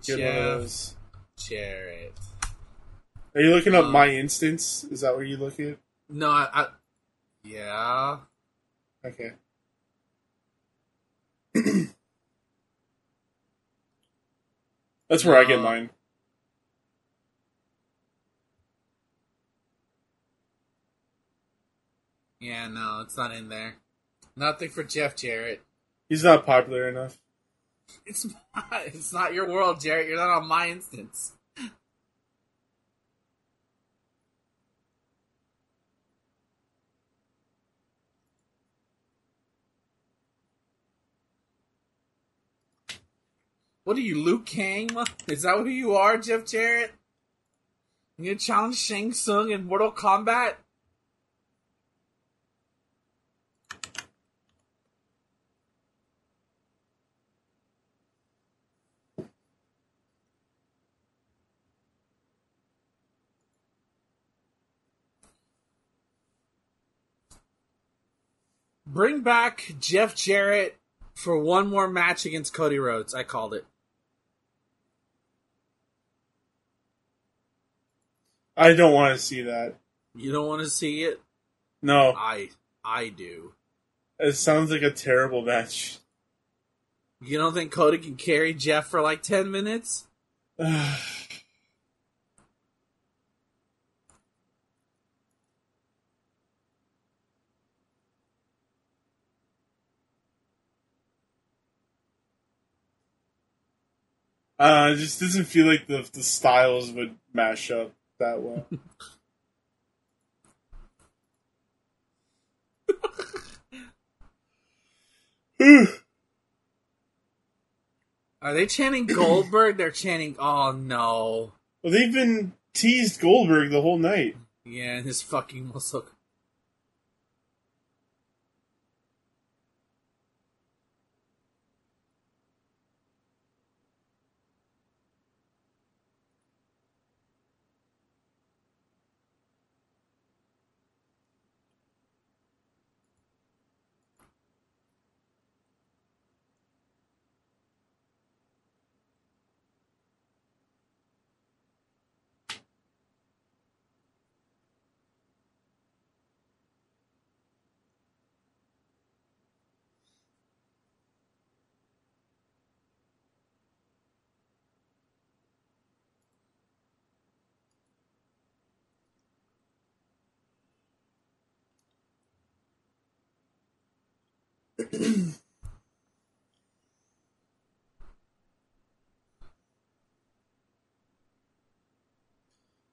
Good Jeff Jarrett. Are you looking um, up My Instance? Is that what you look at? No, I... I Yeah. Okay. That's where uh, I get mine. Yeah, no, it's not in there. Nothing for Jeff Jarrett. He's not popular enough. It's not, it's not your world, Jarrett. You're not on my instance. What are you, Liu Kang? Is that who you are, Jeff Jarrett? You gonna challenge Shang Tsung in Mortal Kombat? Bring back Jeff Jarrett for one more match against Cody Rhodes. I called it. I don't want to see that. You don't want to see it? No. I I do. It sounds like a terrible match. You don't think Cody can carry Jeff for like ten minutes? Uh, it just doesn't feel like the the styles would mash up that well. Are they chanting Goldberg? They're chanting, oh no. Well, they've been teased Goldberg the whole night. Yeah, and his fucking muscle.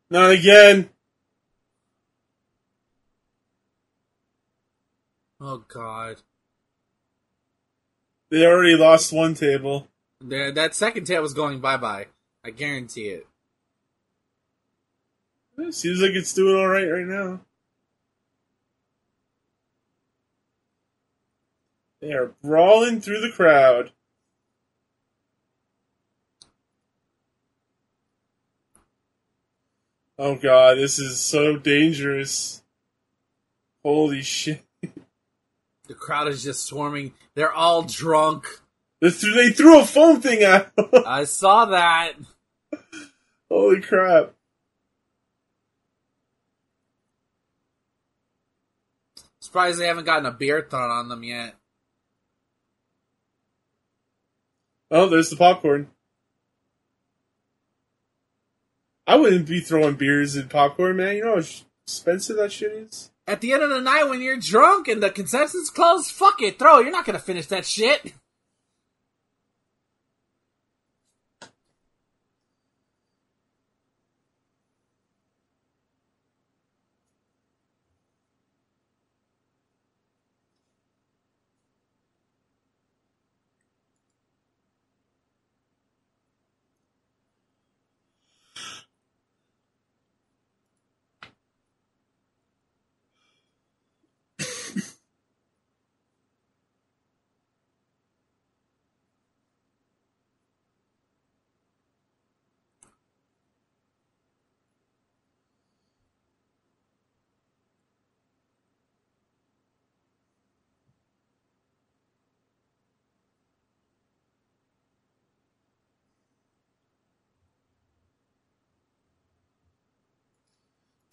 Not again. Oh God. They already lost one table. That that second table is going bye-bye. I guarantee it. It seems like it's doing all right right now. They are brawling through the crowd. Oh God, this is so dangerous. Holy shit. The crowd is just swarming. They're all drunk. They threw, they threw a phone thing out. I saw that. Holy crap. Surprised they haven't gotten a beer thrown on them yet. Oh, there's the popcorn. I wouldn't be throwing beers and popcorn, man. You know how expensive that shit is? At the end of the night when you're drunk and the concession's closed, fuck it, throw. You're not going to finish that shit.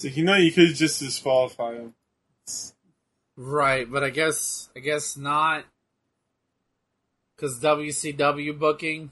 It's like, you know, you could just disqualify him. Right, but I guess I guess not. Because W C W booking.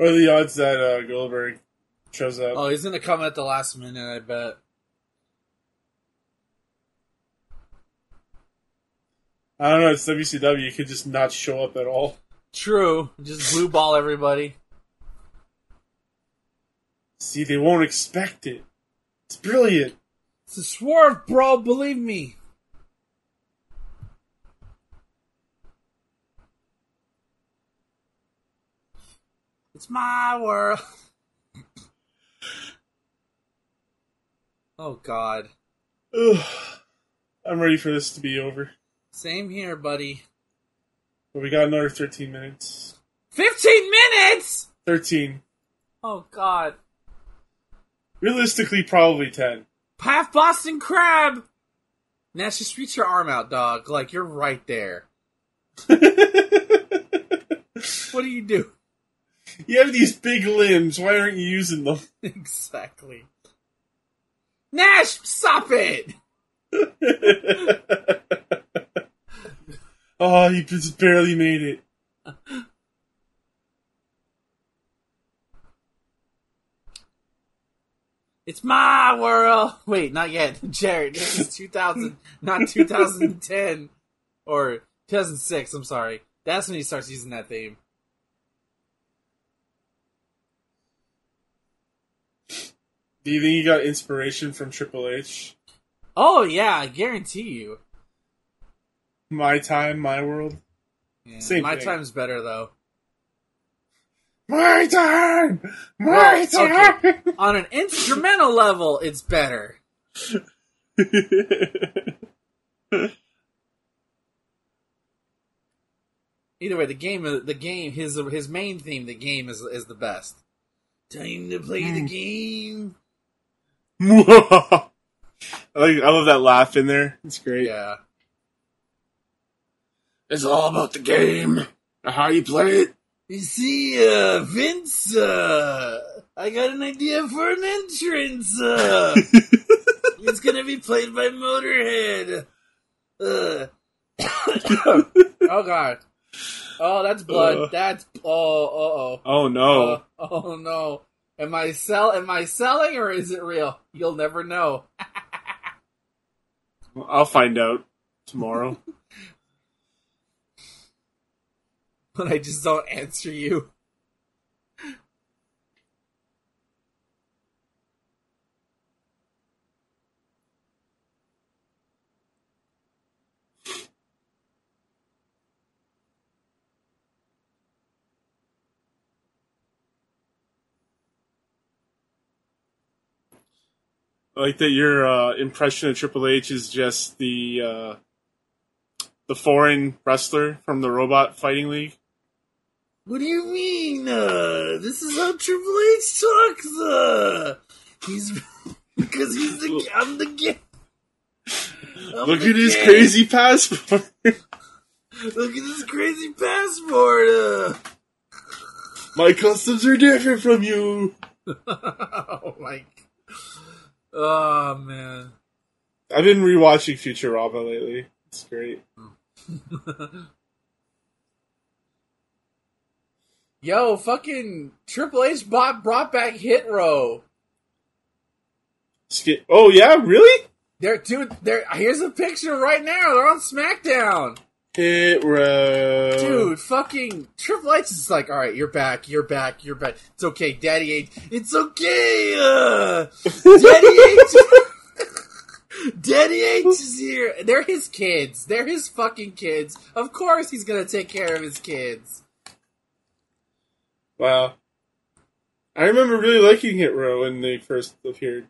What are the odds that uh, Goldberg shows up? Oh, he's going to come at the last minute, I bet. I don't know, it's W C W. You could just not show up at all. True. Just blue ball everybody. See, they won't expect it. It's brilliant. It's a swerve, bro. Believe me. It's my world. Oh, God. Ugh. I'm ready for this to be over. Same here, buddy. But we got another thirteen minutes. fifteen minutes?! thirteen. Oh, God. Realistically, probably ten. Half Boston Crab! Nash, just reach your arm out, dog. Like, you're right there. What do you do? You have these big limbs. Why aren't you using them? Exactly. Nash, stop it! Oh, you just barely made it. It's my world. Wait, not yet. Jared, this is two thousand, not two thousand ten. Or two thousand six, I'm sorry. That's when he starts using that theme. Do you think he got inspiration from Triple H? Oh, yeah, I guarantee you. My time, my world. Yeah, Same my thing. time's better, though. My time! My well, time! Okay. On an instrumental level, it's better. Either way, the game, the game, his his main theme, the game is is the best. Time to play mm. the game. I like, I love that laugh in there. It's great. Yeah. It's all about the game, how you play it. You see, uh, Vince, uh, I got an idea for an entrance. Uh, it's going to be played by Motorhead. Uh. Oh, God. Oh, that's blood. Uh, that's, oh, uh-oh. Oh, no. Uh, oh, no. Am I sell? Am I selling or is it real? You'll never know. Well, I'll find out tomorrow. But I just don't answer you. I like that your uh, impression of Triple H is just the uh, the foreign wrestler from the Robot Fighting League. What do you mean? Uh, this is how Triple H talks. Uh, he's because he's the I'm the game. Look at his crazy passport. Look at his crazy passport. Uh. My customs are different from you. Oh my! Oh man! I've been rewatching Futurama lately. It's great. Yo, fucking Triple H bought, brought back Hit Row. Skit. Oh, yeah? Really? They're, dude, they're, here's a picture right now. They're on SmackDown. Hit Row. Dude, fucking Triple H is like, all right, you're back, you're back, you're back. It's okay, Daddy H. It's okay. Uh, Daddy H. Daddy H is here. They're his kids. They're his fucking kids. Of course he's going to take care of his kids. Wow. I remember really liking Hit Row when they first appeared.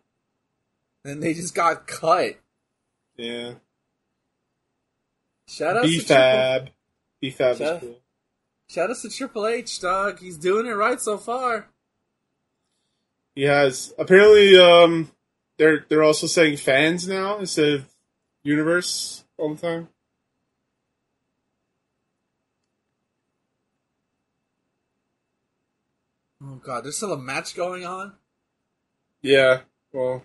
And they just got cut. Yeah. Shout out to Triple H. B-Fab is cool. Shout out to Triple H, dog. He's doing it right so far. He has. Apparently, um, they're they're also saying fans now instead of universe all the time. Oh, God, there's still a match going on? Yeah, well...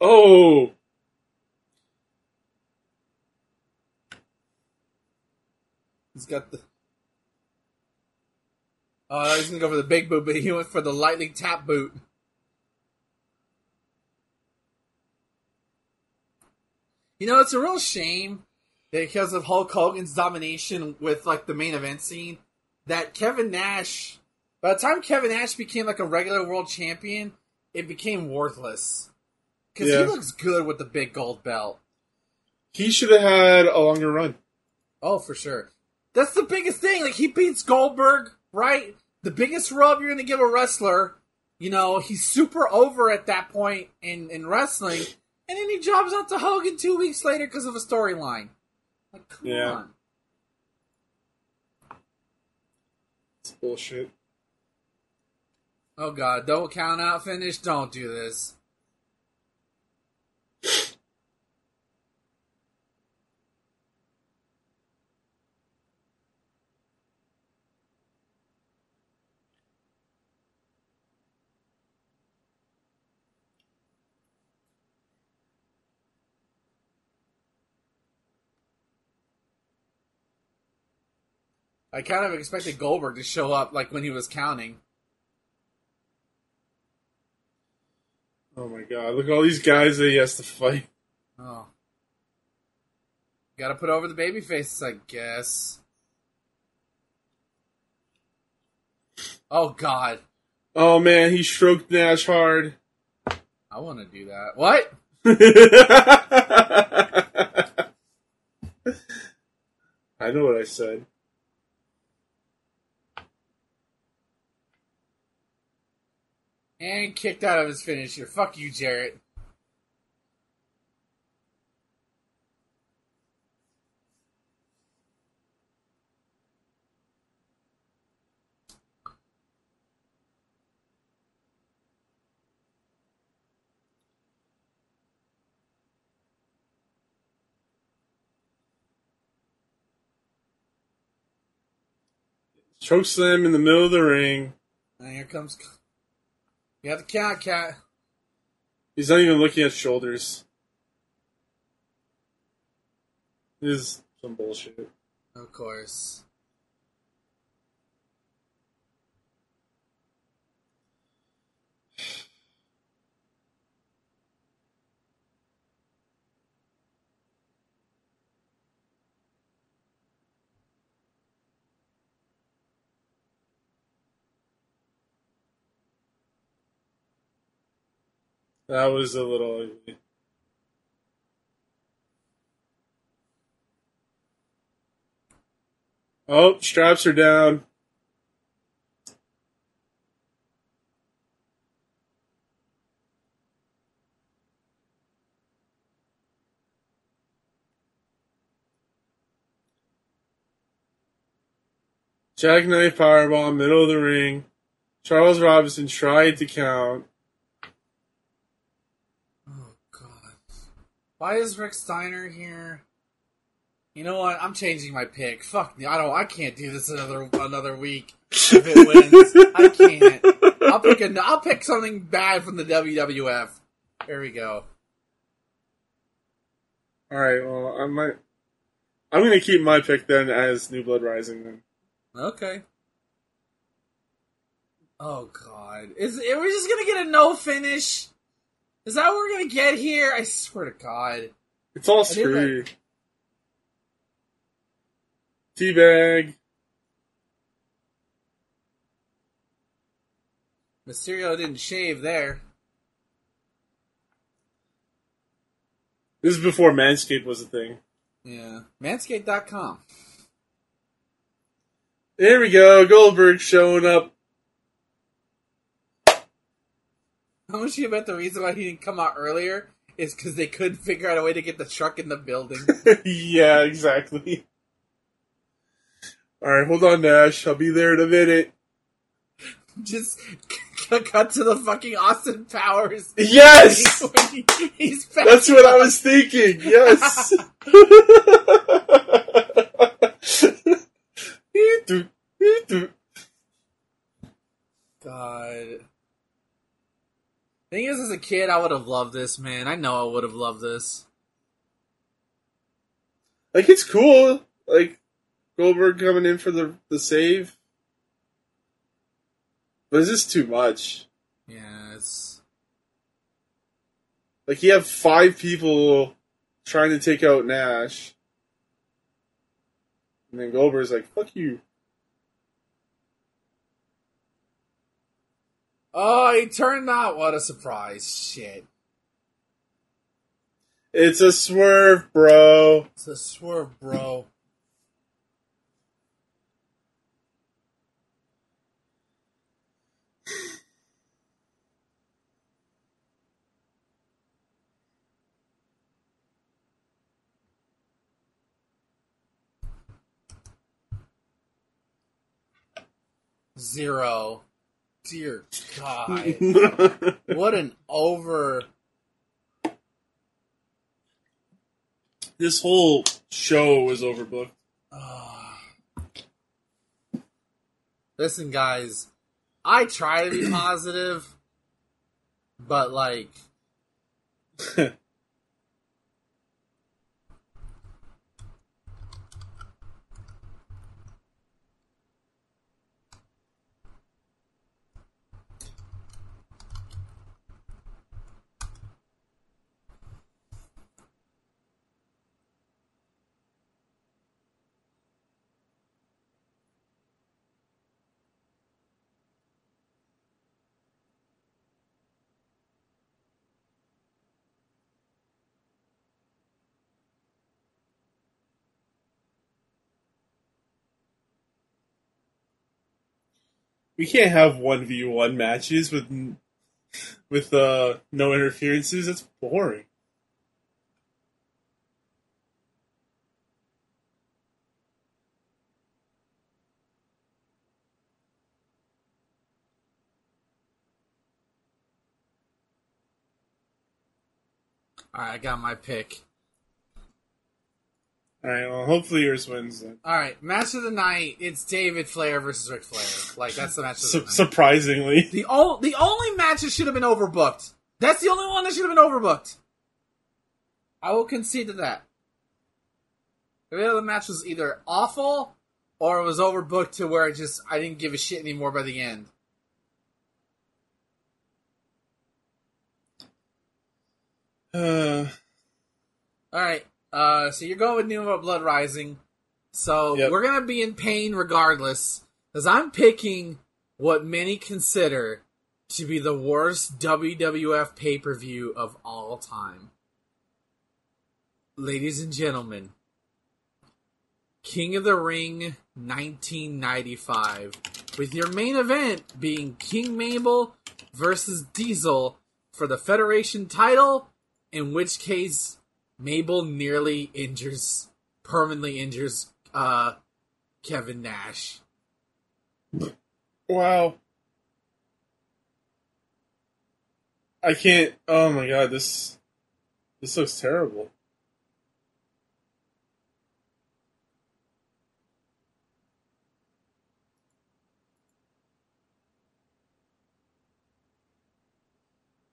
Oh! He's got the... Uh, he was going to go for the big boot, but he went for the lightning tap boot. You know, it's a real shame that because of Hulk Hogan's domination with, like, the main event scene, that Kevin Nash, by the time Kevin Nash became, like, a regular world champion, it became worthless. Because yeah. he looks good with the big gold belt. He should have had a longer run. Oh, for sure. That's the biggest thing. Like, he beats Goldberg, right? The biggest rub you're going to give a wrestler. You know, he's super over at that point in, in wrestling. And then he jobs out to Hogan two weeks later because of a storyline. Like, come yeah. on. It's bullshit. Oh, God. Double count out finish? Don't do this. I kind of expected Goldberg to show up, like, when he was counting. Oh, my God. Look at all these guys that he has to fight. Oh. Gotta put over the baby faces, I guess. Oh, God. Oh, man, he stroked Nash hard. I want to do that. What? I know what I said. And kicked out of his finisher. Fuck you, Jarrett. Chokeslam in the middle of the ring. And here comes... You have the count, Cat. He's not even looking at shoulders. This is some bullshit. Of course. That was a little ugly. Oh, straps are down. Jackknife powerbomb, middle of the ring. Charles Robinson tried to count. Why is Rick Steiner here? You know what? I'm changing my pick. Fuck me. I don't. I can't do this another another week if it wins. I can't. I'll pick a, I'll pick something bad from the W W F. Here we go. All right. Well, I might. I'm gonna keep my pick then as New Blood Rising then. Okay. Oh God! Is are we just gonna get a no finish? Is that what we're going to get here? I swear to God. It's all screwy. Like... Teabag. Mysterio didn't shave there. This is before Manscaped was a thing. Yeah. Manscaped dot com. There we go. Goldberg showing up. How much you bet the reason why he didn't come out earlier is because they couldn't figure out a way to get the truck in the building. Yeah, exactly. All right, hold on, Nash. I'll be there in a minute. Just cut to the fucking Austin Powers. Yes! He, he's That's what up. I was thinking. Yes! God... Thing is, as a kid, I would have loved this, man. I know I would have loved this. Like, it's cool. Like, Goldberg coming in for the the save. But it's just too much. Yeah, it's... Like, you have five people trying to take out Nash. And then Goldberg's like, fuck you. Oh, he turned out. What a surprise. Shit. It's a swerve, bro. It's a swerve, bro. Zero. Dear God. What an over... This whole show was overbooked. Uh, listen, guys, I try to be positive, but, like... We can't have one v one matches with with uh, no interferences. That's boring. All right, I got my pick. All right, well, hopefully yours wins then. All right, match of the night, it's David Flair versus Ric Flair. Like, that's the match of the Su- night. Surprisingly. The, o- the only match that should have been overbooked. That's the only one that should have been overbooked. I will concede to that. The other match was either awful or it was overbooked to where I just, I didn't give a shit anymore by the end. Uh. All right. Uh, so you're going with New Blood Rising. So yep. We're going to be in pain regardless. Because I'm picking what many consider to be the worst W W F pay-per-view of all time. Ladies and gentlemen, King of the Ring nineteen ninety-five. With your main event being King Mabel versus Diesel for the Federation title. In which case... Mabel nearly injures, permanently injures, uh, Kevin Nash. Wow. I can't, oh my god, this, this looks terrible.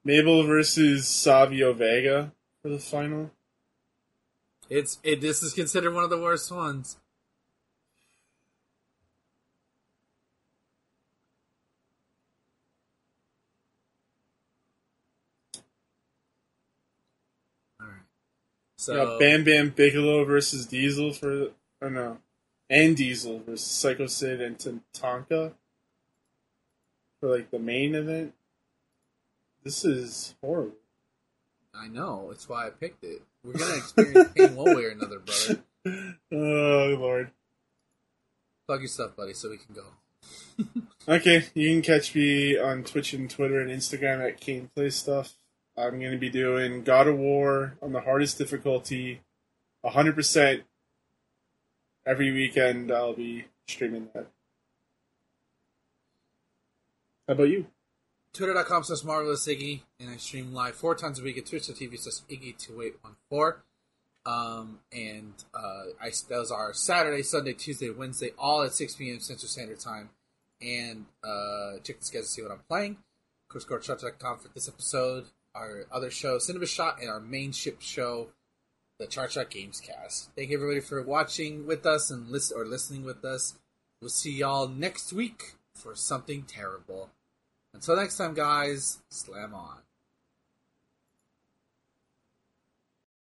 Mabel versus Savio Vega for the final. It's it, this is considered one of the worst ones. All right. So yeah, Bam Bam Bigelow versus Diesel for oh no, and Diesel versus Psycho Sid and Tonka for like the main event. This is horrible. I know. It's why I picked it. We're going to experience pain one way or another, brother. Oh, Lord. Plug your stuff, buddy, so we can go. Okay, you can catch me on Twitch and Twitter and Instagram at KanePlayStuff. I'm going to be doing God of War on the hardest difficulty, one hundred percent. Every weekend I'll be streaming that. How about you? Twitter.com slash Marvelous Iggy, and I stream live four times a week at twitch.tv slash Iggy2814. Um, and uh, I, those are Saturday, Sunday, Tuesday, Wednesday, all at six p.m. Central Standard Time. And uh, check the schedule to see what I'm playing. Of course, go to Charged dot com for this episode, our other show, Cinema Shot, and our main ship show, the Charged dot Gamescast. Thank you, everybody, for watching with us and listen or listening with us. We'll see y'all next week for something terrible. Until next time, guys, slam on.